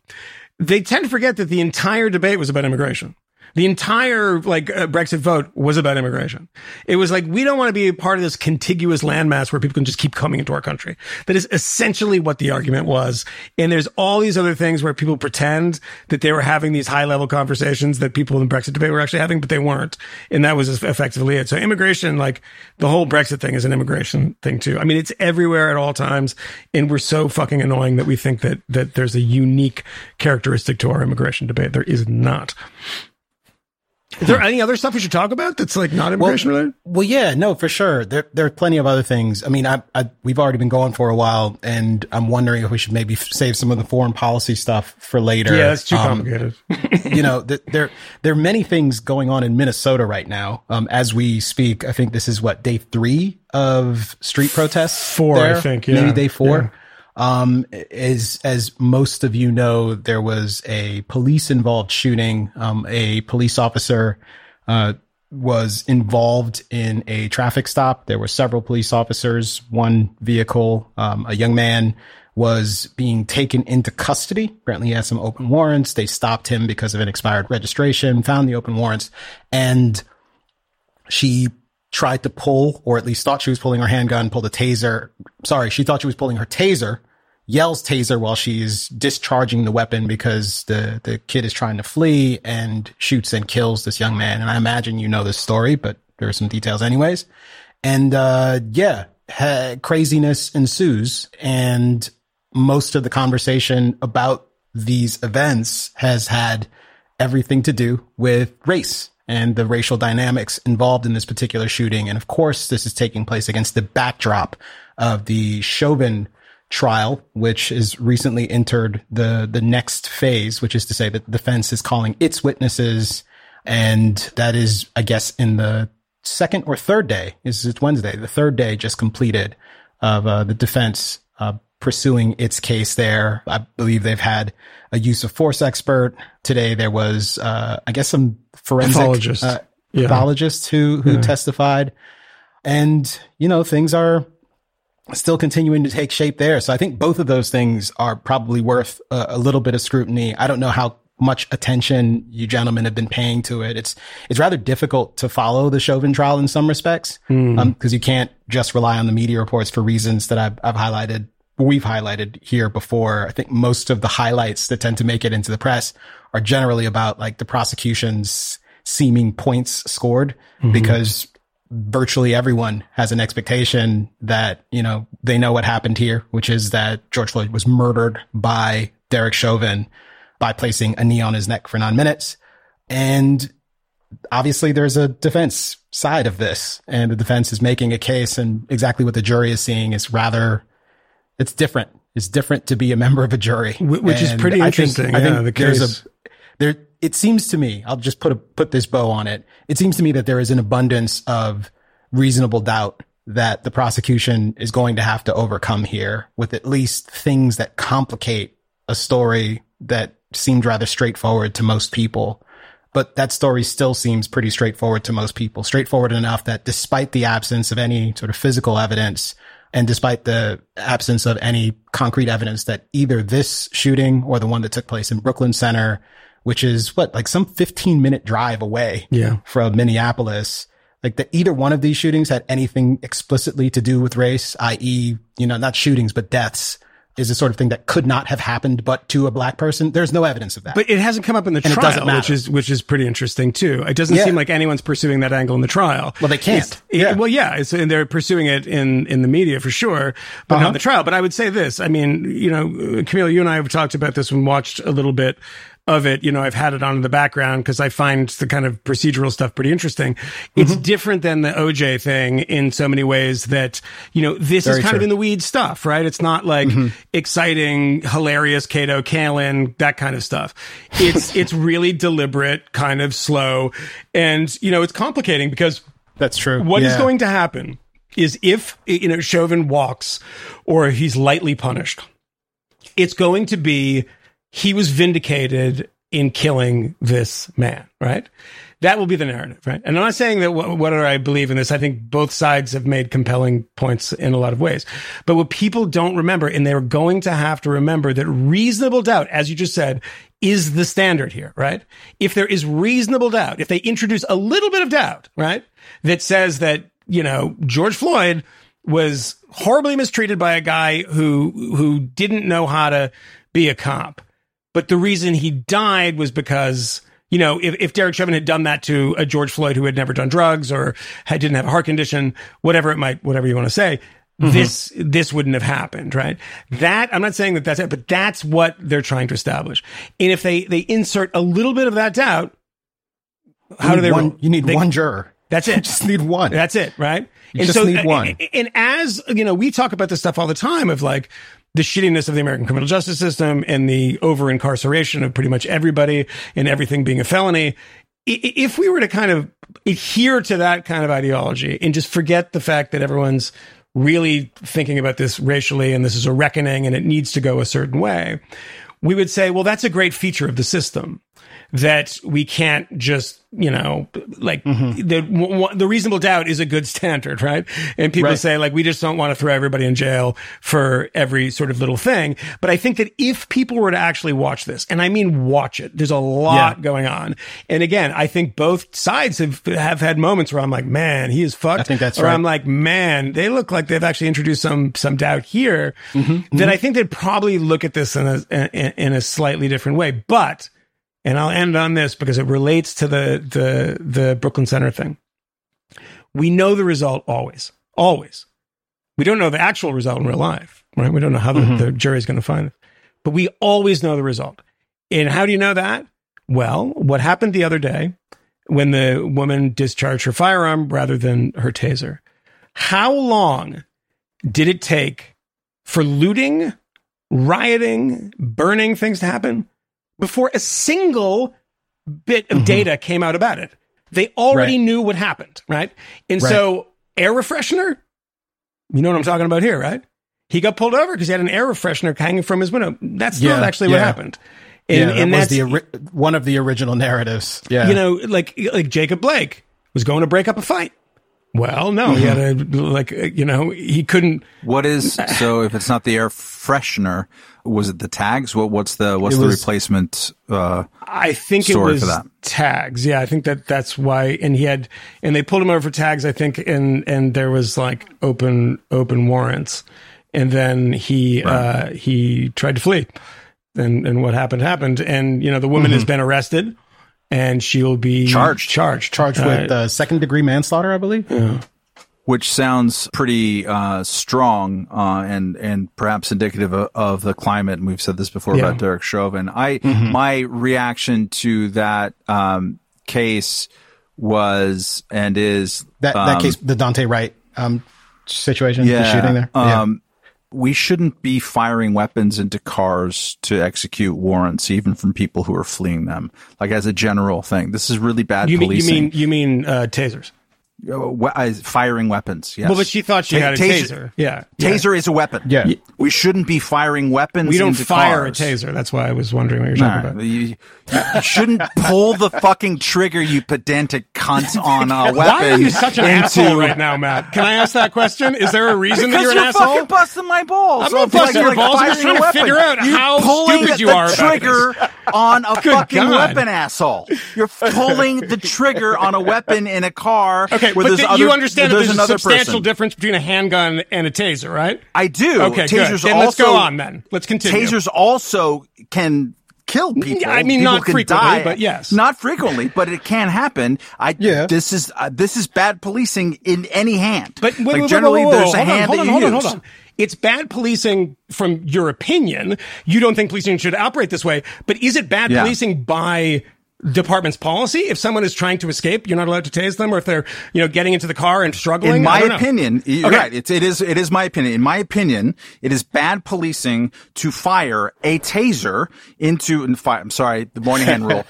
They tend to forget that the entire debate was about immigration. The entire like uh, Brexit vote was about immigration. It was like, we don't want to be a part of this contiguous landmass where people can just keep coming into our country. That is essentially what the argument was. And there's all these other things where people pretend that they were having these high level conversations that people in the Brexit debate were actually having, but they weren't. And that was effectively it. So immigration, like the whole Brexit thing is an immigration thing too. I mean, it's everywhere at all times. And we're so fucking annoying that we think that, that there's a unique characteristic to our immigration debate. There is not. Is there any other stuff we should talk about that's like not immigration well, related? Well, yeah, no, for sure. There, there are plenty of other things. I mean, I, I, we've already been going for a while, and I'm wondering if we should maybe save some of the foreign policy stuff for later. Yeah, that's too um, complicated. You know, th- there, there are many things going on in Minnesota right now. Um, as we speak, I think this is what, day three of street protests? Four, there? I think, yeah. Maybe day four. Yeah. Um, as, as most of you know, there was a police involved shooting. Um, a police officer, uh, was involved in a traffic stop. There were several police officers, one vehicle. Um, a young man was being taken into custody. Apparently he had some open warrants. They stopped him because of an expired registration, found the open warrants, and she tried to pull, or at least thought she was pulling her handgun, pulled a taser. Sorry, she thought she was pulling her taser, yells taser while she's discharging the weapon because the, the kid is trying to flee, and shoots and kills this young man. And I imagine you know this story, but there are some details anyways. And uh yeah, ha- craziness ensues. And most of the conversation about these events has had everything to do with race and the racial dynamics involved in this particular shooting. And of course, this is taking place against the backdrop of the Chauvin trial, which is recently entered the, the next phase, which is to say that the defense is calling its witnesses. And that is, I guess, in the second or third day, is it Wednesday, the third day just completed of uh, the defense uh, pursuing its case there. I believe they've had a use of force expert. Today there was, uh, I guess, some forensic pathologist, uh, yeah. pathologist who, who yeah. testified. And, you know, things are still continuing to take shape there. So I think both of those things are probably worth a, a little bit of scrutiny. I don't know how much attention you gentlemen have been paying to it. It's it's rather difficult to follow the Chauvin trial in some respects, mm. um, because you can't just rely on the media reports for reasons that I've, I've highlighted, we've highlighted here before. I think most of the highlights that tend to make it into the press are generally about like the prosecution's seeming points scored, mm-hmm. because virtually everyone has an expectation that, you know, they know what happened here, which is that George Floyd was murdered by Derek Chauvin by placing a knee on his neck for nine minutes. And obviously there's a defense side of this, and the defense is making a case, and exactly what the jury is seeing is rather, it's different. It's different to be a member of a jury, which and is pretty I interesting. Think, I yeah, think the case. There's a, there, It seems to me, I'll just put a, put this bow on it. It seems to me that there is an abundance of reasonable doubt that the prosecution is going to have to overcome here, with at least things that complicate a story that seemed rather straightforward to most people. But that story still seems pretty straightforward to most people, straightforward enough that despite the absence of any sort of physical evidence, and despite the absence of any concrete evidence that either this shooting or the one that took place in Brooklyn Center, which is what, like some fifteen minute drive away yeah. from Minneapolis, like that either one of these shootings had anything explicitly to do with race, that is, you know, not shootings, but deaths, is the sort of thing that could not have happened but to a black person. There's no evidence of that. But it hasn't come up in the and trial, which is which is pretty interesting, too. It doesn't yeah. seem like anyone's pursuing that angle in the trial. Well, they can't. It, yeah. Well, yeah. It's, and they're pursuing it in, in the media, for sure, but uh-huh. not in the trial. But I would say this. I mean, you know, Camille, you and I have talked about this and watched a little bit of it. You know, I've had it on in the background because I find the kind of procedural stuff pretty interesting. It's mm-hmm. different than the O J thing in so many ways that, you know, this Very is kind true. Of in the weeds stuff, right? It's not like mm-hmm. exciting, hilarious Cato, Kalin, that kind of stuff. It's, it's really deliberate, kind of slow. And, you know, it's complicating because that's true. What yeah. is going to happen is if, you know, Chauvin walks or he's lightly punished, it's going to be he was vindicated in killing this man, right? That will be the narrative, right? And I'm not saying that wh- whether I believe in this, I think both sides have made compelling points in a lot of ways. But what people don't remember, and they're going to have to remember, that reasonable doubt, as you just said, is the standard here, right? If there is reasonable doubt, if they introduce a little bit of doubt, right, that says that, you know, George Floyd was horribly mistreated by a guy who who didn't know how to be a cop, but the reason he died was because, you know, if, if Derek Chauvin had done that to a George Floyd who had never done drugs or had, didn't have a heart condition, whatever it might, whatever you want to say, mm-hmm. this this wouldn't have happened, right? That, I'm not saying that that's it, but that's what they're trying to establish. And if they, they insert a little bit of that doubt, how you do they... One, you need they, one juror. That's it. You just need one. That's it, right? You and just so, need one. And, and as, you know, we talk about this stuff all the time of like, the shittiness of the American criminal justice system and the over-incarceration of pretty much everybody and everything being a felony. If we were to kind of adhere to that kind of ideology and just forget the fact that everyone's really thinking about this racially and this is a reckoning and it needs to go a certain way, we would say, well, that's a great feature of the system, that we can't just, you know, like mm-hmm. the w- the reasonable doubt is a good standard, right? And people right. say, like, we just don't want to throw everybody in jail for every sort of little thing. But I think that if people were to actually watch this, and I mean watch it, there's a lot yeah. going on. And again, I think both sides have have had moments where I'm like, man, he is fucked. I think that's or right. I'm like, man, they look like they've actually introduced some some doubt here. Mm-hmm. Then mm-hmm. I think they'd probably look at this in a in, in a slightly different way, but. And I'll end on this because it relates to the, the, the Brooklyn Center thing. We know the result always, always. We don't know the actual result in real life, right? We don't know how the, mm-hmm. the jury is going to find it, but we always know the result. And how do you know that? Well, what happened the other day when the woman discharged her firearm rather than her taser? How long did it take for looting, rioting, burning things to happen before a single bit of mm-hmm. data came out about it? They already right. knew what happened, right? And right. so air refreshener, you know what I'm talking about here, right? He got pulled over because he had an air refreshener hanging from his window. That's yeah, not actually yeah. what happened. And, yeah, and that was the ori- one of the original narratives. Yeah, you know, like like Jacob Blake was going to break up a fight. Well, no, mm-hmm. he had a like you know he couldn't. What is so? If it's not the air freshener, was it the tags? What what's the what's was, the replacement? Uh, I think it was for that? Tags. Yeah, I think that that's why. And he had and they pulled him over for tags. I think and and there was like open open warrants. And then he right. uh, he tried to flee, and and what happened happened. And you know the woman mm-hmm. has been arrested, and she will be charged, charged, charged uh, with uh, second degree manslaughter, I believe. Yeah. Which sounds pretty uh, strong, uh, and and perhaps indicative of, of the climate. And we've said this before yeah. about Derek Chauvin. I mm-hmm. my reaction to that um, case was and is that that um, case, the Dante Wright um, situation, yeah, the shooting there. Um, yeah. We shouldn't be firing weapons into cars to execute warrants, even from people who are fleeing them. Like as a general thing, this is really bad you mean, policing. You mean you mean uh, tasers? Uh, firing weapons. Yes. Well, but she thought she Ta- had a taser. taser. Yeah, taser yeah. is a weapon. Yeah, we shouldn't be firing weapons. We don't into fire cars. a taser. That's why I was wondering what you're talking nah, about. You, you shouldn't pull the fucking trigger, you pedantic cunt, on a weapon. Why are you such an into... asshole right now, Matt? Can I ask that question? Is there a reason because that you're an you're asshole? Because you're fucking busting my balls. I'm not so busting like your balls. I'm just trying to figure out you're how stupid you are. Pulling the trigger on a Good fucking God. weapon, asshole. You're pulling the trigger on a weapon in a car. Okay. Where but th- other, you understand that there's, there's a substantial person. difference between a handgun and a taser, right? I do. Okay, tasers good. Then also, let's go on then. Let's continue. Tasers also can kill people. I mean, people not frequently, die. but yes. Not frequently, but it can happen. I, yeah. This is uh, this is bad policing in any hand. But wait, like wait, generally, wait, wait, wait, there's a hand on, that on, you hold use. On, hold on. It's bad policing from your opinion. You don't think policing should operate this way, but is it bad yeah. policing by... department's policy? If someone is trying to escape, you're not allowed to tase them, or if they're, you know, getting into the car and struggling. In my opinion, you're okay. right. It's, it is, it is my opinion. In my opinion, it is bad policing to fire a taser into, and fire, I'm sorry, the morning hand rule,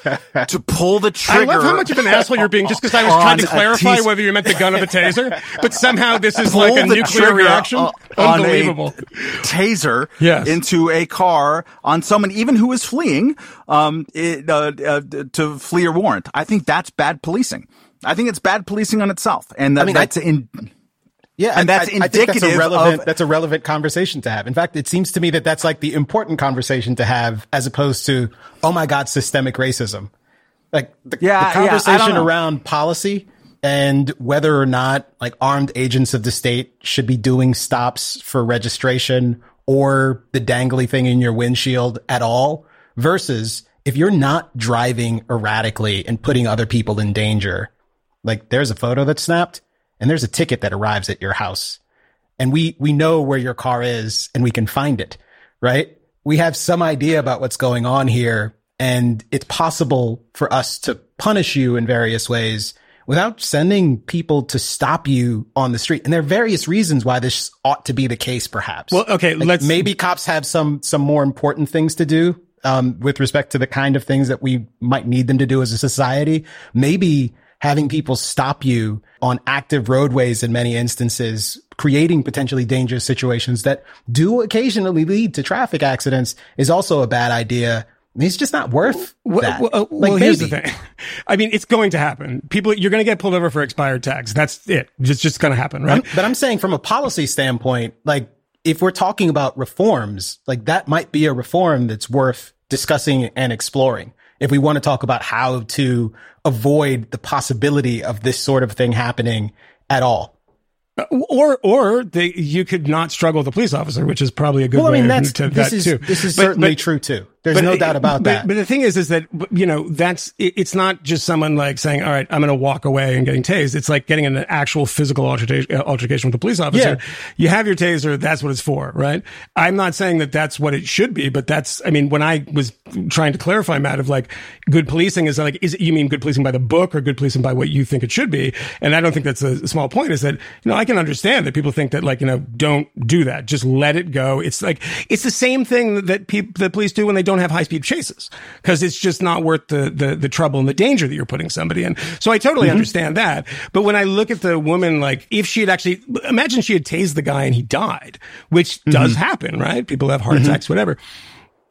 to pull the trigger. I love how much of an asshole you're being just because I was trying to clarify whether you meant the gun or the taser, but somehow this is pull like a nuclear reaction. Uh, Unbelievable. On a taser yes. into a car on someone, even who is fleeing, um, it, uh, uh, to flee or warrant. I think that's bad policing. I think it's bad policing on itself, and that, I mean, that's I, in. Yeah, and I, that's I, indicative I think that's a relevant, of that's a relevant conversation to have. In fact, it seems to me that that's like the important conversation to have, as opposed to oh my god, systemic racism. Like the, yeah, the conversation yeah, around policy and whether or not like armed agents of the state should be doing stops for registration or the dangly thing in your windshield at all versus. If you're not driving erratically and putting other people in danger, like there's a photo that's snapped and there's a ticket that arrives at your house and we, we know where your car is and we can find it, right? We have some idea about what's going on here and it's possible for us to punish you in various ways without sending people to stop you on the street. And there are various reasons why this ought to be the case, perhaps. Well, okay, like let's maybe cops have some, some more important things to do. Um, with respect to the kind of things that we might need them to do as a society, maybe having people stop you on active roadways in many instances, creating potentially dangerous situations that do occasionally lead to traffic accidents is also a bad idea. It's just not worth that. Well, well, well like, here's the thing. I mean, it's going to happen. People, you're going to get pulled over for expired tags. That's it. It's just going to happen, right? But I'm saying from a policy standpoint, like, if we're talking about reforms, like that might be a reform that's worth discussing and exploring. If we want to talk about how to avoid the possibility of this sort of thing happening at all. Or, or they, you could not struggle with a police officer, which is probably a good well, way I mean, that's, to do that is, too. This is but, certainly but, true too. There's but, no doubt about that. But, but the thing is, is that, you know, that's, it, it's not just someone like saying, all right, I'm going to walk away and getting tased. It's like getting in an actual physical altercation, altercation with a police officer. Yeah. You have your taser. That's what it's for, right? I'm not saying that that's what it should be, but that's, I mean, when I was trying to clarify, Matt, of like good policing is like, is it, you mean good policing by the book or good policing by what you think it should be? And I don't think that's a small point, is that, you know, I can understand that people think that, like, you know, don't do that. Just let it go. It's like, it's the same thing that people, that police do when they don't have high speed chases, because it's just not worth the, the the trouble and the danger that you're putting somebody in. So I totally mm-hmm. understand that. But when I look at the woman, like, if she had actually, imagine she had tased the guy and he died, which mm-hmm. does happen, right? People have heart mm-hmm. attacks, whatever.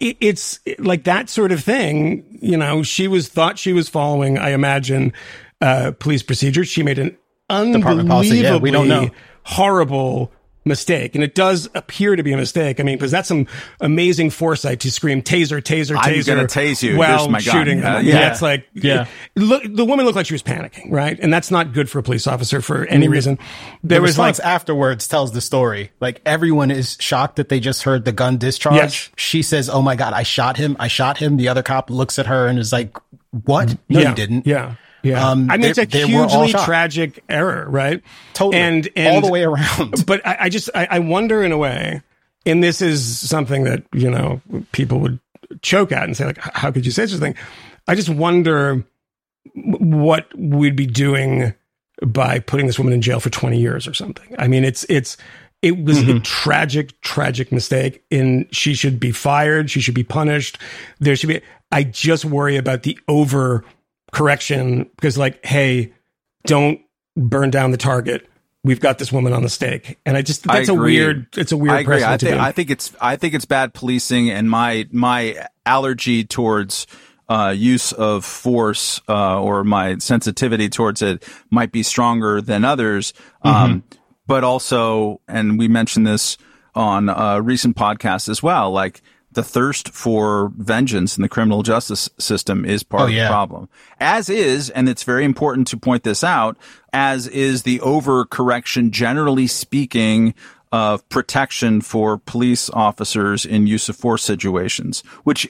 It, it's it, like that sort of thing. You know, she was thought she was following, I imagine, uh, police procedures. She made an unbelievably policy, yeah, we don't know. horrible mistake. And it does appear to be a mistake. I mean, because that's some amazing foresight to scream taser, taser, taser. I'm going to tase you. While my shooting. Uh, yeah. That's like, yeah. It, look, the woman looked like she was panicking, right? And that's not good for a police officer for any reason. There the was like afterwards tells the story. Like, everyone is shocked that they just heard the gun discharge. Yes. She says, oh my God, I shot him. I shot him. The other cop looks at her and is like, what? No, yeah. you didn't. Yeah. Yeah. Um, I mean, it's a hugely tragic error, right? Totally. And, and all the way around. But I, I just, I, I wonder in a way, and this is something that, you know, people would choke at and say, like, how could you say such a thing? I just wonder what we'd be doing by putting this woman in jail for twenty years or something. I mean, it's, it's, it was mm-hmm. a tragic, tragic mistake, and she should be fired. She should be punished. There should be, I just worry about the over correction, because, like, hey, don't burn down the target. We've got this woman on the stake. And I just, that's I a weird, it's a weird I agree. I think, I think it's, I think it's bad policing, and my, my allergy towards, uh, use of force, uh, or my sensitivity towards it might be stronger than others. Mm-hmm. Um, but also, and we mentioned this on a recent podcast as well, like, the thirst for vengeance in the criminal justice system is part oh, yeah. of the problem. As is, and it's very important to point this out, as is the overcorrection, generally speaking, of protection for police officers in use of force situations, which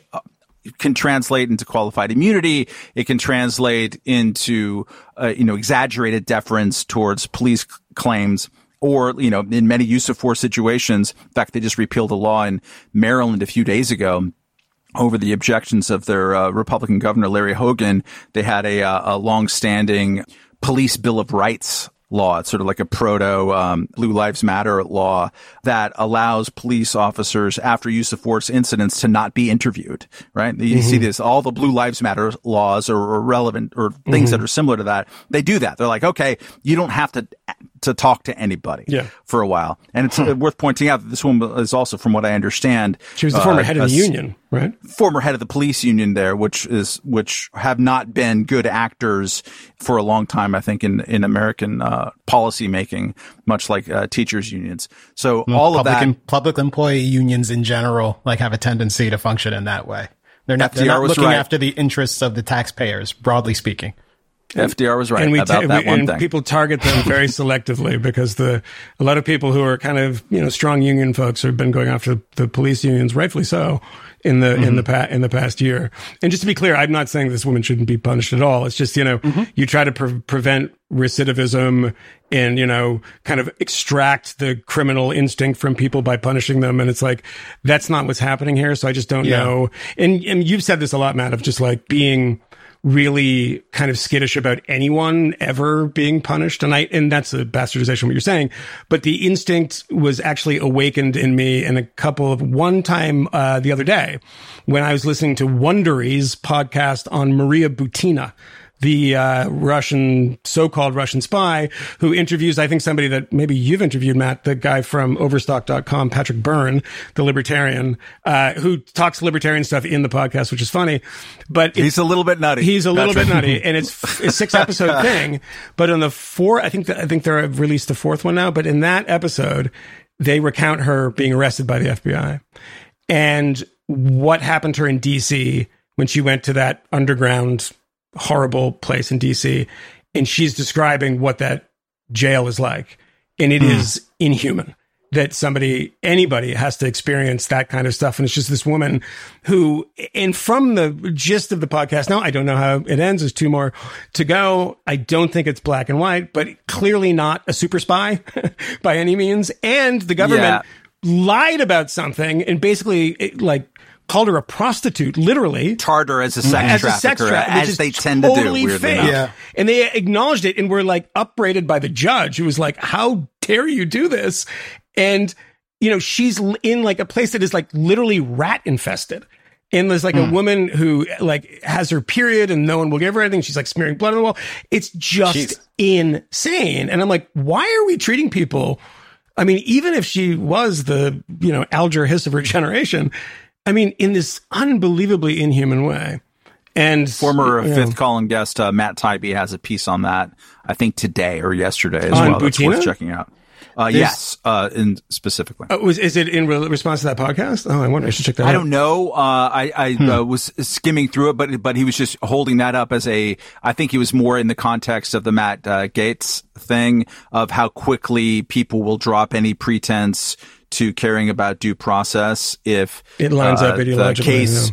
can translate into qualified immunity. It can translate into, uh, you know, exaggerated deference towards police c- claims. Or, you know, in many use of force situations, in fact, they just repealed a law in Maryland a few days ago over the objections of their uh, Republican governor, Larry Hogan. They had a, a longstanding police bill of rights law. It's sort of like a proto um, Blue Lives Matter law that allows police officers after use of force incidents to not be interviewed, right? You mm-hmm. see this, all the Blue Lives Matter laws or, or relevant or things mm-hmm. that are similar to that. They do that. They're like, okay, you don't have to to talk to anybody yeah. for a while. And it's huh. worth pointing out that this woman is also, from what I understand, she was the uh, former head of the union, right? Former head of the police union there, which is, which have not been good actors for a long time, I think, in, in American uh, policy making, much like uh, teachers unions. So mm, all of that. Em- public employee unions in general, like, have a tendency to function in that way. They're not, they're not looking right. after the interests of the taxpayers, broadly speaking. F D R was right and we ta- about that we, one and thing. People target them very selectively because the a lot of people who are kind of, you know, strong union folks have been going after the, the police unions, rightfully so, in the mm-hmm. in the pa- in the past year. And just to be clear, I'm not saying this woman shouldn't be punished at all. It's just, you know, mm-hmm. you try to pre- prevent recidivism and, you know, kind of extract the criminal instinct from people by punishing them. And it's like, that's not what's happening here. So I just don't yeah. know. And and you've said this a lot, Matt, of just like being really kind of skittish about anyone ever being punished. And I, and that's a bastardization of what you're saying, but the instinct was actually awakened in me in a couple of one time, uh, the other day when I was listening to Wondery's podcast on Maria Butina, the, uh, Russian, so-called Russian spy who interviews, I think, somebody that maybe you've interviewed, Matt, the guy from Overstock dot com, Patrick Byrne, the libertarian, uh, who talks libertarian stuff in the podcast, which is funny, but he's a little bit nutty. He's a Patrick. little bit nutty. And it's a six episode thing, but on the four, I think, the, I think they're released the fourth one now, but in that episode, they recount her being arrested by the F B I and what happened to her in D C when she went to that underground horrible place in D C, and she's describing what that jail is like, and it mm. is inhuman. that somebody, anybody has to experience that kind of stuff. And it's just this woman who, and from the gist of the podcast, now I don't know how it ends. There's two more to go. I don't think it's black and white, but clearly not a super spy by any means. And the government yeah. lied about something and basically it, like called her a prostitute, literally. Tarred her as a sex as trafficker, a sex tra- as they tend totally to do, weirdly enough. Yeah. And they acknowledged it and were like upbraided by the judge, who was like, how dare you do this? And, you know, she's in like a place that is like literally rat infested. And there's like mm. a woman who like has her period and no one will give her anything. She's like smearing blood on the wall. It's just Jeez. insane. And I'm like, why are we treating people? I mean, even if she was the, you know, Alger Hiss of her generation, I mean, in this unbelievably inhuman way. And former yeah. fifth column guest uh, Matt Taibbi has a piece on that, I think today or yesterday as on well. Butina? That's worth checking out. Uh, is, yes, uh, in specifically. Uh, was is it in re- response to that podcast? Oh, I wonder. I should check that. I out. don't know. Uh, I I hmm. uh, was skimming through it, but but he was just holding that up as a. I think he was more in the context of the Matt uh, Gaetz thing of how quickly people will drop any pretense to caring about due process if it lines uh, up ideologically. The case,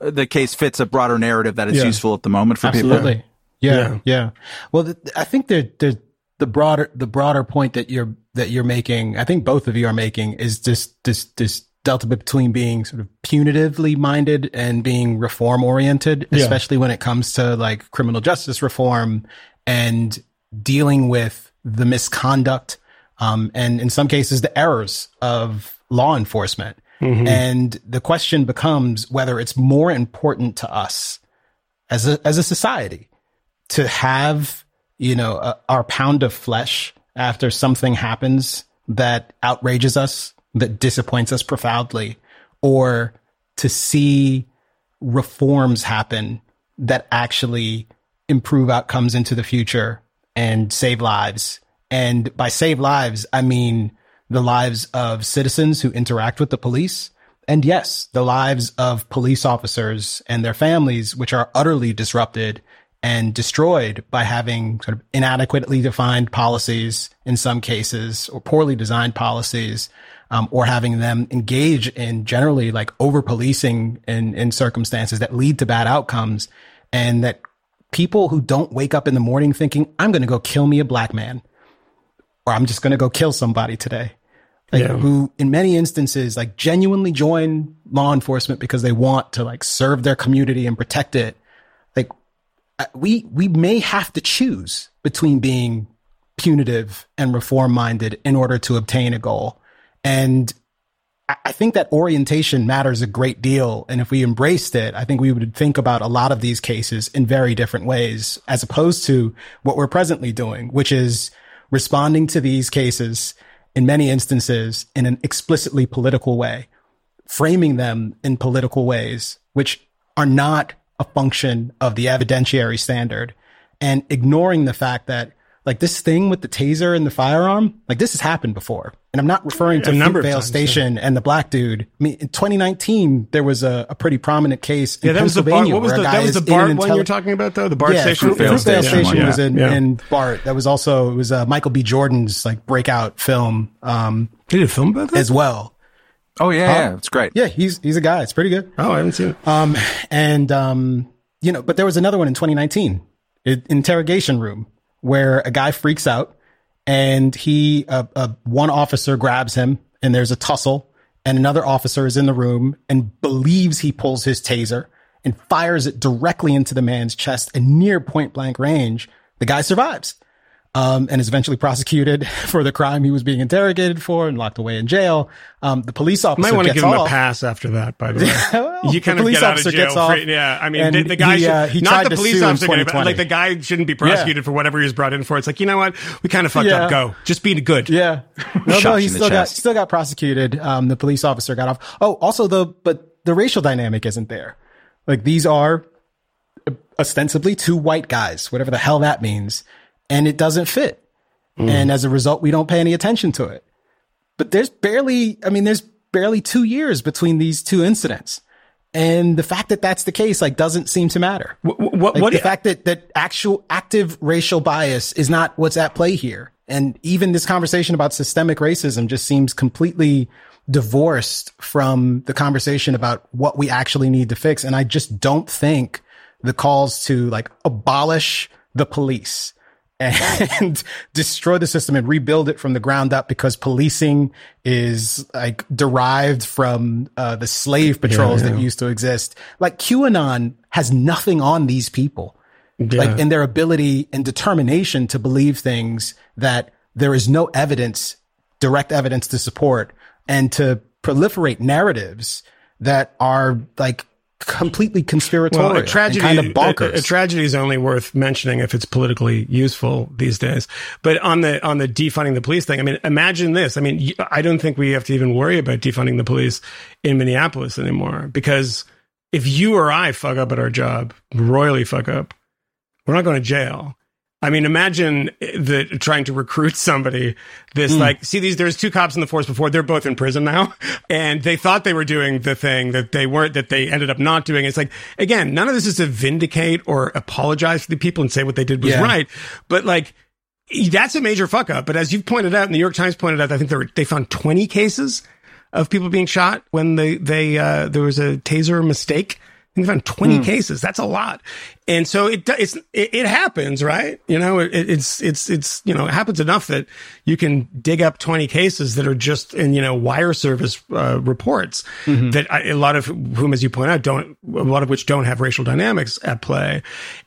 yeah. the case fits a broader narrative that is yeah. useful at the moment for Absolutely. people. Absolutely. Yeah, yeah, yeah. Well, th- I think there there's the broader the broader point that you're. that you're making, I think both of you are making, is this, this, this delta between being sort of punitively minded and being reform oriented, yeah. especially when it comes to like criminal justice reform and dealing with the misconduct, um, and in some cases the errors of law enforcement. Mm-hmm. And the question becomes whether it's more important to us as a, as a society to have, you know, a, our pound of flesh after something happens that outrages us, that disappoints us profoundly, or to see reforms happen that actually improve outcomes into the future and save lives. And by save lives, I mean the lives of citizens who interact with the police. And yes, the lives of police officers and their families, which are utterly disrupted and destroyed by having sort of inadequately defined policies in some cases, or poorly designed policies, um, or having them engage in generally like over policing in, in circumstances that lead to bad outcomes. And that people who don't wake up in the morning thinking, I'm going to go kill me a black man, or I'm just going to go kill somebody today, like, yeah. who in many instances, like genuinely join law enforcement because they want to like serve their community and protect it. We we may have to choose between being punitive and reform-minded in order to obtain a goal. And I think that orientation matters a great deal. And if we embraced it, I think we would think about a lot of these cases in very different ways, as opposed to what we're presently doing, which is responding to these cases in many instances in an explicitly political way, framing them in political ways, which are not a function of the evidentiary standard, and ignoring the fact that like this thing with the taser and the firearm, like this has happened before. And I'm not referring to Fruitvale Station yeah. and the black dude. I mean, in twenty nineteen, there was a, a pretty prominent case in yeah, that Pennsylvania. Was the Bart, what was the, that was the Bart intelli- one you're talking about though? The Bart yeah, Station? Fruitvale Fruitvale Station, Station yeah. was in, yeah. in Bart. That was also, it was uh, Michael B. Jordan's like breakout film. Um, they did a film about that? As well. Oh yeah, um, yeah, it's great. Yeah, he's he's a guy. It's pretty good. Oh, I haven't seen it. Um, and um, you know, but there was another one in twenty nineteen, it, interrogation room, where a guy freaks out, and he uh, uh, one officer grabs him, and there's a tussle, and another officer is in the room and believes he pulls his taser and fires it directly into the man's chest and near point blank range. The guy survives, Um, and is eventually prosecuted for the crime he was being interrogated for and locked away in jail. Um, the police officer might want to give off. him a pass after that, by the way. well, you kind the of get out of jail. For, yeah, I mean, the, the guy he, should, uh, he not the police officer, but like the guy shouldn't be prosecuted yeah. for whatever he was brought in for. It's like, you know what? We kind of fucked yeah. up. Go. Just be good. Yeah. No, no, he still got, still got prosecuted. Um, the police officer got off. Oh, also the, but the racial dynamic isn't there. Like these are ostensibly two white guys, whatever the hell that means. And it doesn't fit. Mm. And as a result, we don't pay any attention to it. But there's barely, I mean, there's barely two years between these two incidents. And the fact that that's the case, like, doesn't seem to matter. What, what, like, what the fact that, that actual active racial bias is not what's at play here And even this conversation about systemic racism just seems completely divorced from the conversation about what we actually need to fix. And I just don't think the calls to like abolish the police and destroy the system and rebuild it from the ground up, because policing is like derived from uh, the slave patrols yeah, yeah. that used to exist. Like QAnon has nothing on these people, yeah. like in their ability and determination to believe things that there is no evidence, direct evidence to support, and to proliferate narratives that are like completely conspiratorial well, a tragedy, and kind of bonkers. A, a tragedy is only worth mentioning if it's politically useful these days. But on the on the defunding the police thing, I mean, imagine this. I mean, I don't think we have to even worry about defunding the police in Minneapolis anymore, because if you or I fuck up at our job, royally fuck up, we're not going to jail. I mean, imagine the trying to recruit somebody. This mm. like, see, these there's two cops in the force before. They're both in prison now, and they thought they were doing the thing that they weren't. That they ended up not doing. It's like, again, none of this is to vindicate or apologize to the people and say what they did was yeah. right. But like, that's a major fuck up. But as you've pointed out, and the New York Times pointed out, I think they were, they found twenty cases of people being shot when they they uh, there was a taser mistake. I think they found twenty mm. cases. That's a lot. And so it it's, it, it happens, right? You know, it, it's, it's, it's, you know, it happens enough that you can dig up twenty cases that are just in, you know, wire service uh, reports mm-hmm. that I, a lot of whom, as you point out, don't, a lot of which don't have racial dynamics at play.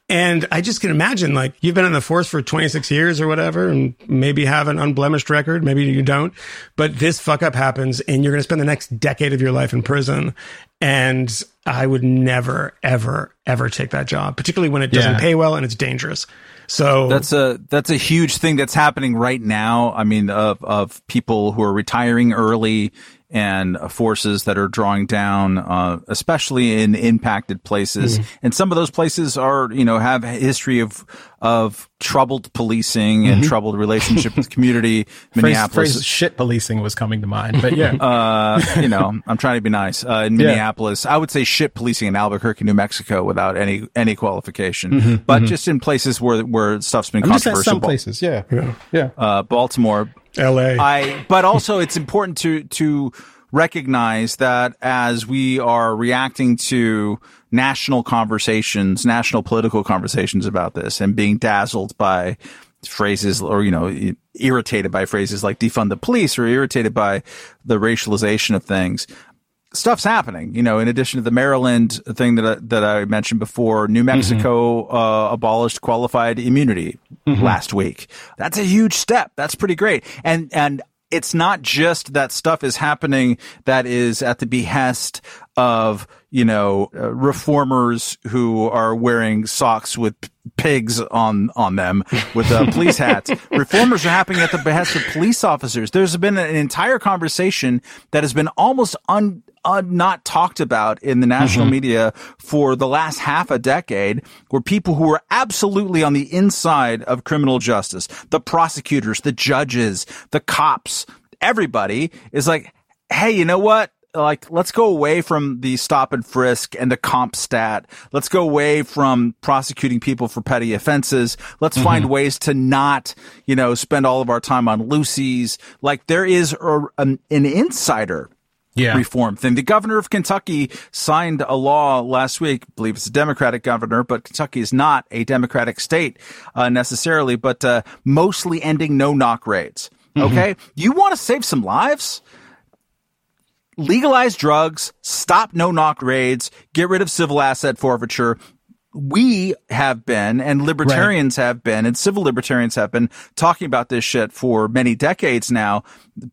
And I just can imagine, like, you've been in the force for twenty-six years or whatever, and maybe have an unblemished record. Maybe you don't, but this fuck up happens and you're going to spend the next decade of your life in prison. And I would never, ever, ever take that job, particularly when it doesn't yeah. pay well and it's dangerous. So that's a that's a huge thing that's happening right now. I mean, of of people who are retiring early and forces that are drawing down, uh, especially in impacted places. Mm. And some of those places are, you know, have a history of of troubled policing mm-hmm. and troubled relationship with community. Minneapolis, phrase, phrase shit policing was coming to mind, but yeah, uh, you know, I'm trying to be nice. Uh, in yeah. Minneapolis, I would say shit policing in Albuquerque, New Mexico, without any any qualification, mm-hmm. but mm-hmm. just in places where where stuff's been I'm controversial. Just some places, yeah, yeah, yeah. Uh, Baltimore. L A. I, but also it's important to, to recognize that as we are reacting to national conversations, national political conversations about this, and being dazzled by phrases or, you know, irritated by phrases like defund the police, or irritated by the racialization of things, stuff's happening, you know, in addition to the Maryland thing that I, that I mentioned before, New Mexico mm-hmm. uh, abolished qualified immunity mm-hmm. last week. That's a huge step. That's pretty great. And, and it's not just that stuff is happening that is at the behest of, you know, uh, reformers who are wearing socks with pigs on, on them with uh, police hats. Reformers are happening at the behest of police officers. There's been an entire conversation that has been almost un, Uh, not talked about in the national mm-hmm. media for the last half a decade, were people who were absolutely on the inside of criminal justice. The prosecutors, the judges, the cops, everybody is like, hey, you know what? Like, let's go away from the stop and frisk and the comp stat. Let's go away from prosecuting people for petty offenses. Let's mm-hmm. find ways to not, you know, spend all of our time on loosies. Like, there is a, an, an insider Yeah. reform thing. The governor of Kentucky signed a law last week. I believe it's a Democratic governor, but Kentucky is not a Democratic state uh, necessarily, but uh, mostly ending no-knock raids. Mm-hmm. Okay? You want to save some lives? Legalize drugs, stop no-knock raids, get rid of civil asset forfeiture. We have been, and libertarians right. have been, and civil libertarians have been talking about this shit for many decades now.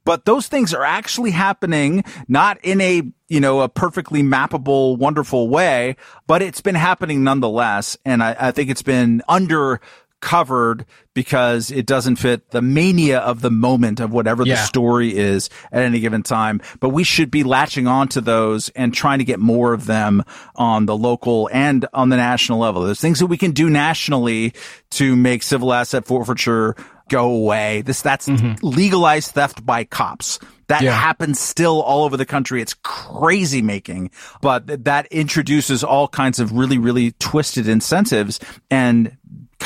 But those things are actually happening, not in a, you know, a perfectly mappable, wonderful way, but it's been happening nonetheless. And I, I think it's been undercovered because it doesn't fit the mania of the moment of whatever yeah. the story is at any given time. But we should be latching on to those and trying to get more of them on the local and on the national level. There's things that we can do nationally to make civil asset forfeiture go away. This that's mm-hmm. legalized theft by cops. That yeah. happens still all over the country. It's crazy making, but that introduces all kinds of really, really twisted incentives and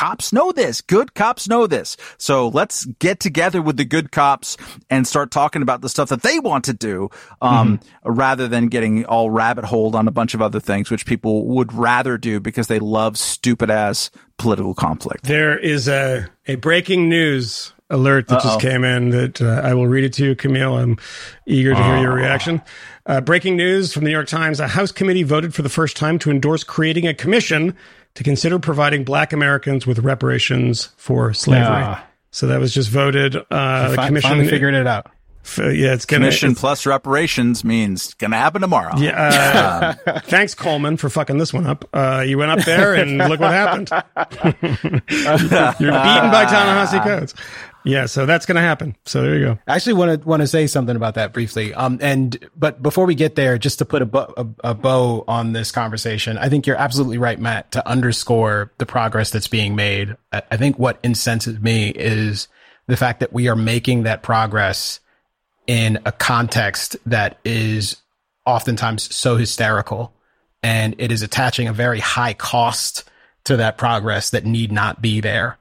cops know this. Good cops know this. So let's get together with the good cops and start talking about the stuff that they want to do, um, mm-hmm. rather than getting all rabbit holed on a bunch of other things, which people would rather do because they love stupid ass political conflict. There is a, a breaking news alert that Uh-oh. just came in that uh, I will read it to you, Camille. I'm eager to hear uh. your reaction. Uh, breaking news from the New York Times. A House committee voted for the first time to endorse creating a commission to consider providing black Americans with reparations for slavery. Yeah. So that was just voted. Uh, the commission finally figured it out. For, yeah, it's gonna, commission it's, plus reparations means gonna happen tomorrow. Yeah. Uh, um, thanks, Coleman, for fucking this one up. Uh, you went up there and look what happened. You're beaten by Ta-Nehisi Coates. Yeah, so that's going to happen. So there you go. I actually want to want to say something about that briefly. Um, and but before we get there, just to put a, bo- a, a bow on this conversation, I think you're absolutely right, Matt, to underscore the progress that's being made. I, I think what incenses me is the fact that we are making that progress in a context that is oftentimes so hysterical, and it is attaching a very high cost to that progress that need not be there.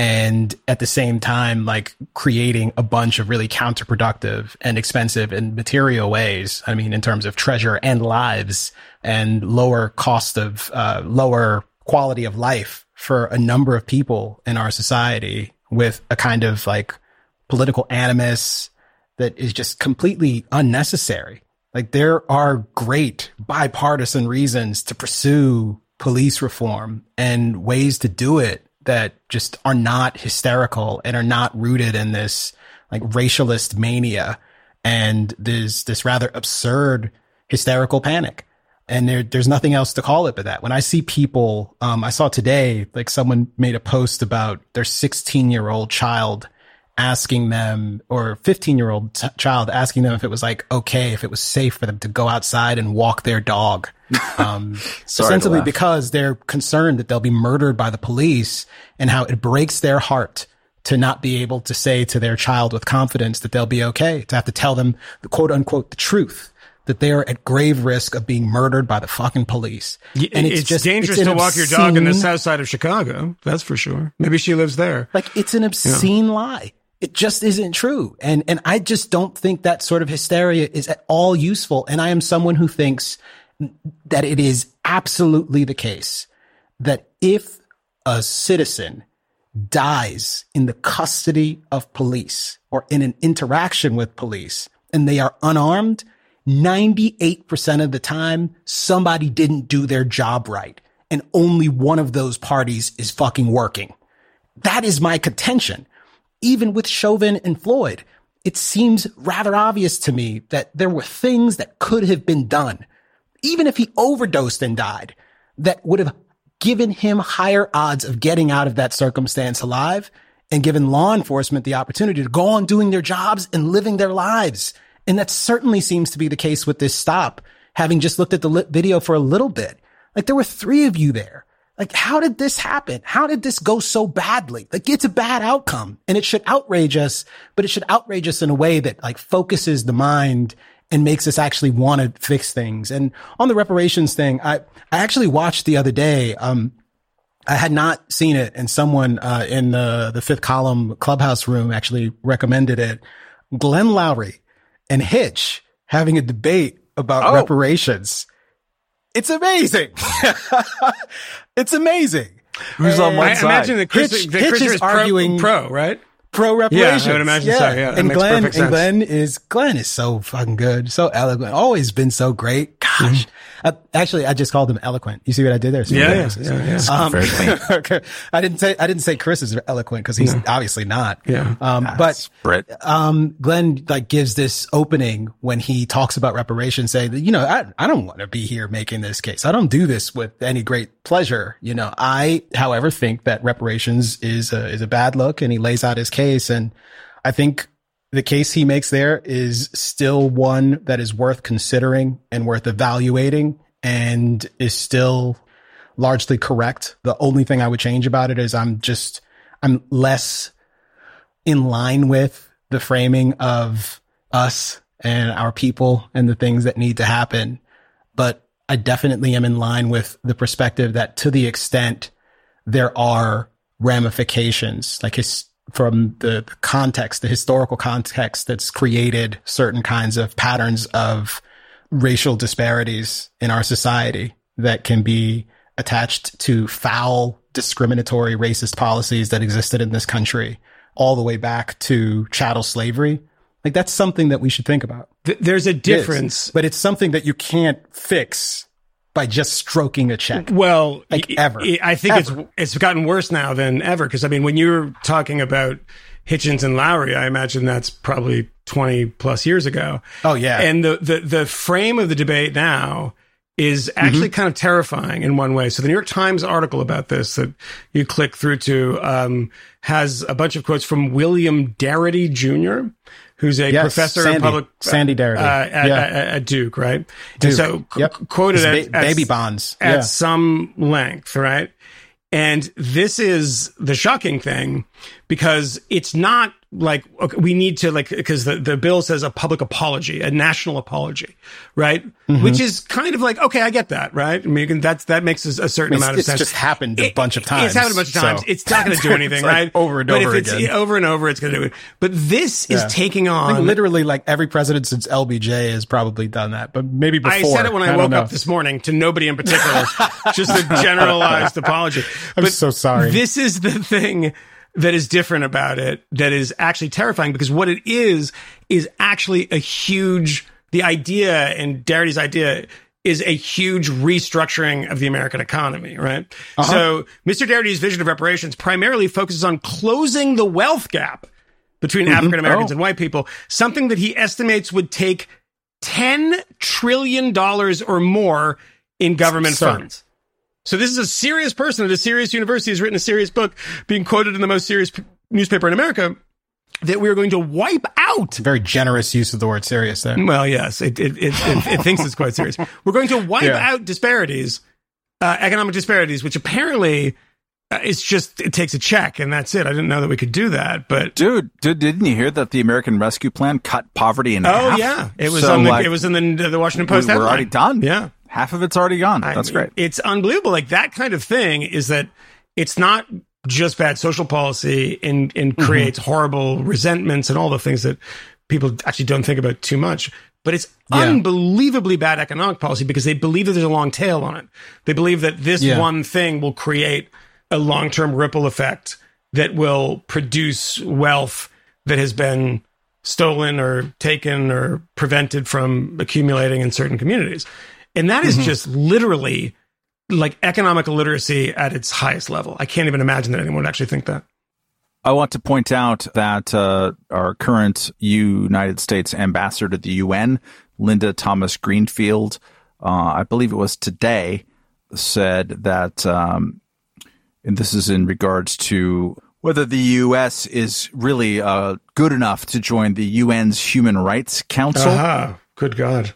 And at the same time, like creating a bunch of really counterproductive and expensive and material ways. I mean, in terms of treasure and lives and lower cost of, uh, lower quality of life for a number of people in our society with a kind of like political animus that is just completely unnecessary. Like there are great bipartisan reasons to pursue police reform and ways to do it that just are not hysterical and are not rooted in this like racialist mania and this this rather absurd hysterical panic. And there there's nothing else to call it but that. When I see people, um, I saw today like someone made a post about their sixteen year old child asking them, or fifteen year old t- child asking them if it was like okay, if it was safe for them to go outside and walk their dog. Um, ostensibly because they're concerned that they'll be murdered by the police, and how it breaks their heart to not be able to say to their child with confidence that they'll be okay, to have to tell them the quote unquote, the truth, that they're at grave risk of being murdered by the fucking police. And it's, it's just dangerous it's to walk obscene, your dog in the south side of Chicago. That's for sure. Maybe she lives there. Like it's an obscene yeah. lie. It just isn't true. And, and I just don't think that sort of hysteria is at all useful. And I am someone who thinks that it is absolutely the case that if a citizen dies in the custody of police or in an interaction with police and they are unarmed, ninety-eight percent of the time, somebody didn't do their job right. And only one of those parties is fucking working. That is my contention. Even with Chauvin and Floyd, it seems rather obvious to me that there were things that could have been done, even if he overdosed and died, that would have given him higher odds of getting out of that circumstance alive and given law enforcement the opportunity to go on doing their jobs and living their lives. And that certainly seems to be the case with this stop, having just looked at the video for a little bit. Like there were three of you there. Like, how did this happen? How did this go so badly? Like, it's a bad outcome and it should outrage us, but it should outrage us in a way that like focuses the mind and makes us actually want to fix things. And on the reparations thing, I, I actually watched the other day. Um, I had not seen it, and someone uh, in the, the Fifth Column Clubhouse room actually recommended it. Glenn Lowry and Hitch having a debate about oh. reparations. It's amazing. It's amazing. Who's on one I side? I imagine that Chris, Hitch, that Chris Hitch is, is arguing pro, pro, right? Pro reparations. Yeah, I would imagine yeah. so. Yeah, and Glenn, and Glenn is Glenn is so fucking good, so eloquent, always been so great. Gosh, mm-hmm. I, actually, I just called him eloquent. You see what I did there? So yeah, yeah, yeah, yeah. Um, okay. I didn't say I didn't say Chris is eloquent because he's no. obviously not. Yeah, um, That's but um, Glenn like gives this opening when he talks about reparations, saying that you know I I don't want to be here making this case. I don't do this with any great pleasure. You know, I, however, think that reparations is a, is a bad look, and he lays out his case. Case. And I think the case he makes there is still one that is worth considering and worth evaluating and is still largely correct. The only thing I would change about it is I'm just, I'm less in line with the framing of us and our people and the things that need to happen. But I definitely am in line with the perspective that to the extent there are ramifications, like his, from the context, the historical context that's created certain kinds of patterns of racial disparities in our society that can be attached to foul, discriminatory, racist policies that existed in this country all the way back to chattel slavery. Like, that's something that we should think about. Th- there's a difference. It is, but it's something that you can't fix by just stroking a check. Well, like ever. I think ever. it's it's gotten worse now than ever. Because, I mean, when you're talking about Hitchens and Lowry, I imagine that's probably twenty plus years ago. Oh, yeah. And the, the, the frame of the debate now is actually mm-hmm. kind of terrifying in one way. So the New York Times article about this that you click through to um, has a bunch of quotes from William Darity Junior, who's a yes, professor Sandy, in public... Sandy Darity. Uh, at, yeah. at, at Duke, right? Duke. And so c- yep. quoted at, ba- baby at, bonds. Yeah. at some length, right? And this is the shocking thing, because it's not like, okay, we need to, like, because the, the bill says a public apology, a national apology, right? Mm-hmm. Which is kind of like, okay, I get that, right? I mean, you can, that's, that makes a certain I mean, amount of it's sense. It's just happened a it, bunch of times. It's happened a bunch of times. So. It's not going to do anything, like right? Over and but over if it's, again. Over and over, it's going to do it. But this yeah. is taking on... I think literally, like, every president since L B J has probably done that, but maybe before. I said it when I, I woke up this morning to nobody in particular, just a generalized apology. I'm but so sorry. This is the thing that is different about it, that is actually terrifying, because what it is, is actually a huge, the idea, and Darity's idea is a huge restructuring of the American economy, right? Uh-huh. So Mister Darity's vision of reparations primarily focuses on closing the wealth gap between mm-hmm. African Americans oh. and white people, something that he estimates would take ten trillion dollars or more in government so- funds. So this is a serious person at a serious university who's written a serious book, being quoted in the most serious p- newspaper in America, that we are going to wipe out. Very generous use of the word serious there. Well, yes, it it, it, it, it thinks it's quite serious. We're going to wipe yeah. out disparities, uh, economic disparities, which apparently uh, it's just, it takes a check and that's it. I didn't know that we could do that. But Dude, dude didn't you hear that the American Rescue Plan cut poverty in oh, half? Oh, yeah. It was, so, on the, like, it was in the, the Washington Post. We, we're already done. Yeah. Half of it's already gone. That's I mean, great. It's unbelievable. Like, that kind of thing is that it's not just bad social policy and, and mm-hmm. creates horrible resentments and all the things that people actually don't think about too much. But it's yeah. unbelievably bad economic policy, because they believe that there's a long tail on it. They believe that this yeah. one thing will create a long-term ripple effect that will produce wealth that has been stolen or taken or prevented from accumulating in certain communities. And that is mm-hmm. just literally like economic illiteracy at its highest level. I can't even imagine that anyone would actually think that. I want to point out that uh, our current United States ambassador to the U N, Linda Thomas Greenfield, uh, I believe it was today, said that, um, and this is in regards to whether the U S is really uh, good enough to join the U N's Human Rights Council. Uh-huh. Good God.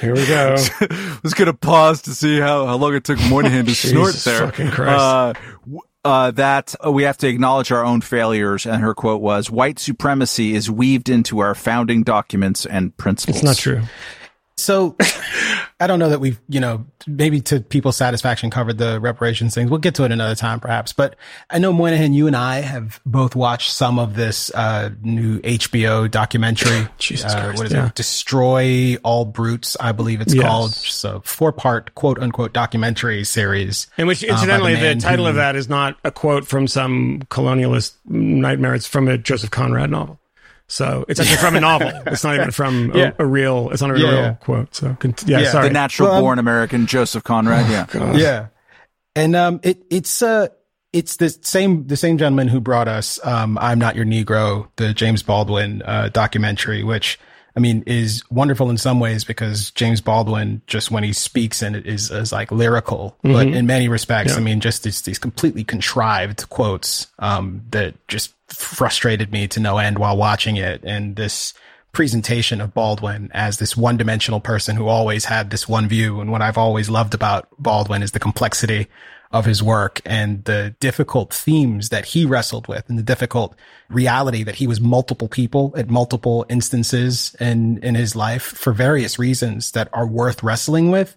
Here we go. I was going to pause to see how, how long it took Moynihan to snort there. Fucking Christ. Uh, uh, that uh, we have to acknowledge our own failures. And her quote was, white supremacy is weaved into our founding documents and principles. It's not true. So I don't know that we've, you know, maybe to people's satisfaction covered the reparations things. We'll get to it another time, perhaps. But I know, Moynihan, you and I have both watched some of this uh, new H B O documentary. Jesus uh, Christ, what is yeah. it? Destroy All Brutes, I believe it's yes. called. So four-part, quote-unquote, documentary series. In which, incidentally, uh, the, the title who, of that is not a quote from some colonialist nightmare. It's from a Joseph Conrad novel. So it's actually from a novel. It's not even from a, yeah. a real, it's not a real yeah, yeah. quote. So yeah, yeah. sorry. The natural well, born American, Joseph Conrad. Oh, yeah. Yeah. And, um, it, it's, uh, it's the same, the same gentleman who brought us, um, I'm Not Your Negro, the James Baldwin, uh, documentary, which, I mean, is wonderful in some ways, because James Baldwin, just when he speaks, and it is, is like lyrical, mm-hmm. but in many respects, yeah. I mean, just these, these completely contrived quotes, um, that just frustrated me to no end while watching it. And this presentation of Baldwin as this one dimensional person who always had this one view. And what I've always loved about Baldwin is the complexity of his work and the difficult themes that he wrestled with, and the difficult reality that he was multiple people at multiple instances in, in his life for various reasons that are worth wrestling with.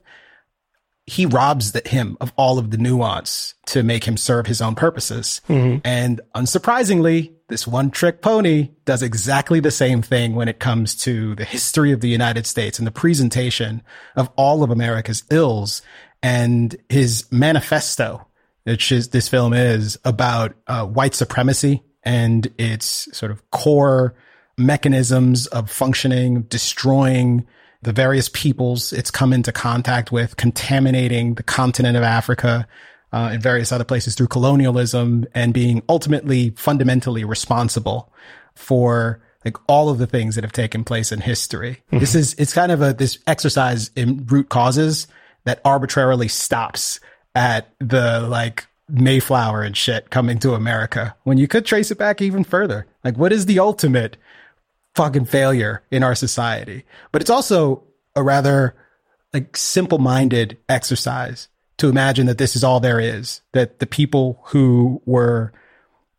he robs the, him of all of the nuance to make him serve his own purposes. Mm-hmm. And unsurprisingly, this one trick pony does exactly the same thing when it comes to the history of the United States and the presentation of all of America's ills. And his manifesto, which is this film is about uh, white supremacy and its sort of core mechanisms of functioning, destroying the various peoples it's come into contact with, contaminating the continent of Africa uh, and various other places through colonialism, and being ultimately fundamentally responsible for like all of the things that have taken place in history. Mm-hmm. This is, it's kind of a, this exercise in root causes that arbitrarily stops at the like Mayflower and shit coming to America, when you could trace it back even further. Like, what is the ultimate fucking failure in our society? But it's also a rather like simple-minded exercise to imagine that this is all there is, that the people who were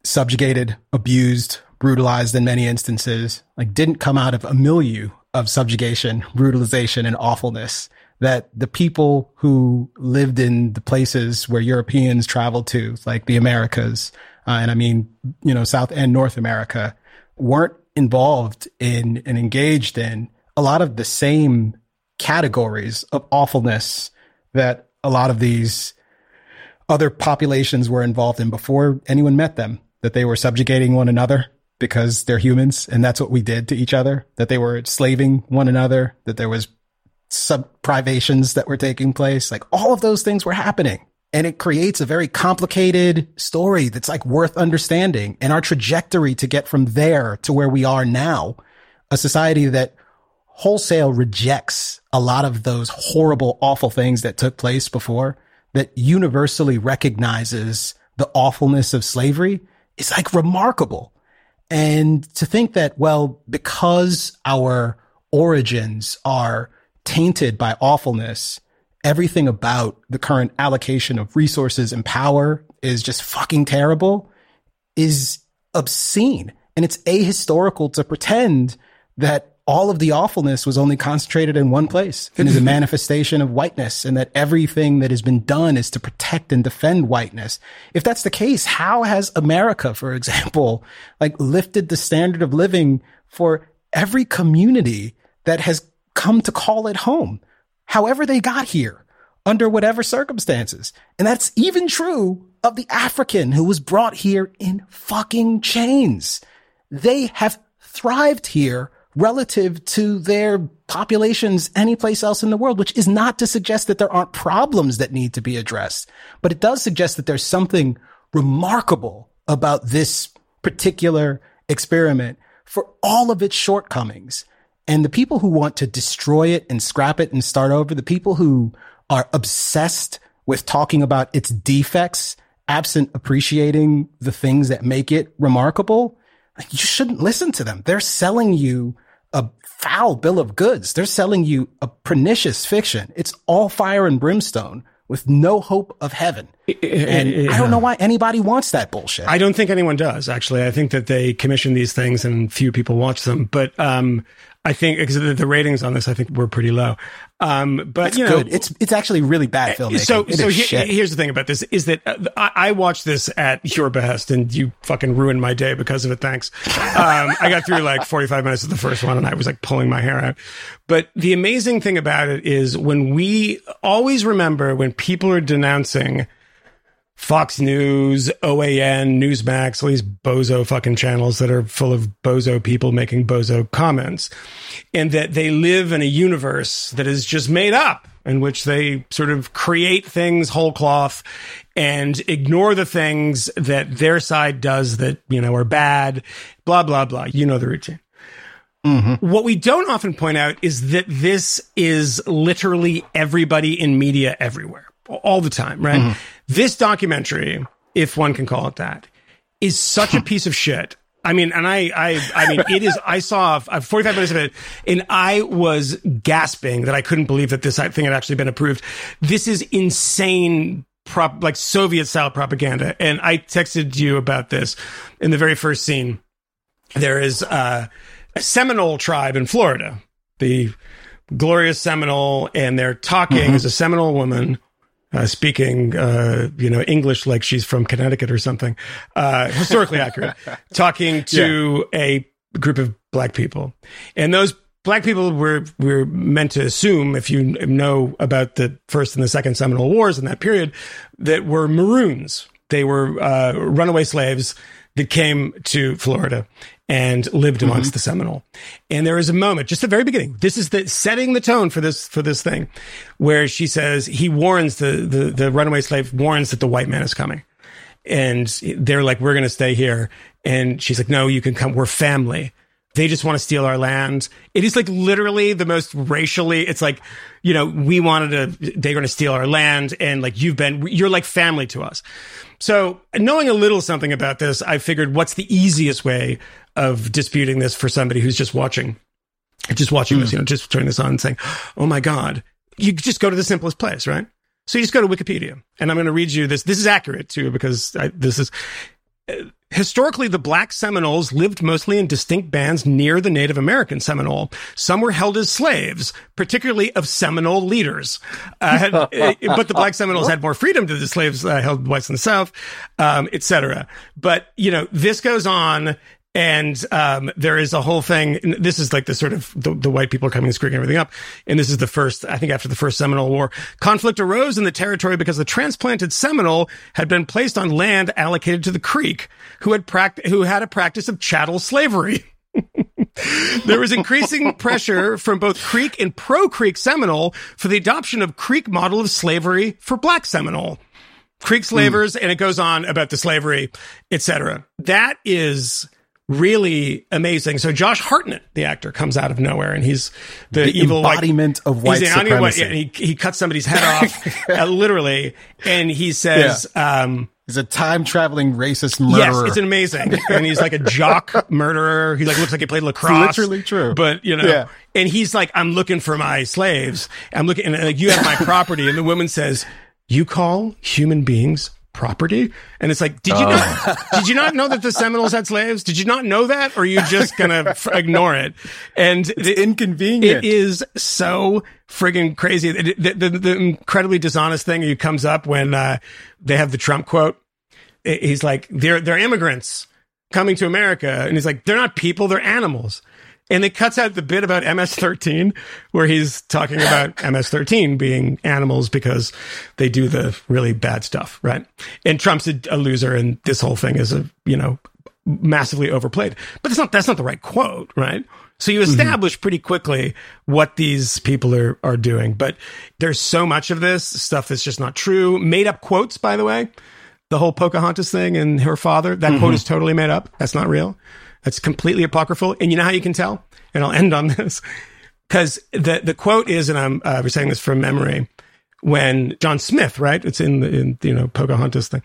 subjugated, abused, brutalized in many instances, like didn't come out of a milieu of subjugation, brutalization, and awfulness, that the people who lived in the places where Europeans traveled to, like the Americas, uh, and I mean, you know, South and North America, weren't involved in and engaged in a lot of the same categories of awfulness that a lot of these other populations were involved in before anyone met them, that they were subjugating one another because they're humans and that's what we did to each other, that they were enslaving one another, that there was sub privations that were taking place. Like all of those things were happening. And it creates a very complicated story that's like worth understanding. And our trajectory to get from there to where we are now, a society that wholesale rejects a lot of those horrible, awful things that took place before, that universally recognizes the awfulness of slavery, is like remarkable. And to think that, well, because our origins are tainted by awfulness, everything about the current allocation of resources and power is just fucking terrible, is obscene. And it's ahistorical to pretend that all of the awfulness was only concentrated in one place and is a manifestation of whiteness, and that everything that has been done is to protect and defend whiteness. If that's the case, how has America, for example, like lifted the standard of living for every community that has come to call it home, however they got here, under whatever circumstances? And that's even true of the African who was brought here in fucking chains. They have thrived here relative to their populations anyplace else in the world, which is not to suggest that there aren't problems that need to be addressed, but it does suggest that there's something remarkable about this particular experiment for all of its shortcomings. And the people who want to destroy it and scrap it and start over, the people who are obsessed with talking about its defects, absent appreciating the things that make it remarkable, you shouldn't listen to them. They're selling you a foul bill of goods. They're selling you a pernicious fiction. It's all fire and brimstone with no hope of heaven. And yeah. I don't know why anybody wants that bullshit. I don't think anyone does, actually. I think that they commission these things and few people watch them. But um, I think because the ratings on this, I think, were pretty low. Um, but it's you know, good. It's it's actually really bad filmmaking. So, so he, here's the thing about this is that I, I watched this at your behest, and you fucking ruined my day because of it. Thanks. Um, I got through like forty-five minutes of the first one, and I was like pulling my hair out. But the amazing thing about it is when we always remember when people are denouncing Fox News, O A N, Newsmax, all these bozo fucking channels that are full of bozo people making bozo comments, and that they live in a universe that is just made up, in which they sort of create things whole cloth and ignore the things that their side does that, you know, are bad, blah, blah, blah. You know the routine. Mm-hmm. What we don't often point out is that this is literally everybody in media everywhere, all the time, right? Mm-hmm. This documentary, if one can call it that, is such a piece of shit. I mean, and I, I, I mean, it is, I saw forty-five minutes of it and I was gasping that I couldn't believe that this thing had actually been approved. This is insane, prop, like Soviet style propaganda. And I texted you about this in the very first scene. There is uh, a Seminole tribe in Florida, the glorious Seminole, and they're talking mm-hmm. as a Seminole woman uh, speaking, uh, you know, English like she's from Connecticut or something, uh, historically accurate, talking to yeah. a group of black people. And those black people were were meant to assume, if you know about the First and the Second Seminole Wars in that period, that were maroons. They were uh, runaway slaves that came to Florida and lived amongst mm-hmm. the Seminole. And there is a moment, just the very beginning. This is the setting the tone for this for this thing, where she says he warns the the, the runaway slave warns that the white man is coming, and they're like, "We're going to stay here." And she's like, "No, you can come. We're family. They just want to steal our land." It is like literally the most racially. It's like, you know, we wanted to. They're going to steal our land, and like you've been, you're like family to us. So, knowing a little something about this, I figured, what's the easiest way of disputing this for somebody who's just watching, just watching mm. this, you know, just turning this on and saying, "Oh my God," you just go to the simplest place, right? So you just go to Wikipedia, and I'm going to read you this. This is accurate too, because I, this is. Uh, Historically, the black Seminoles lived mostly in distinct bands near the Native American Seminole. Some were held as slaves, particularly of Seminole leaders. Uh, but the black Seminoles had more freedom than the slaves uh, held whites in the South, um, et cetera. But, you know, this goes on. And um, there is a whole thing. This is like the sort of the, the white people coming and screwing everything up. And this is the first, I think, after the First Seminole War. Conflict arose in the territory because the transplanted Seminole had been placed on land allocated to the Creek, who had pract- who had a practice of chattel slavery. There was increasing pressure from both Creek and pro-Creek Seminole for the adoption of Creek model of slavery for black Seminole. Creek slavers, mm. and it goes on about the slavery, et cetera. That is... really amazing. So Josh Hartnett, the actor, comes out of nowhere, and he's the, the evil embodiment white, of white supremacy. White, and he, he cuts somebody's head off, uh, literally, and he says, yeah. um, "He's a time traveling racist murderer." Yes, it's amazing, and he's like a jock murderer. He like looks like he played lacrosse. It's literally true, but you know, yeah. and he's like, "I'm looking for my slaves. I'm looking, and like you have my property." And the woman says, "You call human beings property?" And it's like, did you oh. know, did you not know that the Seminoles had slaves? Did you not know that? Or are you just gonna f- ignore it? And it's the, inconvenient. It is so friggin' crazy. It, the, the, the incredibly dishonest thing that comes up when uh, they have the Trump quote. It, he's like, they're they're immigrants coming to America, and he's like, they're not people, they're animals. And it cuts out the bit about M S thirteen, where he's talking about M S thirteen being animals because they do the really bad stuff, right? And Trump's a, a loser, and this whole thing is a, you know, massively overplayed. But that's not that's not the right quote, right? So you establish mm-hmm. pretty quickly what these people are are doing. But there's so much of this stuff that's just not true. Made up quotes, by the way. The whole Pocahontas thing and her father, that mm-hmm. quote is totally made up. That's not real. That's completely apocryphal. And you know how you can tell? And I'll end on this. Because the, the quote is, and I'm uh, reciting this from memory, when John Smith, right? It's in the, in, you know, Pocahontas thing,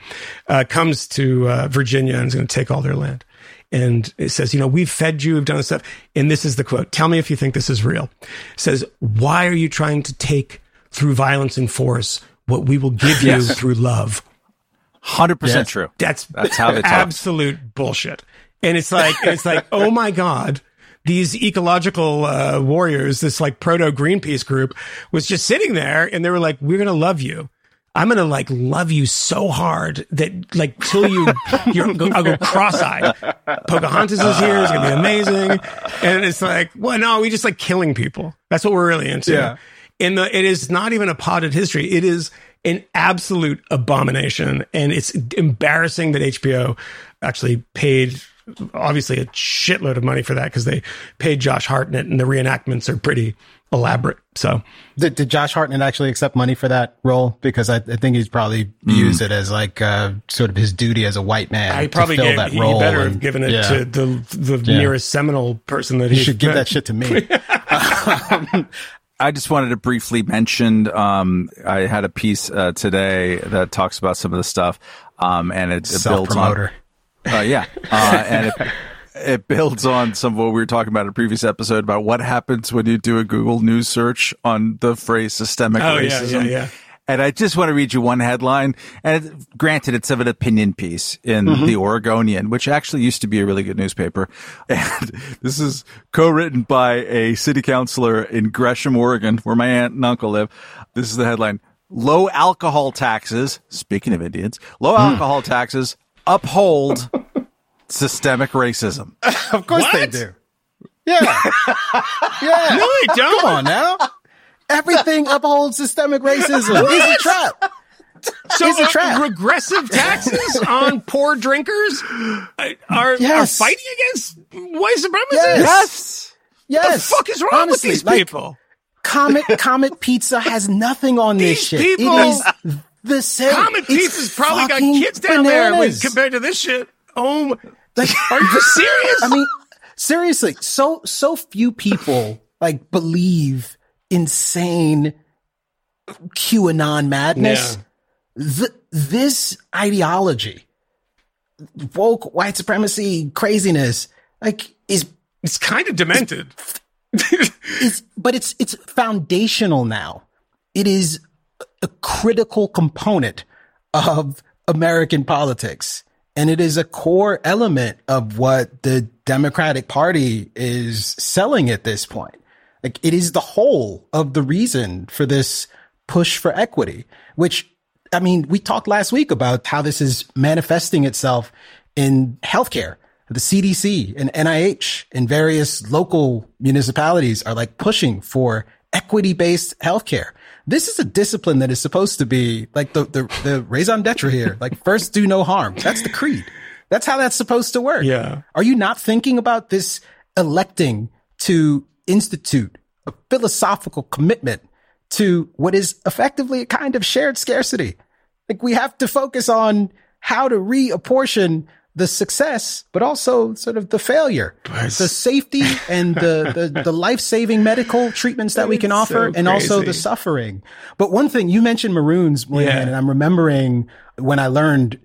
uh, comes to uh, Virginia and is going to take all their land. And it says, you know, we've fed you, we've done this stuff. And this is the quote. Tell me if you think this is real. It says, why are you trying to take through violence and force what we will give yes. you through love? one hundred percent yes. true. That's, That's how they talk. Absolute bullshit. And it's like, it's like, oh my God, these ecological uh, warriors, this like proto Greenpeace group was just sitting there and they were like, we're going to love you. I'm going to like love you so hard that like till you, you're, I'll go cross-eyed. Pocahontas is here. It's going to be amazing. And it's like, well, no, we just like killing people. That's what we're really into. Yeah. And the, it is not even a potted history. It is an absolute abomination. And it's embarrassing that H B O actually paid obviously a shitload of money for that because they paid Josh Hartnett and the reenactments are pretty elaborate. So did, did Josh Hartnett actually accept money for that role? Because I, I think he's probably mm. used it as like uh, sort of his duty as a white man. I probably to fill gave, that he role better and, have given it yeah. to the the yeah. nearest Seminole person that he should give that shit to me. um, I just wanted to briefly mention um, I had a piece uh, today that talks about some of the stuff um, and it, it builds on. Uh, yeah, uh, and it, it builds on some of what we were talking about in a previous episode about what happens when you do a Google News search on the phrase systemic oh, racism. Yeah, yeah, yeah. And I just want to read you one headline. And it, granted, it's of an opinion piece in mm-hmm. The Oregonian, which actually used to be a really good newspaper. And this is co-written by a city councilor in Gresham, Oregon, where my aunt and uncle live. This is the headline. low alcohol taxes, speaking of Indians, low alcohol mm. taxes uphold systemic racism. Of course what? They do. Yeah. yeah. No, they don't. Come on now. Everything upholds systemic racism. It's a trap. So it's a trap. Regressive taxes on poor drinkers are, yes. are fighting against white supremacists? Yes. Yes. What the fuck is wrong Honestly, with these like, people? Comet Comet Pizza has nothing on these this shit. People, it is the same. Comet Pizza's probably got kids down bananas. There with, compared to this shit. Oh, my, like, are you serious? I mean, seriously, so so few people like believe insane QAnon madness. Yeah. The, this ideology, woke white supremacy craziness, like is it's kind of demented. It's, it's, but it's it's foundational now. It is a critical component of American politics, and it is a core element of what the Democratic Party is selling at this point. Like it is the whole of the reason for this push for equity, which, I mean, we talked last week about how this is manifesting itself in healthcare. The C D C and N I H and various local municipalities are like pushing for equity-based healthcare. This is a discipline that is supposed to be like the, the, the raison d'etre here. Like first do no harm. That's the creed. That's how that's supposed to work. Yeah. Are you not thinking about this electing to institute a philosophical commitment to what is effectively a kind of shared scarcity? Like we have to focus on how to reapportion the success, but also sort of the failure, but the safety and the, the, the life-saving medical treatments that, that we can offer, so and crazy. Also the suffering. But one thing, you mentioned maroons, Moynihan, yeah. and I'm remembering when I learned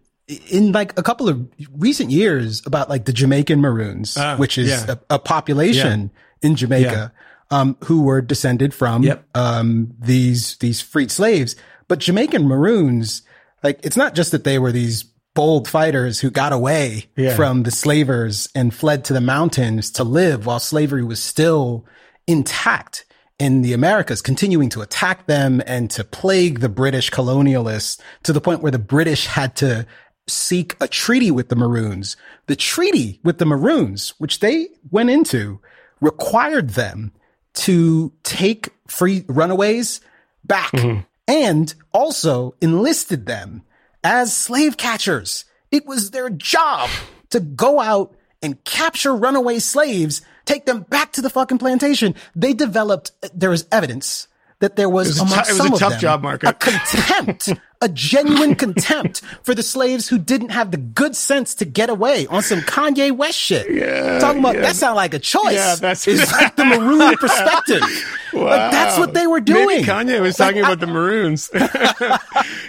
in like a couple of recent years about like the Jamaican maroons, uh, which is yeah. a, a population yeah. in Jamaica yeah. um, who were descended from yep. um, these these freed slaves. But Jamaican maroons, like it's not just that they were these bold fighters who got away yeah. from the slavers and fled to the mountains to live while slavery was still intact in the Americas, continuing to attack them and to plague the British colonialists to the point where the British had to seek a treaty with the Maroons. The treaty with the Maroons, which they went into, required them to take free runaways back mm-hmm. and also enlisted them as slave catchers. It was their job to go out and capture runaway slaves, take them back to the fucking plantation. They developed, there was evidence that there was, among some of them, a contempt, a genuine contempt for the slaves who didn't have the good sense to get away on some Kanye West shit. Yeah, Talking about, yeah. that sound like a choice. Yeah, that's it's like the maroon perspective. Wow. Like, that's what they were doing. Maybe Kanye was like, talking I, about the maroons.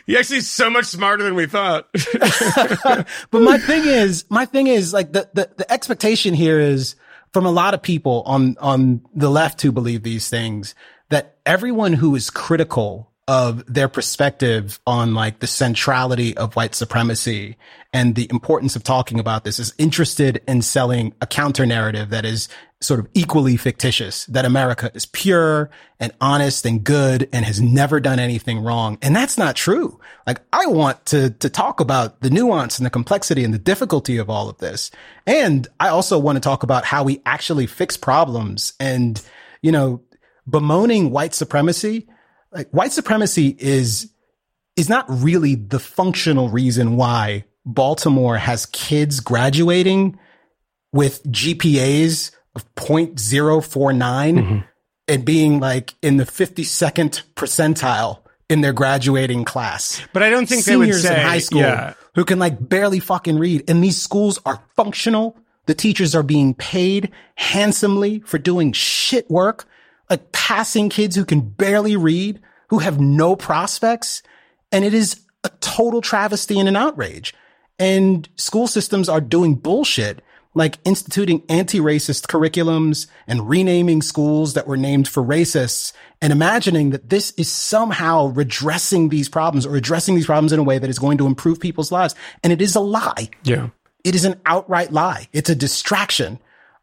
He actually is so much smarter than we thought. But my thing is, my thing is like the, the, the expectation here is from a lot of people on, on the left who believe these things, that everyone who is critical of their perspective on like the centrality of white supremacy and the importance of talking about this is interested in selling a counter narrative that is sort of equally fictitious, that America is pure and honest and good and has never done anything wrong. And that's not true. Like I want to, to talk about the nuance and the complexity and the difficulty of all of this. And I also want to talk about how we actually fix problems and, you know, bemoaning white supremacy, like white supremacy is is not really the functional reason why Baltimore has kids graduating with G P As of point zero four nine mm-hmm. and being like in the fifty-second percentile in their graduating class. But I don't think Seniors they would say in high school yeah. who can like barely fucking read, and these schools are functional. The teachers are being paid handsomely for doing shit work. Like passing kids who can barely read, who have no prospects. And it is a total travesty and an outrage. And school systems are doing bullshit, like instituting anti-racist curriculums and renaming schools that were named for racists and imagining that this is somehow redressing these problems or addressing these problems in a way that is going to improve people's lives. And it is a lie. Yeah. It is an outright lie. It's a distraction.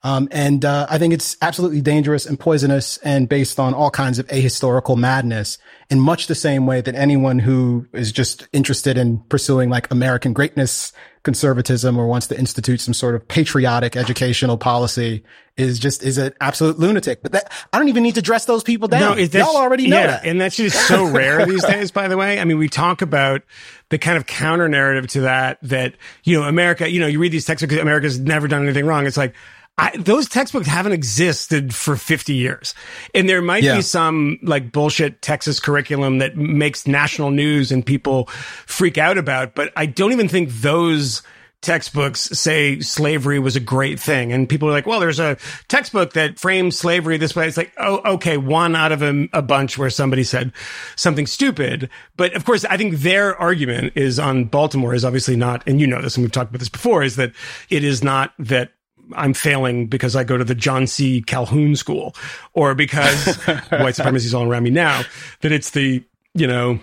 Um, and uh, I think it's absolutely dangerous and poisonous and based on all kinds of ahistorical madness, in much the same way that anyone who is just interested in pursuing like American greatness conservatism or wants to institute some sort of patriotic educational policy is just is an absolute lunatic. But that, I don't even need to dress those people down. No, y'all already know yeah, that. And that shit is so rare these days, by the way. I mean, we talk about the kind of counter narrative to that, that, you know, America, you know, you read these textbooks, America's never done anything wrong. It's like, I, those textbooks haven't existed for fifty years. And there might yeah. be some like bullshit Texas curriculum that makes national news and people freak out about, but I don't even think those textbooks say slavery was a great thing. And people are like, well, there's a textbook that frames slavery this way. It's like, oh, okay, one out of a, a bunch where somebody said something stupid. But of course, I think their argument is on Baltimore is obviously not, and you know this, and we've talked about this before, is that it is not that I'm failing because I go to the John C. Calhoun School, or because white supremacy is all around me now, that it's the, you know,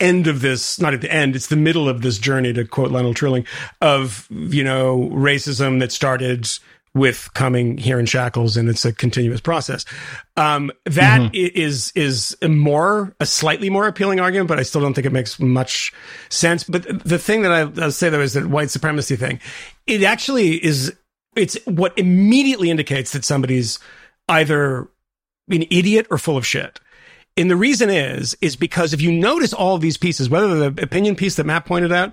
end of this, not at the end, it's the middle of this journey, to quote Lionel Trilling, of, you know, racism that started with coming here in shackles, and it's a continuous process. Um, that mm-hmm. is is a more, a slightly more appealing argument, but I still don't think it makes much sense. But the thing that I, I'll say, though, is that white supremacy thing, it actually is... It's what immediately indicates that somebody's either an idiot or full of shit. And the reason is, is because if you notice all of these pieces, whether the opinion piece that Matt pointed out,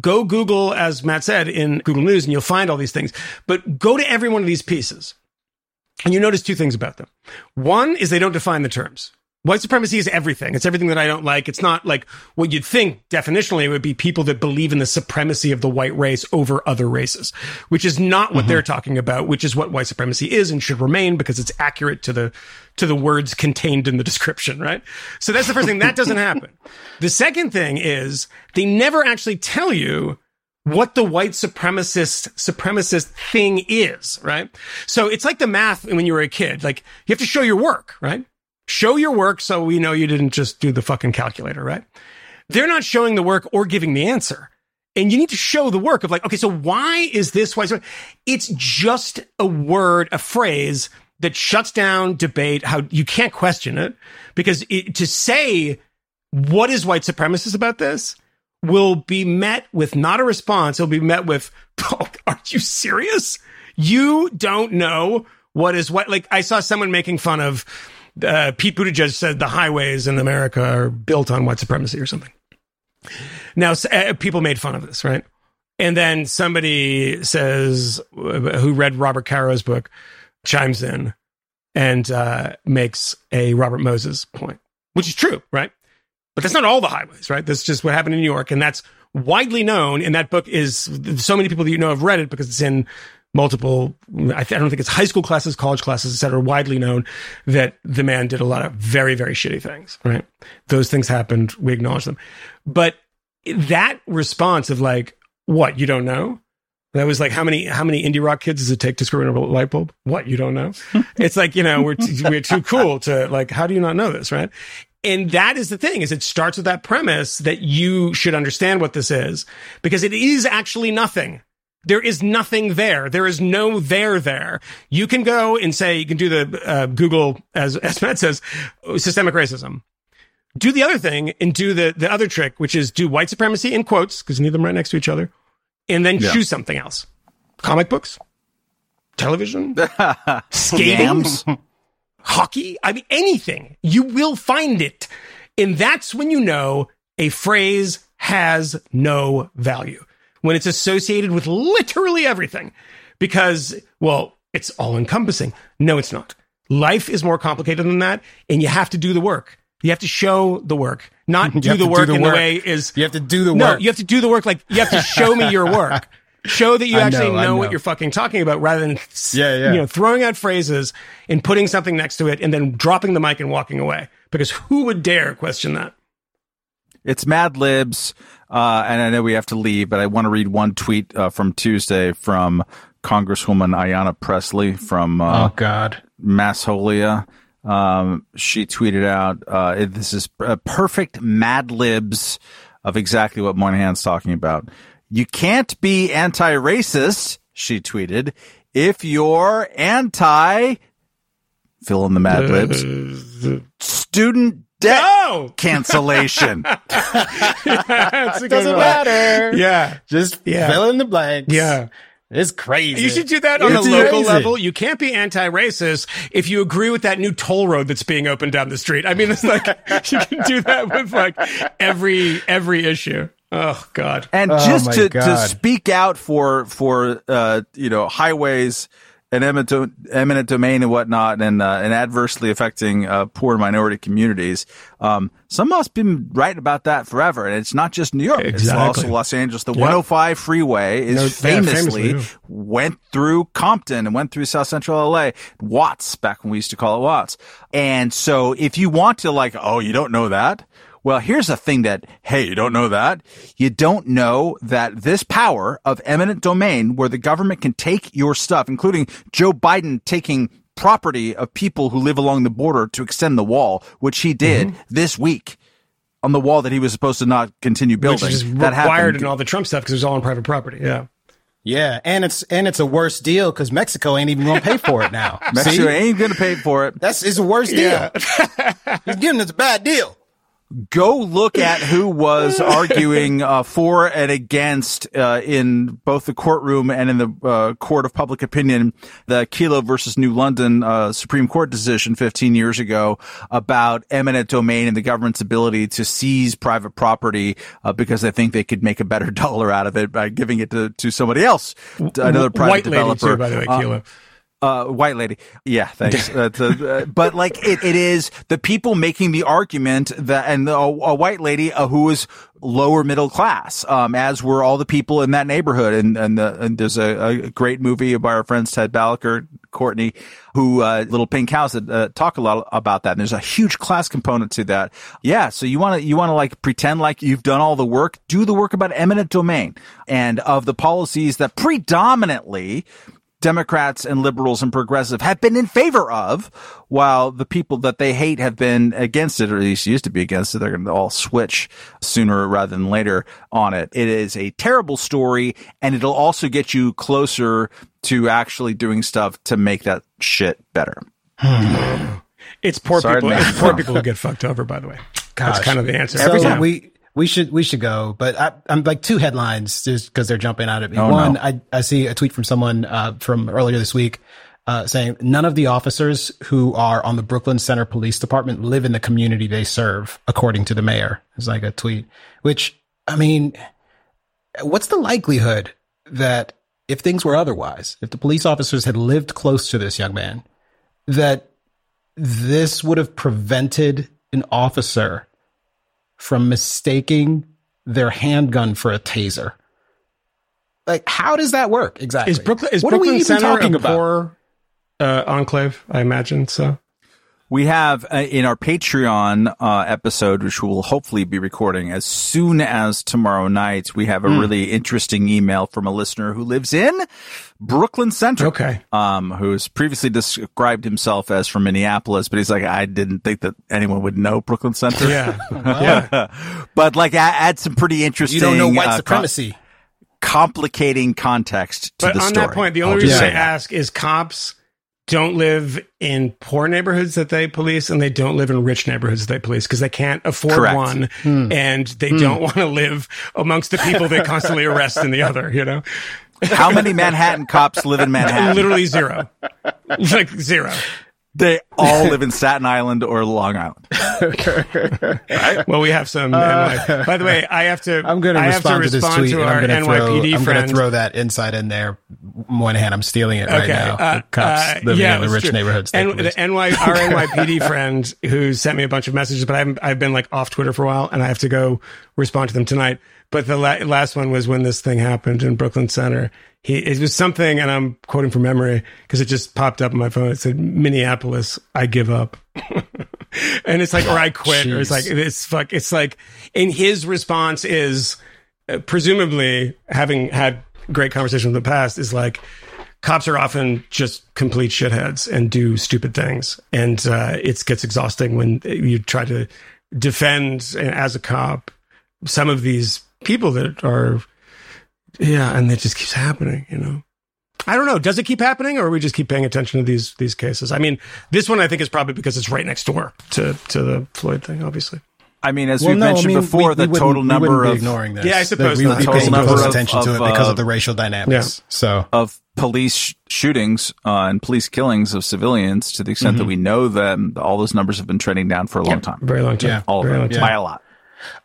go Google, as Matt said, in Google News, and you'll find all these things. But go to every one of these pieces, and you notice two things about them. One is they don't define the terms. White supremacy is everything. It's everything that I don't like. It's not like what you'd think definitionally. It would be people that believe in the supremacy of the white race over other races, which is not what mm-hmm. they're talking about, which is what white supremacy is and should remain, because it's accurate to the to the words contained in the description, right? So that's the first thing. That doesn't happen. The second thing is they never actually tell you what the white supremacist supremacist thing is, right? So it's like the math when you were a kid. Like, you have to show your work, right? Show your work so we know you didn't just do the fucking calculator, right? They're not showing the work or giving the answer. And you need to show the work of like, okay, so why is this? Why is it? It's just a word, a phrase that shuts down debate. How you can't question it, because it, to say what is white supremacist about this will be met with not a response. It'll be met with, oh, are you serious? You don't know what is what. Like, I saw someone making fun of, Uh, Pete Buttigieg said the highways in America are built on white supremacy or something. Now, uh, people made fun of this, right? And then somebody says, who read Robert Caro's book, chimes in and uh, makes a Robert Moses point, which is true, right? But that's not all the highways, right? That's just what happened in New York. And that's widely known. And that book is, so many people that you know have read it because it's in multiple, I, th- I don't think it's high school classes, college classes, et cetera, widely known that the man did a lot of very, very shitty things, right? Those things happened. We acknowledge them. But that response of like, what, you don't know? That was like, how many how many indie rock kids does it take to screw in a light bulb? What, you don't know? It's like, you know, we're t- we're too cool to like, how do you not know this, right? And that is the thing, is it starts with that premise that you should understand what this is, because it is actually nothing. There is nothing there. There is no there there. You can go and say, you can do the uh, Google, as, as Matt says, systemic racism. Do the other thing and do the, the other trick, which is do white supremacy in quotes, because you need them right next to each other, and then yeah. choose something else. Comic books, television, skating, hockey. I mean, anything. You will find it. And that's when you know a phrase has no value, when it's associated with literally everything, because, well, it's all encompassing. No, it's not. Life is more complicated than that. And you have to do the work. You have to show the work, not do the work do the in work. the way is you have to do the no, work. You have to do the work. Like, you have to show me your work, show that you actually I know, know, I know what you're fucking talking about, rather than, yeah, yeah. you know, throwing out phrases and putting something next to it and then dropping the mic and walking away, because who would dare question that? It's Mad Libs. Uh, and I know we have to leave, but I want to read one tweet uh, from Tuesday from Congresswoman Ayanna Pressley from uh, oh, God. Massholia. Um, she tweeted out, uh, this is a perfect Mad Libs of exactly what Moynihan's talking about. You can't be anti-racist, she tweeted. If you're anti, fill in the Mad Libs, student debt no! cancellation. Yeah, it doesn't one. matter. Yeah. Just yeah. fill in the blanks. Yeah. It's crazy. You should do that on it's a local crazy. level. You can't be anti-racist if you agree with that new toll road that's being opened down the street. I mean, it's like you can do that with like every every issue. Oh God! And oh, just to, God. to speak out for for uh, you know, highways and eminent, eminent domain and whatnot, and uh, and adversely affecting uh, poor minority communities. Um, someone's been writing about that forever, and it's not just New York; exactly. It's also Los Angeles. The yep. one oh five freeway is no, famously, famously went through Compton and went through South Central L A, Watts, back when we used to call it Watts. And so, if you want to, like, oh, you don't know that. Well, here's the thing that, hey, you don't know that. You don't know that this power of eminent domain, where the government can take your stuff, including Joe Biden taking property of people who live along the border to extend the wall, which he did mm-hmm. this week on the wall that he was supposed to not continue building. Which is that required in all the Trump stuff because it was all on private property. Yeah. Yeah, and it's and it's a worse deal because Mexico ain't even going to pay for it now. Mexico See? ain't going to pay for it. That's it's a worse deal. Yeah. He's giving us a bad deal. Go look at who was arguing uh, for and against uh, in both the courtroom and in the uh, court of public opinion, the Kelo versus New London uh, Supreme Court decision fifteen years ago about eminent domain and the government's ability to seize private property uh, because they think they could make a better dollar out of it by giving it to, to somebody else, to another private White developer. White lady too, by the way, Kelo. Um, Uh, white lady. Yeah, thanks. uh, uh, but like it, it is the people making the argument that, and the, a, a white lady uh, who is lower middle class, um, as were all the people in that neighborhood. And, and, the, and there's a, a great movie by our friends Ted Balaker, Courtney, who, uh, Little Pink House, that uh, talk a lot about that. And there's a huge class component to that. Yeah. So you want to, you want to like pretend like you've done all the work, do the work about eminent domain and of the policies that predominantly Democrats and liberals and progressive have been in favor of, while the people that they hate have been against it, or at least used to be against it. They're going to all switch sooner rather than later on it. It is a terrible story, and it'll also get you closer to actually doing stuff to make that shit better. It's poor Sorry people. It's poor people who get fucked over, by the way. Gosh. That's kind of the answer. So Every time. we We should we should go, but I, I'm like two headlines just because they're jumping out at me. Oh, One, no. I, I see a tweet from someone uh, from earlier this week uh, saying none of the officers who are on the Brooklyn Center Police Department live in the community they serve, according to the mayor. It's like a tweet, which, I mean, what's the likelihood that if things were otherwise, if the police officers had lived close to this young man, that this would have prevented an officer from mistaking their handgun for a taser? Like, how does that work exactly? Is Brooklyn, is what Brooklyn are we even Center talking a about? Poor uh, enclave, I imagine so. We have uh, in our Patreon uh, episode, which we'll hopefully be recording as soon as tomorrow night, we have a mm. really interesting email from a listener who lives in Brooklyn Center. Okay. Um, who's previously described himself as from Minneapolis, but he's like, I didn't think that anyone would know Brooklyn Center. Yeah. yeah. But like, I add some pretty interesting. You don't know white uh, supremacy. Com- complicating context to but the story. But on that point, the only I'll reason I ask is cops don't live in poor neighborhoods that they police, and they don't live in rich neighborhoods that they police because they can't afford Correct. one, mm. and they mm. don't want to live amongst the people they constantly arrest in the other, you know? How many Manhattan cops live in Manhattan? Literally zero. Like zero. They all live in Staten Island or Long Island. Right? Well, we have some. Uh, By the way, I have to. I'm going to respond to this tweet. To and I'm going to throw, I'm going to throw that insight in there. Moynihan, I'm stealing it right okay. now. Uh, cops uh, living yeah, in the rich true. neighborhoods. And the N Y, our N Y P D friend who sent me a bunch of messages, but I've I've been like off Twitter for a while, and I have to go respond to them tonight. But the la- last one was when this thing happened in Brooklyn Center. He, it was something, and I'm quoting from memory because it just popped up on my phone. It said, Minneapolis, I give up. And it's like, or I quit. Jeez. Or it's like, it's fuck. It's like, and his response is, uh, presumably, having had great conversations in the past, is like, cops are often just complete shitheads and do stupid things. And uh, it gets exhausting when you try to defend, as a cop, some of these people that are, yeah, and it just keeps happening, you know. I don't know. Does it keep happening, or we just keep paying attention to these these cases? I mean, this one I think is probably because it's right next door to to the Floyd thing, obviously. I mean, as well, we've no, mentioned I mean, before, we, the we total number of ignoring this. Yeah, I suppose we would be paying close attention of, to it because uh, of the racial dynamics. Yeah. So of police sh- shootings uh, and police killings of civilians, to the extent mm-hmm. that we know them, all those numbers have been trending down for a long yeah, time, very long time, yeah, all of them yeah. by a lot.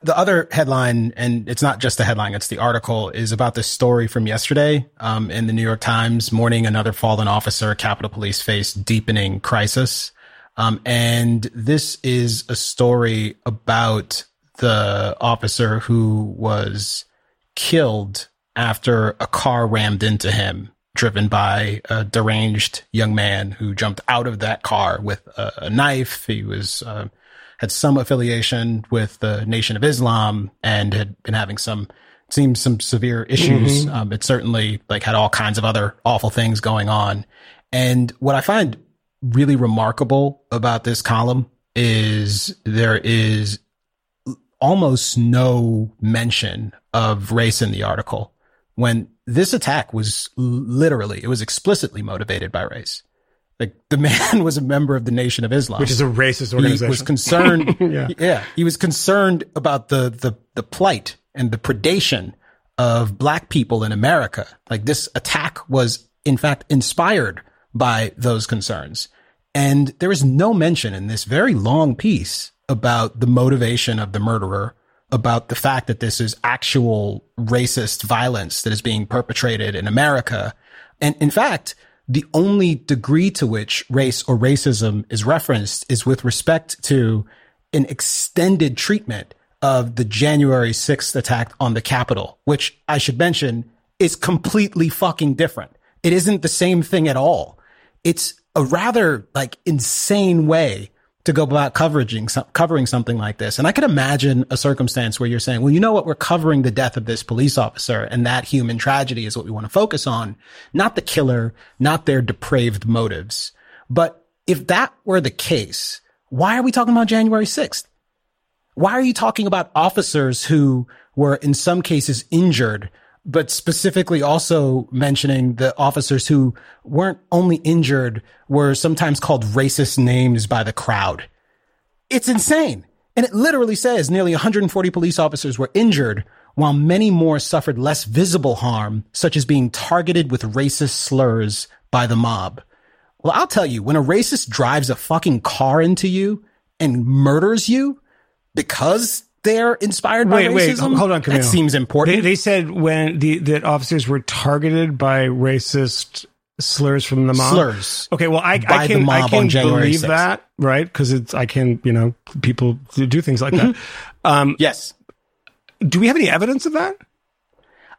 The other headline, and it's not just the headline, it's the article, is about this story from yesterday um, in the New York Times. Mourning another fallen officer, Capitol Police face deepening crisis. Um, and this is a story about the officer who was killed after a car rammed into him, driven by a deranged young man who jumped out of that car with a, a knife. He was uh, had some affiliation with the Nation of Islam and had been having some, it seems, some severe issues. Mm-hmm. Um, it certainly like had all kinds of other awful things going on. And what I find really remarkable about this column is there is almost no mention of race in the article, when this attack was literally, it was explicitly motivated by race. Like, the man was a member of the Nation of Islam, which is a racist organization. He was concerned. yeah. yeah. He was concerned about the, the, the plight and the predation of black people in America. Like, this attack was in fact inspired by those concerns. And there is no mention in this very long piece about the motivation of the murderer, about the fact that this is actual racist violence that is being perpetrated in America. And in fact, the only degree to which race or racism is referenced is with respect to an extended treatment of the January sixth attack on the Capitol, which I should mention is completely fucking different. It isn't the same thing at all. It's a rather like insane way to go about covering covering something like this. And I can imagine a circumstance where you're saying, well, you know what? We're covering the death of this police officer, and that human tragedy is what we want to focus on, not the killer, not their depraved motives. But if that were the case, why are we talking about January sixth? Why are you talking about officers who were in some cases injured, but specifically also mentioning the officers who weren't only injured, were sometimes called racist names by the crowd? It's insane. And it literally says nearly one hundred forty police officers were injured, while many more suffered less visible harm, such as being targeted with racist slurs by the mob. Well, I'll tell you, when a racist drives a fucking car into you and murders you because they're inspired by wait, racism. Wait, hold on, Camille. That seems important. They, they said when the that officers were targeted by racist slurs from the mob. Slurs. Okay, well, I, I can I can believe sixth. That, right? Because it's I can you know people do things like mm-hmm. that. Um, yes. Do we have any evidence of that?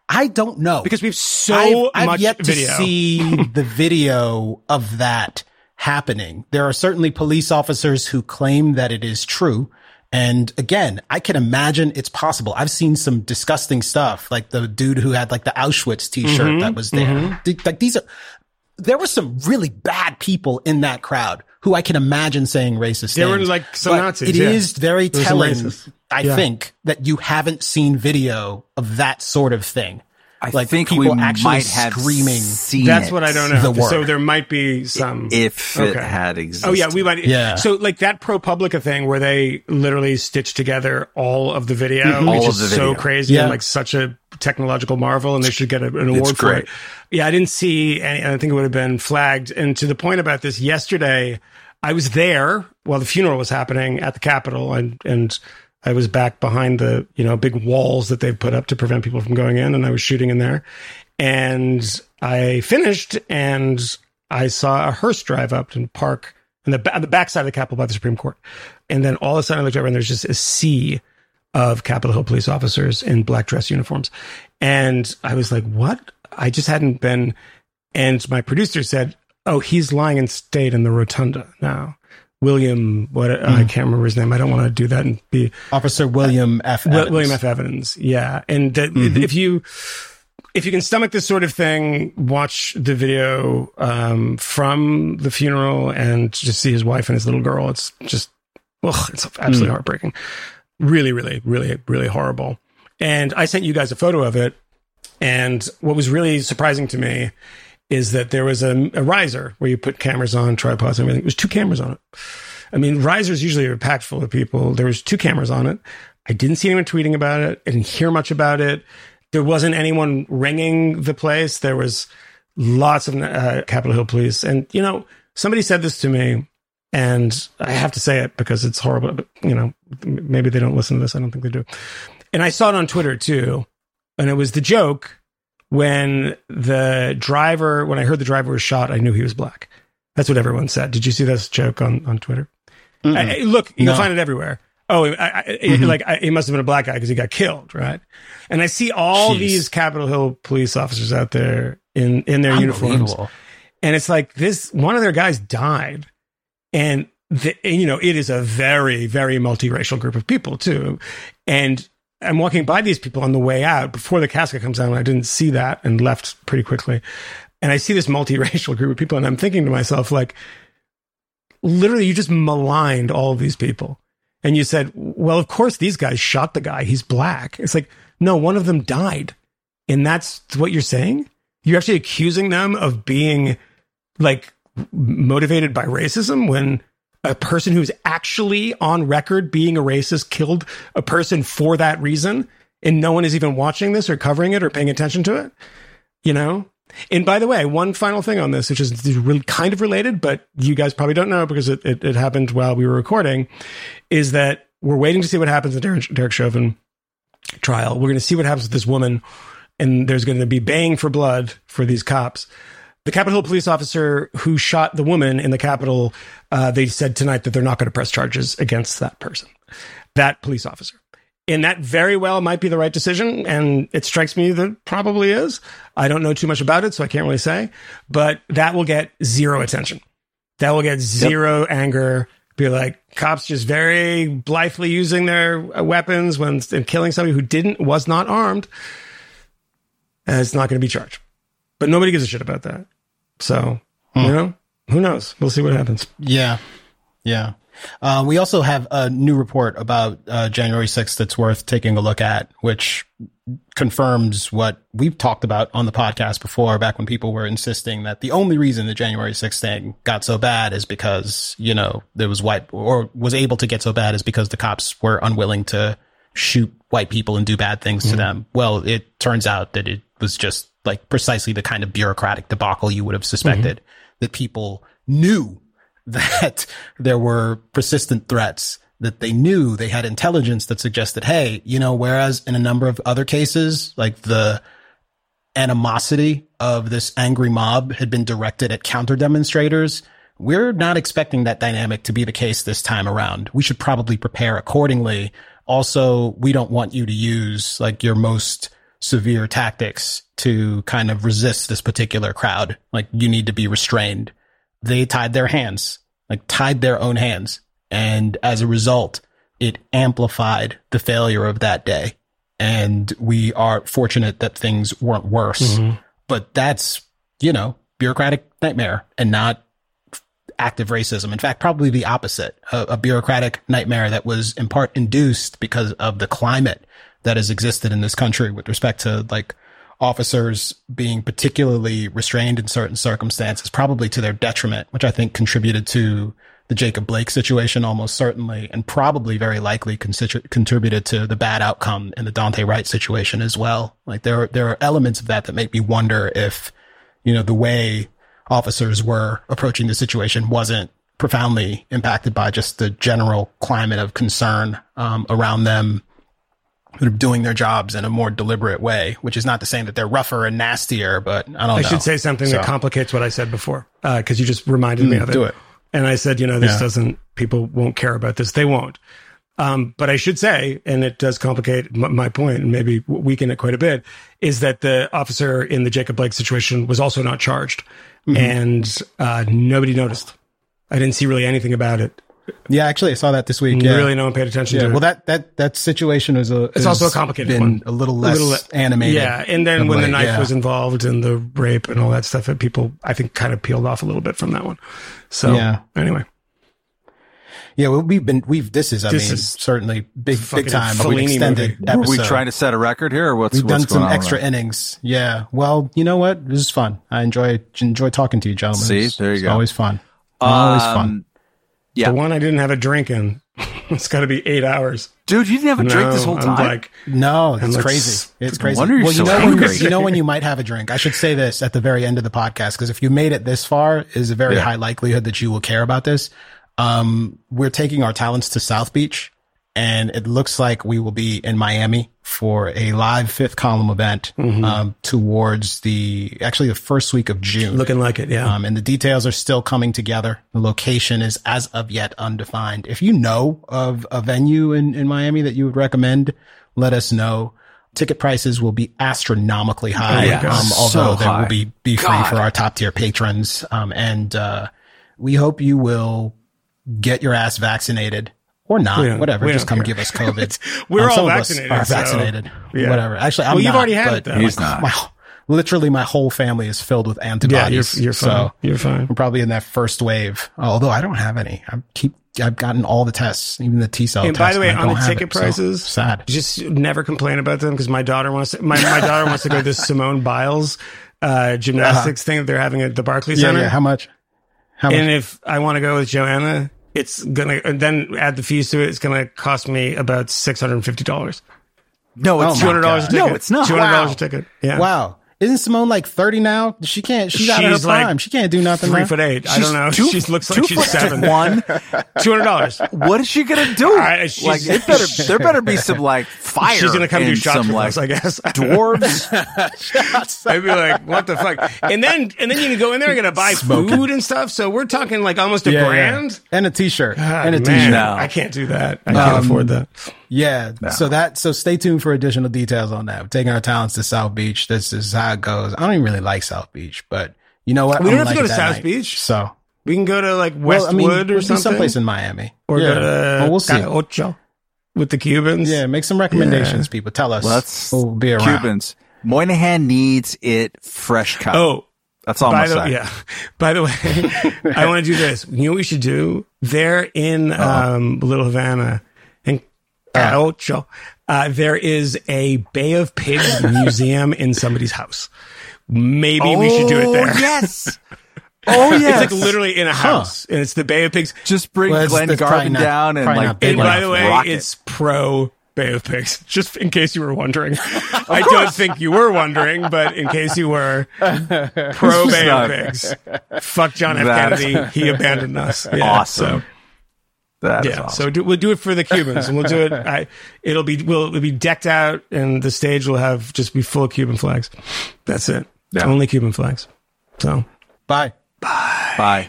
I don't know, because we have so I've, much I've yet video. To see the video of that happening. There are certainly police officers who claim that it is true. And again, I can imagine it's possible. I've seen some disgusting stuff, like the dude who had like the Auschwitz t-shirt mm-hmm, that was there. Mm-hmm. Like these are, there were some really bad people in that crowd who I can imagine saying racist things. They were like some but Nazis. It yeah. is very There's telling, I yeah. think, that you haven't seen video of that sort of thing. I like think people we actually might have screaming. Seen That's it. What I don't know. The so there might be some if okay. it had existed. Oh yeah, we might. Yeah. So like that ProPublica thing where they literally stitched together all of the video, mm-hmm. which all is video. So crazy yeah. and like such a technological marvel, and they should get a, an award for it. Yeah, I didn't see any. I think it would have been flagged. And to the point about this, yesterday I was there while the funeral was happening at the Capitol, and and. I was back behind the, you know, big walls that they've put up to prevent people from going in, and I was shooting in there. And I finished, and I saw a hearse drive up and park on the, ba- the backside of the Capitol by the Supreme Court. And then all of a sudden I looked over, and there's just a sea of Capitol Hill police officers in black dress uniforms. And I was like, what? I just hadn't been. And my producer said, oh, he's lying in state in the rotunda now. William, what mm. I can't remember his name. I don't want to do that and be Officer William uh, F. Evans. William F. Evans. Yeah, and that, mm-hmm. if you if you can stomach this sort of thing, watch the video um, from the funeral and just see his wife and his little girl. It's just, ugh, it's absolutely mm. heartbreaking. Really, really, really, really horrible. And I sent you guys a photo of it. And what was really surprising to me is that there was a, a riser where you put cameras on, tripods and everything. There was two cameras on it. I mean, risers usually are packed full of people. There was two cameras on it. I didn't see anyone tweeting about it. I didn't hear much about it. There wasn't anyone ringing the place. There was lots of uh, Capitol Hill police. And, you know, somebody said this to me, and I have to say it because it's horrible. But, you know, maybe they don't listen to this. I don't think they do. And I saw it on Twitter, too. And it was the joke when the driver, when I heard the driver was shot, I knew he was black. That's what everyone said. Did you see this joke on, on Twitter? I, I, look, you'll no. find it everywhere. Oh, I, I, mm-hmm. it, like I, it must have been a black guy because he got killed, right? And I see all Jeez. these Capitol Hill police officers out there in, in their uniforms. And it's like this, one of their guys died. And, the, and, you know, it is a very, very multiracial group of people, too. And I'm walking by these people on the way out before the casket comes down. And I didn't see that and left pretty quickly. And I see this multiracial group of people, and I'm thinking to myself, like, literally, you just maligned all of these people. And you said, well, of course, these guys shot the guy. He's black. It's like, no, one of them died. And that's what you're saying? You're actually accusing them of being, like, motivated by racism when a person who's actually on record being a racist killed a person for that reason, and no one is even watching this or covering it or paying attention to it, you know? And by the way, one final thing on this, which is really kind of related, but you guys probably don't know because it, it, it happened while we were recording, is that we're waiting to see what happens in the Derek, Derek Chauvin trial. We're going to see what happens with this woman, and there's going to be baying for blood for these cops. The Capitol Hill police officer who shot the woman in the Capitol, uh, they said tonight that they're not going to press charges against that person, that police officer. And that very well might be the right decision, and it strikes me that it probably is. I don't know too much about it, so I can't really say. But that will get zero attention. That will get zero yep. anger. Be like, cops just very blithely using their weapons when and killing somebody who didn't was not armed. And it's not going to be charged. But nobody gives a shit about that. So, hmm. you know, who knows? We'll see what happens. Yeah. Yeah. Uh, we also have a new report about uh, January sixth that's worth taking a look at, which confirms what we've talked about on the podcast before, back when people were insisting that the only reason the January sixth thing got so bad is because, you know, there was white or was able to get so bad is because the cops were unwilling to shoot white people and do bad things mm-hmm. to them. Well, it turns out that it was just like precisely the kind of bureaucratic debacle you would have suspected mm-hmm. that people knew. That there were persistent threats, that they knew they had intelligence that suggested, hey, you know, whereas in a number of other cases, like the animosity of this angry mob had been directed at counter demonstrators, we're not expecting that dynamic to be the case this time around. We should probably prepare accordingly. Also, we don't want you to use like your most severe tactics to kind of resist this particular crowd. Like you need to be restrained. They tied their hands, like tied their own hands. And as a result, it amplified the failure of that day. And we are fortunate that things weren't worse. Mm-hmm. But that's, you know, bureaucratic nightmare and not active racism. In fact, probably the opposite, a, a bureaucratic nightmare that was in part induced because of the climate that has existed in this country with respect to like officers being particularly restrained in certain circumstances, probably to their detriment, which I think contributed to the Jacob Blake situation almost certainly, and probably very likely constitu- contributed to the bad outcome in the Dante Wright situation as well. Like there are, there are elements of that that make me wonder if, you know, the way officers were approaching the situation wasn't profoundly impacted by just the general climate of concern um, around them. Who are doing their jobs in a more deliberate way, which is not the same that they're rougher and nastier, but I don't I know. I should say something so. that complicates what I said before, because uh, you just reminded mm, me of it. Do it. And I said, you know, this yeah. doesn't, people won't care about this. They won't. Um, but I should say, and it does complicate m- my point and maybe weaken it quite a bit, is that the officer in the Jacob Blake situation was also not charged. Mm-hmm. And uh, nobody noticed. I didn't see really anything about it. Yeah, actually, I saw that this week. Yeah. Really, no one paid attention yeah. to it. Well, that that that situation is a. It's also a complicated been one. A little less a little le- animated. Yeah, and then when like, the knife yeah. was involved and the rape and all that stuff, that people I think kind of peeled off a little bit from that one. So yeah. anyway, Yeah, well, we've been we've this is I this mean is certainly big big time. But we extended movie. Episode. Are we trying to set a record here? Or what's we've what's done going some on extra innings. Yeah. Well, you know what? This is fun. I enjoy enjoy talking to you, gentlemen. See, there you it's go. Always fun. Um, always fun. Yeah. The one I didn't have a drink in. It's got to be eight hours, dude. You didn't have a drink no, this whole time. I'm like, no, it's crazy. It's crazy. Well, you so know, angry. When, you know when you might have a drink. I should say this at the very end of the podcast because if you made it this far, it is a very yeah. high likelihood that you will care about this. Um, we're taking our talents to South Beach, and it looks like we will be in Miami for a live Fifth Column event mm-hmm. um, towards the actually the first week of June. Looking like it, yeah. Um, and the details are still coming together. The location is as of yet undefined. If you know of a venue in, in Miami that you would recommend, let us know. Ticket prices will be astronomically high, oh my gosh, um, although so they high. Will be, be free God. For our top tier patrons. Um, and uh, we hope you will get your ass vaccinated. Or not, yeah, whatever. Just come care. Give us COVID. We're um, all vaccinated. Are vaccinated. So, yeah. Whatever. Actually, I'm well, you've not, already had it, though. He's like, not. My, literally, my whole family is filled with antibodies. Yeah, you're, you're so fine. You're fine. I'm probably in that first wave. Although I don't have any. I keep. I've gotten all the tests, even the T cell. And by the way, on the ticket prices, sad. Just never complain about them because my daughter wants. To, my my daughter wants to go to this Simone Biles uh, gymnastics uh-huh. thing that they're having at the Barclays yeah, Center. Yeah. How much? How much? And if I want to go with Joanna. It's gonna and then add the fees to it. It's gonna cost me about six hundred and fifty dollars. No, it's oh two hundred dollars a ticket. No, it's not two hundred dollars wow. a ticket. Yeah. Wow. Isn't Simone like thirty now? She can't. She's, she's out of her prime. Like she can't do nothing. Three now. Foot eight. I don't know. Two, she looks like she's seven. One. Two hundred dollars. What is she gonna do? Uh, like it better. There better be some like fire. She's gonna come do shots with us, I guess. Dwarves. I'd be like, what the fuck? And then and then you can go in there and gonna buy Smoking. Food and stuff. So we're talking like almost a yeah, grand yeah. and a t-shirt God, and a t-shirt. No. I can't do that. I can't um, afford that. Yeah. No. So that. So stay tuned for additional details on that. We're taking our talents to South Beach. This is how it goes. I don't even really like South Beach, but you know what? We don't have like to go to South night. Beach. So we can go to like Westwood well, I mean, or we'll something. Someplace in Miami. Or yeah. go to well, we'll see. Ocho with the Cubans. Yeah, make some recommendations, yeah. people. Tell us. Let's we'll be around. Cubans. Moynihan needs it fresh cut. Oh. That's all I'm saying. Yeah. By the way, I want to do this. You know what we should do? They're in uh-huh. um, Little Havana. Uh, Ocho. Uh, there is a Bay of Pigs museum in somebody's house. Maybe oh, we should do it there. Yes. Oh, yes. It's like literally in a house, huh. and it's the Bay of Pigs. Just bring well, Glenn Garvin not, down and like. And by the way, rocket. It's pro Bay of Pigs. Just in case you were wondering, I don't think you were wondering, but in case you were, pro Bay of Pigs. Fuck John F. That's Kennedy. He abandoned us. Yeah, awesome. So. That yeah, awesome. So do, we'll do it for the Cubans, and we'll do it. I, it'll be we'll it'll be decked out, and the stage will have just be full of Cuban flags. That's it. Yeah. Only Cuban flags. So bye bye bye.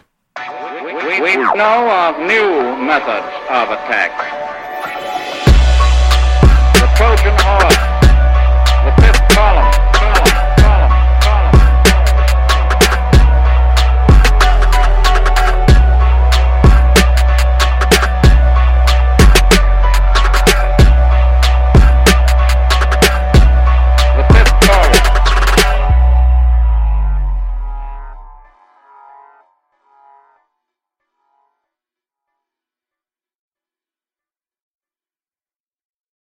We, we, we know of new methods of attack. The Trojan horse, the fifth column.